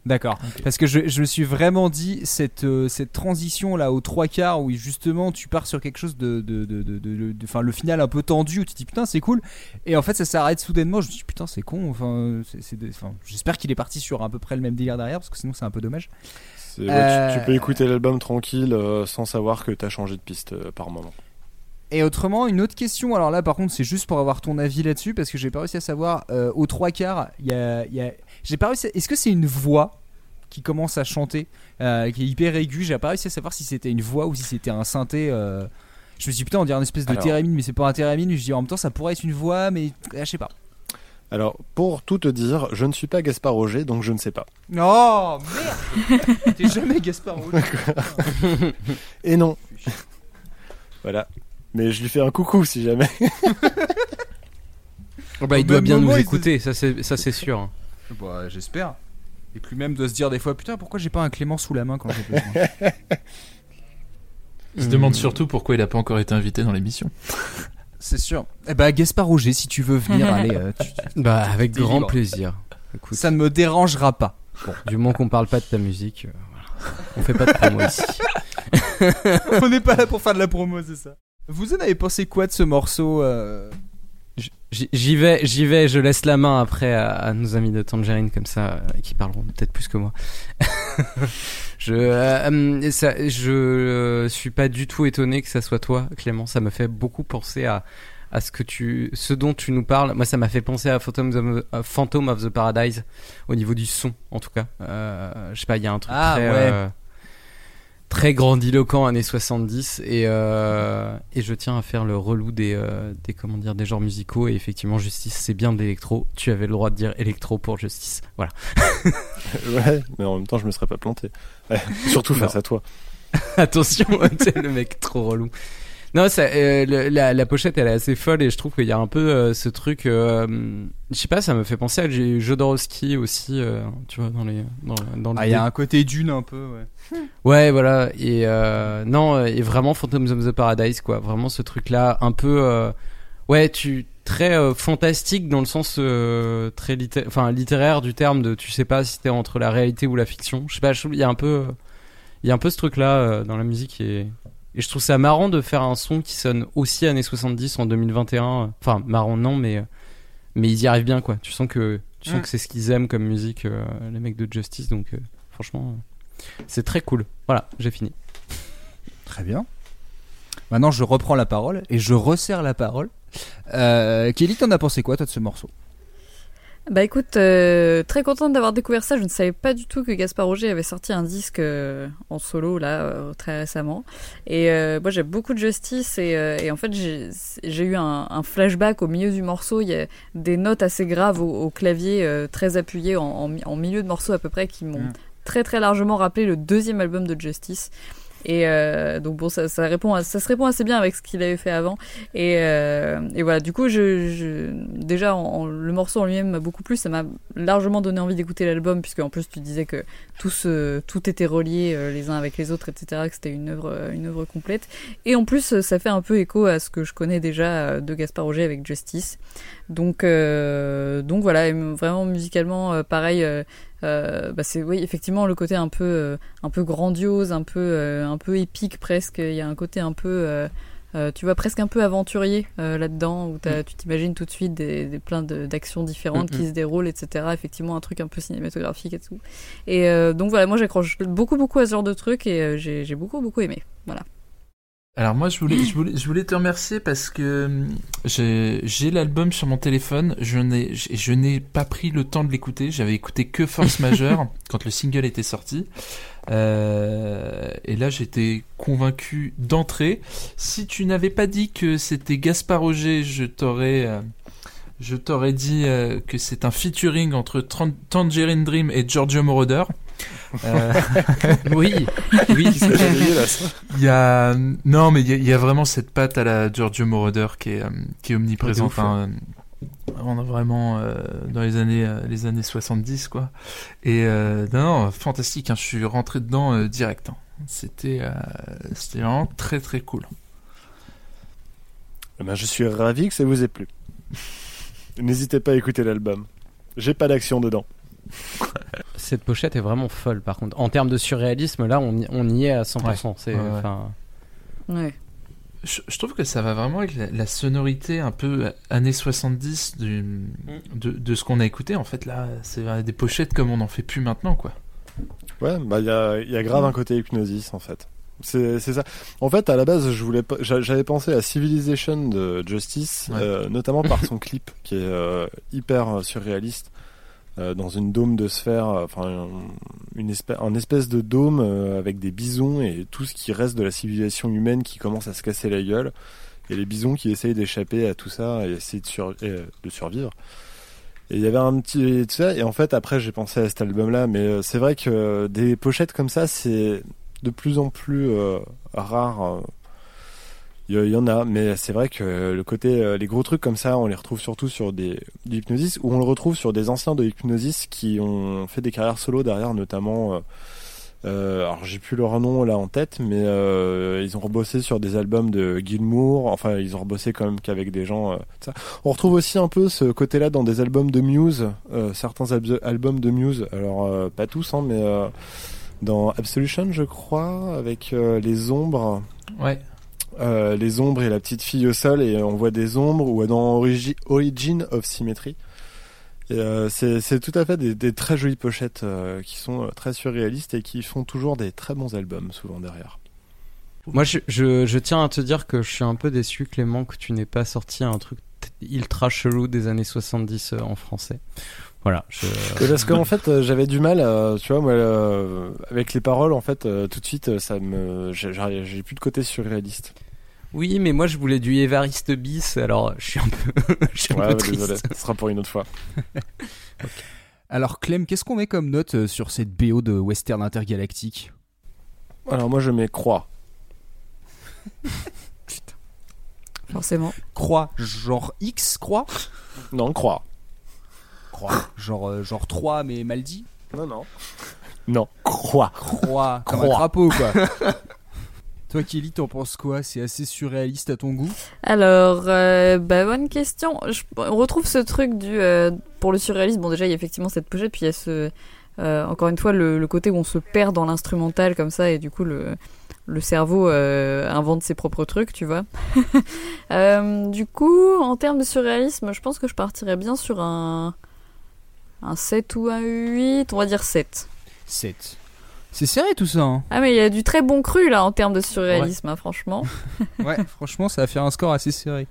D'accord, okay. Parce que je, je me suis vraiment dit cette, euh, cette transition là aux trois quarts où justement tu pars sur quelque chose de, de, de, de, de, de fin, le final un peu tendu où tu te dis putain c'est cool, et en fait ça s'arrête soudainement. Je me suis dit putain c'est con, enfin, c'est, c'est de, enfin, j'espère qu'il est parti sur à peu près le même délire derrière parce que sinon c'est un peu dommage. C'est, ouais, euh... tu, tu peux écouter l'album tranquille euh, sans savoir que t'as changé de piste euh, par moment. Et autrement, une autre question, alors là par contre c'est juste pour avoir ton avis là-dessus, parce que j'ai pas réussi à savoir, euh, aux trois quarts, il y a, y a... j'ai pas réussi à... est-ce que c'est une voix qui commence à chanter, euh, qui est hyper aiguë, j'ai pas réussi à savoir si c'était une voix ou si c'était un synthé, euh... je me suis dit putain on dirait une espèce de alors... théramine, mais c'est pas un théramine, je dis en même temps ça pourrait être une voix, mais ah, je sais pas. Alors, pour tout te dire, je ne suis pas Gaspard Augé, donc je ne sais pas. Oh merde. T'es jamais Gaspard Augé. Et non. Voilà. Mais je lui fais un coucou si jamais. Oh bah, il doit bien nous écouter, se... ça, c'est, ça c'est sûr. Bah, j'espère. Et puis même de se dire des fois, putain, pourquoi j'ai pas un Clément sous la main quand j'ai besoin. Il se mmh. demande surtout pourquoi il a pas encore été invité dans l'émission. C'est sûr. Eh bah, Gaspard Augé, si tu veux venir, allez. Euh, tu, tu, bah, avec grand libre. Plaisir. Écoute, ça ne me dérangera pas. Bon, du moment qu'on parle pas de ta musique, euh, on fait pas de promo ici. On n'est pas là pour faire de la promo, c'est ça. Vous en avez pensé quoi de ce morceau euh... J- J'y vais, j'y vais, je laisse la main après à, à nos amis de Tangerine comme ça, euh, qui parleront peut-être plus que moi. je, euh, ça, je euh, suis pas du tout étonné que ça soit toi, Clément. Ça me fait beaucoup penser à, à ce que tu, ce dont tu nous parles. Moi, ça m'a fait penser à Phantom of, uh, Phantom of the Paradise au niveau du son, en tout cas. Euh, je sais pas, il y a un truc ah, très. Ouais. Euh, très grandiloquent années soixante-dix, et euh, et je tiens à faire le relou des euh, des comment dire des genres musicaux, et effectivement Justice c'est bien de l'électro, tu avais le droit de dire électro pour Justice, voilà. Ouais, mais en même temps je me serais pas planté, ouais, surtout face non. à toi. Attention, c'est le mec trop relou. Non, ça, euh, le, la, la pochette elle est assez folle, et je trouve qu'il y a un peu euh, ce truc, euh, je sais pas, ça me fait penser à Jodorowsky aussi, euh, tu vois, dans les dans, dans le ah il y a un côté Dune un peu, ouais. Ouais, voilà, et euh, non, et vraiment Phantom of the Paradise quoi, vraiment ce truc là un peu euh, ouais, tu très euh, fantastique dans le sens euh, très littéraire, enfin littéraire du terme, de tu sais pas si t'es entre la réalité ou la fiction, je sais pas, il y a un peu il y a un peu ce truc là euh, dans la musique, et Et je trouve ça marrant de faire un son qui sonne aussi années soixante-dix en deux mille vingt et un. Enfin, marrant non, mais, mais ils y arrivent bien, quoi. Tu sens que, tu sens mmh. que c'est ce qu'ils aiment comme musique, euh, les mecs de Justice. Donc, euh, franchement, euh, c'est très cool. Voilà, j'ai fini. Très bien. Maintenant, je reprends la parole et je resserre la parole. Euh, Kelly, t'en as pensé quoi, toi, de ce morceau ? Bah écoute, euh, très contente d'avoir découvert ça. Je ne savais pas du tout que Gaspard Augé avait sorti un disque euh, en solo là euh, très récemment. Et euh, moi j'aime beaucoup de Justice et, euh, et en fait j'ai, j'ai eu un, un flashback au milieu du morceau. Il y a des notes assez graves au, au clavier euh, très appuyées en, en, en milieu de morceau à peu près qui m'ont mmh. très très largement rappelé le deuxième album de Justice. Et euh, donc bon, ça, ça répond, à, ça se répond assez bien avec ce qu'il avait fait avant. Et, euh, et voilà, du coup, je, je, déjà, en, en, le morceau en lui-même m'a beaucoup plu. Ça m'a largement donné envie d'écouter l'album, puisque en plus tu disais que tout, ce, tout était relié euh, les uns avec les autres, et cetera. Que c'était une œuvre, une œuvre complète. Et en plus, ça fait un peu écho à ce que je connais déjà de Gaspard Augé avec Justice. Donc, euh, donc voilà, et vraiment musicalement, euh, pareil. Euh, Euh, bah c'est oui effectivement le côté un peu euh, un peu grandiose, un peu euh, un peu épique presque. Il y a un côté un peu euh, euh, tu vois presque un peu aventurier euh, là-dedans où t'as, tu t'imagines tout de suite des, des plein de, d'actions différentes mm-hmm. qui se déroulent, etc. Effectivement un truc un peu cinématographique et tout. Et euh, donc voilà, moi j'accroche beaucoup beaucoup à ce genre de truc et euh, j'ai, j'ai beaucoup beaucoup aimé. Voilà. Alors moi je voulais, je voulais je voulais te remercier parce que j'ai j'ai l'album sur mon téléphone, je n'ai je, je n'ai pas pris le temps de l'écouter, j'avais écouté que Force Majeure quand le single était sorti. Euh, et là j'étais convaincu d'entrée. Si tu n'avais pas dit que c'était Gaspard Augé, je t'aurais euh, je t'aurais dit euh, que c'est un featuring entre Tran- Tangerine Dream et Giorgio Moroder. euh... oui, oui, c'est dégueulasse. Il y a non, mais il y a, il y a vraiment cette patte à la Giorgio Moroder qui est qui est omniprésente. Oh, hein. On a vraiment euh, dans les années les années soixante-dix quoi. Et euh, non, non, fantastique. Hein. Je suis rentré dedans euh, direct. Hein. C'était euh, c'était vraiment très très cool. Eh ben, je suis ravi que ça vous ait plu. N'hésitez pas à écouter l'album. J'ai pas d'action dedans. Cette pochette est vraiment folle par contre. En termes de surréalisme, là on y, on y est à cent pour cent. Ouais. C'est, ouais, ouais. Ouais. Je, je trouve que ça va vraiment avec la, la sonorité un peu années soixante-dix du, mm. de, de ce qu'on a écouté. En fait là c'est des pochettes comme on n'en fait plus maintenant quoi. Ouais, bah il y a, y a grave un côté Hipgnosis en fait. C'est, c'est ça. En fait, à la base, je voulais, j'avais pensé à Civilization de Justice, ouais. euh, notamment par son clip qui est euh, hyper surréaliste. Euh, dans une dôme de sphère, enfin euh, une espèce, un espèce de dôme euh, avec des bisons et tout ce qui reste de la civilisation humaine qui commence à se casser la gueule et les bisons qui essayent d'échapper à tout ça et essayer de, sur- et, de survivre. Et il y avait un petit, tu sais, et en fait après j'ai pensé à cet album-là, mais euh, c'est vrai que euh, des pochettes comme ça c'est de plus en plus euh, rare. Il euh, y-, y en a, mais c'est vrai que euh, le côté, euh, les gros trucs comme ça, on les retrouve surtout sur des de Hipgnosis, ou on le retrouve sur des anciens de Hipgnosis qui ont fait des carrières solo derrière, notamment. Euh, euh, alors j'ai plus leur nom là en tête, mais euh, ils ont rebossé sur des albums de Gilmour. Enfin, ils ont rebossé quand même qu'avec des gens. Euh, ça. On retrouve aussi un peu ce côté-là dans des albums de Muse, euh, certains ab- albums de Muse. Alors euh, pas tous, hein, mais euh, dans Absolution, je crois, avec euh, les ombres. Ouais. Euh, les ombres et la petite fille au sol et on voit des ombres ou dans Origi- Origin of Symmetry et euh, c'est, c'est tout à fait des, des très jolies pochettes euh, qui sont très surréalistes et qui font toujours des très bons albums souvent derrière. Moi je, je, je tiens à te dire que je suis un peu déçu Clément que tu n'aies pas sorti un truc ultra chelou des années soixante-dix euh, en français. Voilà, je... Parce qu'en fait, j'avais du mal, euh, tu vois, moi, euh, avec les paroles, en fait, euh, tout de suite, ça me, j'ai, j'ai plus de côté surréaliste. Oui, mais moi, je voulais du Évariste bis, alors je suis un peu, je suis ouais, un peu triste. Désolé, ce sera pour une autre fois. Okay. Alors, Clem, qu'est-ce qu'on met comme note sur cette B O de Western Intergalactique ? Alors, moi, je mets croix. Putain. Forcément. Croix, genre X, croix ? Non, croix. Croix. Genre, genre trois, mais mal dit ? Non, non. Non, croix. Croix, comme croix. Un crapaud, quoi. Toi, Kelly, t'en penses quoi ? C'est assez surréaliste à ton goût ? Alors, euh, bah, bonne question. Je, on retrouve ce truc du... Euh, pour le surréalisme, bon, déjà, il y a effectivement cette pochette, puis il y a ce... Euh, encore une fois, le, le côté où on se perd dans l'instrumental, comme ça, et du coup, le... le cerveau euh, invente ses propres trucs, tu vois. euh, du coup, en termes de surréalisme, je pense que je partirais bien sur un... un sept ou un huit, on va dire sept. sept. C'est serré tout ça. Hein. Ah mais il y a du très bon cru là en termes de surréalisme, ouais. Hein, franchement. Ouais, franchement ça va faire un score assez serré.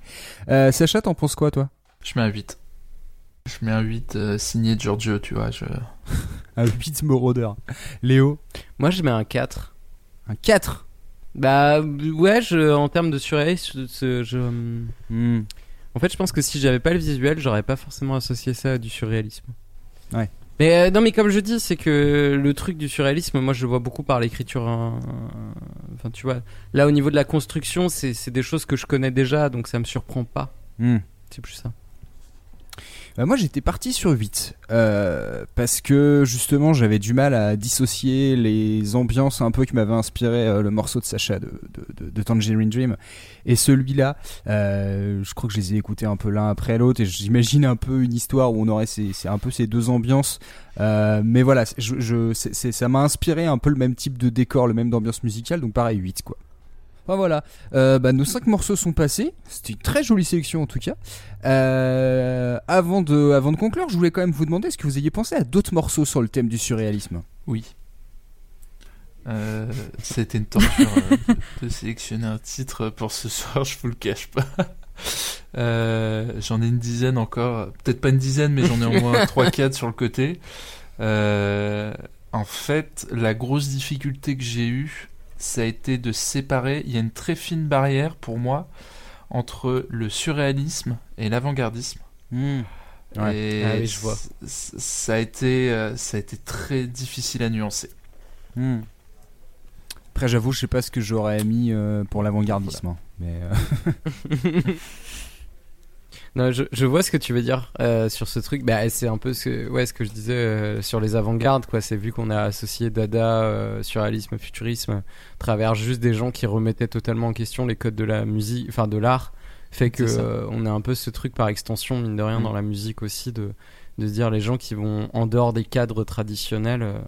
Euh, Sacha, t'en penses quoi toi ? Je mets un huit. Je mets un huit euh, signé Giorgio, tu vois. Je... un huit Moroder. Léo? Moi, je mets un quatre. Un quatre? Bah, ouais, je, en termes de surveille, je... je mm. En fait, je pense que si j'avais pas le visuel, j'aurais pas forcément associé ça à du surréalisme. Ouais. Mais euh, non, mais comme je dis, c'est que le truc du surréalisme, moi, je le vois beaucoup par l'écriture. Hein, enfin, tu vois, là, au niveau de la construction, c'est, c'est des choses que je connais déjà, donc ça me surprend pas. Mm. C'est plus ça. Bah moi j'étais parti sur huit euh, parce que justement j'avais du mal à dissocier les ambiances un peu qui m'avaient inspiré euh, le morceau de Sacha de, de, de, de Tangerine Dream et celui-là. Euh, je crois que je les ai écoutés un peu l'un après l'autre et j'imagine un peu une histoire où on aurait ces, ces, un peu ces deux ambiances. Euh, mais voilà, je, je, c'est, c'est, ça m'a inspiré un peu le même type de décor, le même d'ambiance musicale, donc pareil huit quoi. Enfin voilà, euh, bah, nos cinq morceaux sont passés. C'était une très jolie sélection en tout cas. euh, avant, de, avant de conclure, je voulais quand même vous demander, est-ce que vous ayez pensé à d'autres morceaux sur le thème du surréalisme? Oui, euh, c'était une torture euh, de, de sélectionner un titre pour ce soir, je vous le cache pas. euh, J'en ai une dizaine encore. Peut-être pas une dizaine, mais j'en ai au moins trois quatre sur le côté. euh, En fait, la grosse difficulté que j'ai eue, ça a été de séparer. Il y a une très fine barrière pour moi entre le surréalisme et l'avant-gardisme. Mmh. Ouais. Et ah oui, je vois. C- ça a été, ça a été très difficile à nuancer. Mmh. Après, j'avoue, je sais pas ce que j'aurais mis euh, pour l'avant-gardisme. Voilà. Mais euh... non, je, je vois ce que tu veux dire euh, sur ce truc. Bah, c'est un peu ce que, ouais, ce que je disais euh, sur les avant-gardes, quoi. C'est vu qu'on a associé dada, euh, surréalisme, futurisme, à travers juste des gens qui remettaient totalement en question les codes de la musique, enfin de l'art, fait que euh, on a un peu ce truc par extension, mine de rien, mmh. dans la musique aussi, de de dire les gens qui vont en dehors des cadres traditionnels, euh,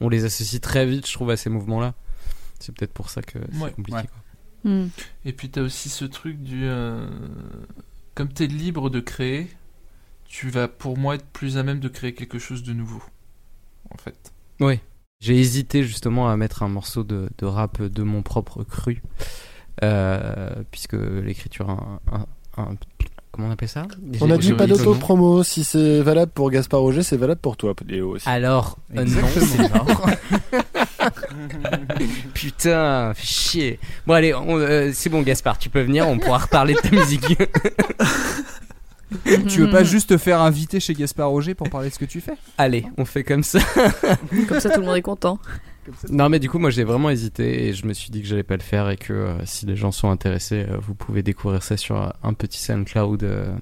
on les associe très vite, je trouve, à ces mouvements-là. C'est peut-être pour ça que c'est ouais, compliqué. Ouais. Quoi. Mmh. Et puis t'as aussi ce truc du euh... comme tu es libre de créer, tu vas pour moi être plus à même de créer quelque chose de nouveau, en fait. Oui, j'ai hésité justement à mettre un morceau de, de rap de mon propre cru, euh, puisque l'écriture... Un, un, un, comment on appelle ça ? On n'a dit pas d'auto-promo, si c'est valable pour Gaspard Augé, c'est valable pour toi, Léo aussi. Alors, euh, non, c'est non. Putain, fais chier. Bon allez, on, euh, c'est bon Gaspard, tu peux venir, on pourra reparler de ta musique. Tu veux pas juste te faire inviter chez Gaspard Augé pour parler de ce que tu fais ? Allez, on fait comme ça. Comme ça tout le monde est content. Ça, non mais du coup moi j'ai vraiment hésité et je me suis dit que j'allais pas le faire et que euh, si les gens sont intéressés, euh, vous pouvez découvrir ça sur un petit SoundCloud, euh,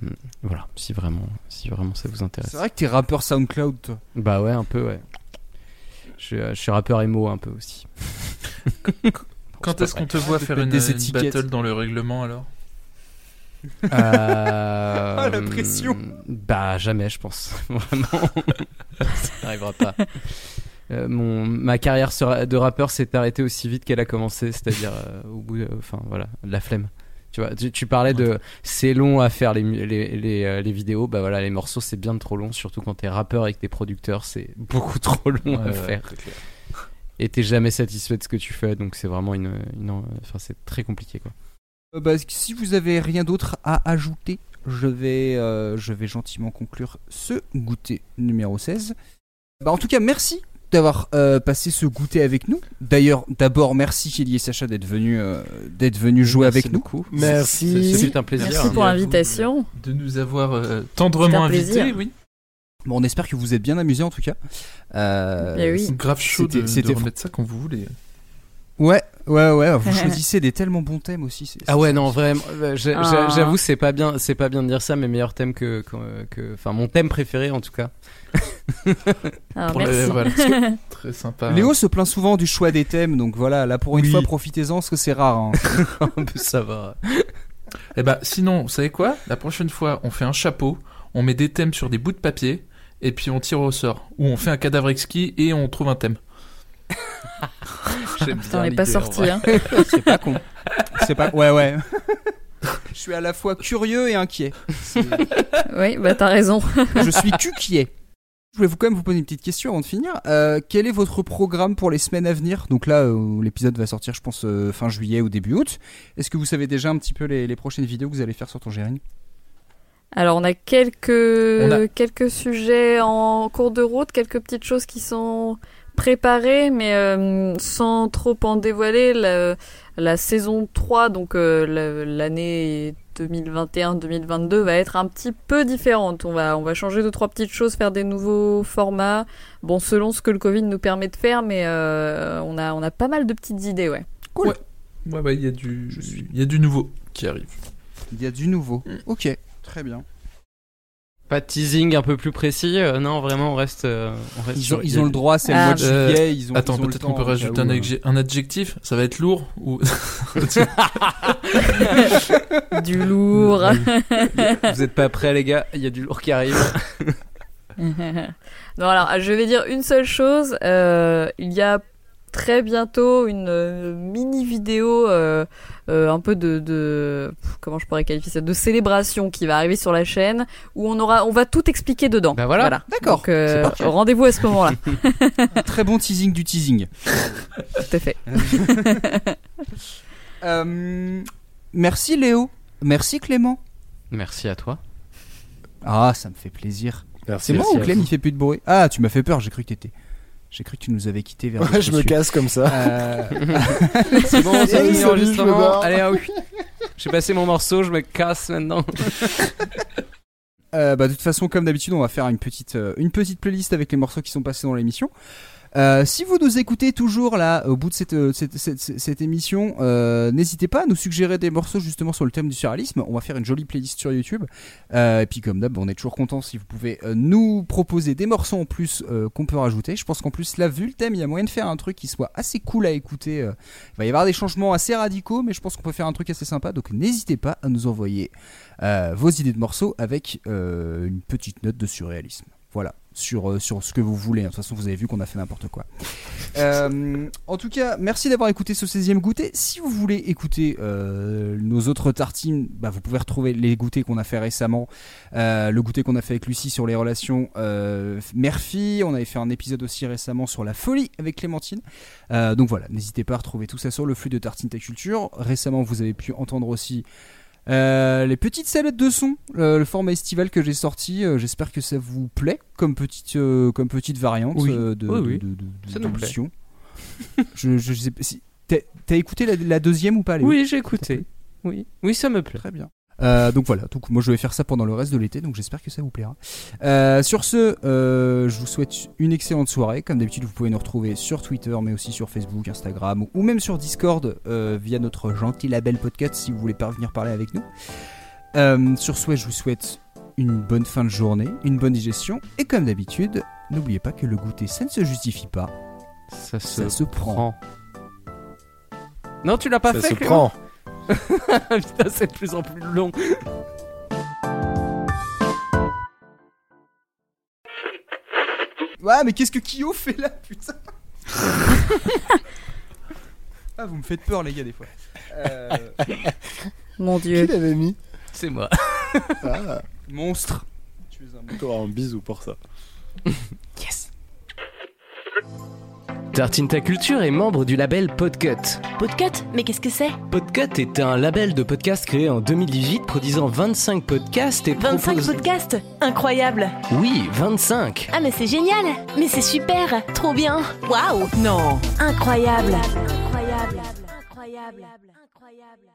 voilà, si vraiment, si vraiment ça vous intéresse. C'est vrai que t'es rappeur SoundCloud toi ? Bah ouais, un peu ouais. Je, je suis rappeur emo un peu aussi. Quand est-ce qu'on te voit faire une, des une battle dans le règlement alors ? euh, Ah la pression. Bah jamais je pense. Vraiment. Ça n'arrivera pas. Euh, mon, ma carrière de rappeur s'est arrêtée aussi vite qu'elle a commencé. C'est-à-dire euh, au bout de, enfin, voilà, de la flemme. Tu vois, tu, tu parlais de c'est long à faire les, les, les, les vidéos, bah voilà, les morceaux c'est bien trop long, surtout quand t'es rappeur et que t'es producteur, c'est beaucoup trop long ouais, à faire. Et t'es jamais satisfait de ce que tu fais, donc c'est vraiment une. une enfin, c'est très compliqué quoi. Euh, bah, si vous avez rien d'autre à ajouter, je vais, euh, je vais gentiment conclure ce goûter numéro seize. Bah, en tout cas, merci d'avoir euh, passé ce goûter avec nous. D'ailleurs, d'abord, merci Kelly et Sacha d'être venus, euh, d'être venus jouer merci avec beaucoup. nous. Merci. C'est un plaisir. Merci pour l'invitation. De nous avoir euh, tendrement invités. Oui. Bon, on espère que vous êtes bien amusés en tout cas. Euh, oui. C'est grave chaud c'était, de, c'était de remettre ça quand vous voulez. Ouais, ouais, ouais. Vous choisissez des tellement bons thèmes aussi. C'est, c'est ah ouais, ça, non, vraiment. J'ai, ah. J'avoue, c'est pas bien, c'est pas bien de dire ça. Mes meilleurs thèmes que, que, enfin, mon thème préféré en tout cas. Alors, merci. Les, voilà, très sympa. Léo hein. se plaint souvent du choix des thèmes, donc voilà. Là, pour une oui. fois, profitez-en, parce que c'est rare. Hein. Ça va. Eh ben, sinon, vous savez quoi ? La prochaine fois, on fait un chapeau, on met des thèmes sur des bouts de papier, et puis on tire au sort. Ou on fait un cadavre exquis et on trouve un thème. J'aime Putain, on n'est pas sorti. Hein. C'est pas con. C'est pas. Ouais, ouais. Je suis à la fois curieux et inquiet. C'est... Oui, bah t'as raison. Je suis cuquier. Je voulais vous quand même vous poser une petite question avant de finir. Euh, quel est votre programme pour les semaines à venir ? Donc là, euh, l'épisode va sortir, je pense, euh, fin juillet ou début août. Est-ce que vous savez déjà un petit peu les, les prochaines vidéos que vous allez faire sur Tangerine ? Alors on a quelques on a... quelques sujets en cours de route, quelques petites choses qui sont préparées, mais euh, sans trop en dévoiler. La, la saison trois, donc euh, la, l'année deux mille vingt et un deux mille vingt-deux, va être un petit peu différente. On va on va changer deux trois petites choses, faire des nouveaux formats. Bon, selon ce que le Covid nous permet de faire, mais euh, on a on a pas mal de petites idées, ouais. Cool. Ouais. Ouais, bah, y a du, il y a du nouveau qui arrive. Il y a du nouveau. Mmh. Ok, très bien. Pas de teasing un peu plus précis euh, non, vraiment, on reste. Euh, on reste ils, sur, ont, ils ont le droit, c'est ah, le mois de juillet. Ils ont, attends, ils ont peut-être qu'on peut rajouter un, adje- un adjectif. Ça va être lourd ou du lourd. Vous êtes pas prêts, les gars. Il y a du lourd qui arrive. Non, alors je vais dire une seule chose. Euh, il y a très bientôt une euh, mini vidéo euh, euh, un peu de, de comment je pourrais qualifier ça, de célébration qui va arriver sur la chaîne, où on aura on va tout expliquer dedans. Bah voilà. Voilà. D'accord. Donc, euh, rendez-vous à ce moment-là. Très bon teasing du teasing. Tout à fait. euh, merci Léo. Merci Clément. Merci à toi. Ah, ça me fait plaisir. Merci, c'est moi ou Clem, il fait plus de bruit. Ah, tu m'as fait peur, j'ai cru que t'étais... J'ai cru que tu nous avais quitté vers... Ouais, je me casse comme ça. Euh... C'est bon, ça finit l'enregistrement. Allez, oui. J'ai passé mon morceau, je me casse maintenant. euh, bah, de toute façon, comme d'habitude, on va faire une petite, euh, une petite playlist avec les morceaux qui sont passés dans l'émission. Euh, si vous nous écoutez toujours là au bout de cette, euh, cette, cette, cette émission, euh, n'hésitez pas à nous suggérer des morceaux justement sur le thème du surréalisme. On va faire une jolie playlist sur YouTube. Euh, et puis comme d'hab, on est toujours content si vous pouvez euh, nous proposer des morceaux en plus euh, qu'on peut rajouter. Je pense qu'en plus là, vu le thème, il y a moyen de faire un truc qui soit assez cool à écouter. Euh, il va y avoir des changements assez radicaux, mais je pense qu'on peut faire un truc assez sympa. Donc n'hésitez pas à nous envoyer euh, vos idées de morceaux avec euh, une petite note de surréalisme. Voilà. Sur, sur ce que vous voulez. De toute façon, vous avez vu qu'on a fait n'importe quoi. euh, en tout cas, merci d'avoir écouté ce seizième goûter. Si vous voulez écouter euh, nos autres tartines, bah, vous pouvez retrouver les goûters qu'on a fait récemment, euh, le goûter qu'on a fait avec Lucie sur les relations euh, mère-fille. On avait fait un épisode aussi récemment sur la folie avec Clémentine. euh, donc voilà, n'hésitez pas à retrouver tout ça sur le flux de Tartine ta Culture. Récemment, vous avez pu entendre aussi Euh, les petites salettes de son, euh, le format estival que j'ai sorti. Euh, j'espère que ça vous plaît comme petite, euh, comme petite variante oui. euh, de, oui, oui. de, de, de, de, de l'émission. je, je, je sais pas si t'as, t'as écouté la, la deuxième ou pas, Léo ? Oui, j'ai écouté. Oui. oui, ça me plaît. Très bien. Euh, donc voilà, donc, moi je vais faire ça pendant le reste de l'été, donc j'espère que ça vous plaira. Euh, sur ce, euh, je vous souhaite une excellente soirée. Comme d'habitude, vous pouvez nous retrouver sur Twitter, mais aussi sur Facebook, Instagram, ou même sur Discord euh, via notre gentil label podcast si vous voulez pas venir parler avec nous. Euh, sur ce, je vous souhaite une bonne fin de journée, une bonne digestion, et comme d'habitude, n'oubliez pas que le goûter, ça ne se justifie pas, ça se, ça se prend. prend. Non, tu l'as pas ça fait, Clément. Putain, c'est de plus en plus long. Ouais, mais qu'est-ce que Kyo fait là, putain. Ah, vous me faites peur, les gars, des fois. Euh... Mon Dieu. Qui l'avait mis ? C'est moi. Ah, monstre. Tu es un monstre. T'auras un bisou pour ça. Yes. Tartine ta Culture est membre du label Podcut. Podcut ? Mais qu'est-ce que c'est ? Podcut est un label de podcasts créé en deux mille dix-huit produisant vingt-cinq podcasts et vingt-cinq propose... podcasts ? Incroyable ! Oui, vingt-cinq ! Ah mais c'est génial ! Mais c'est super ! Trop bien ! Waouh ! Non ! Incroyable ! Incroyable ! Incroyable ! Incroyable !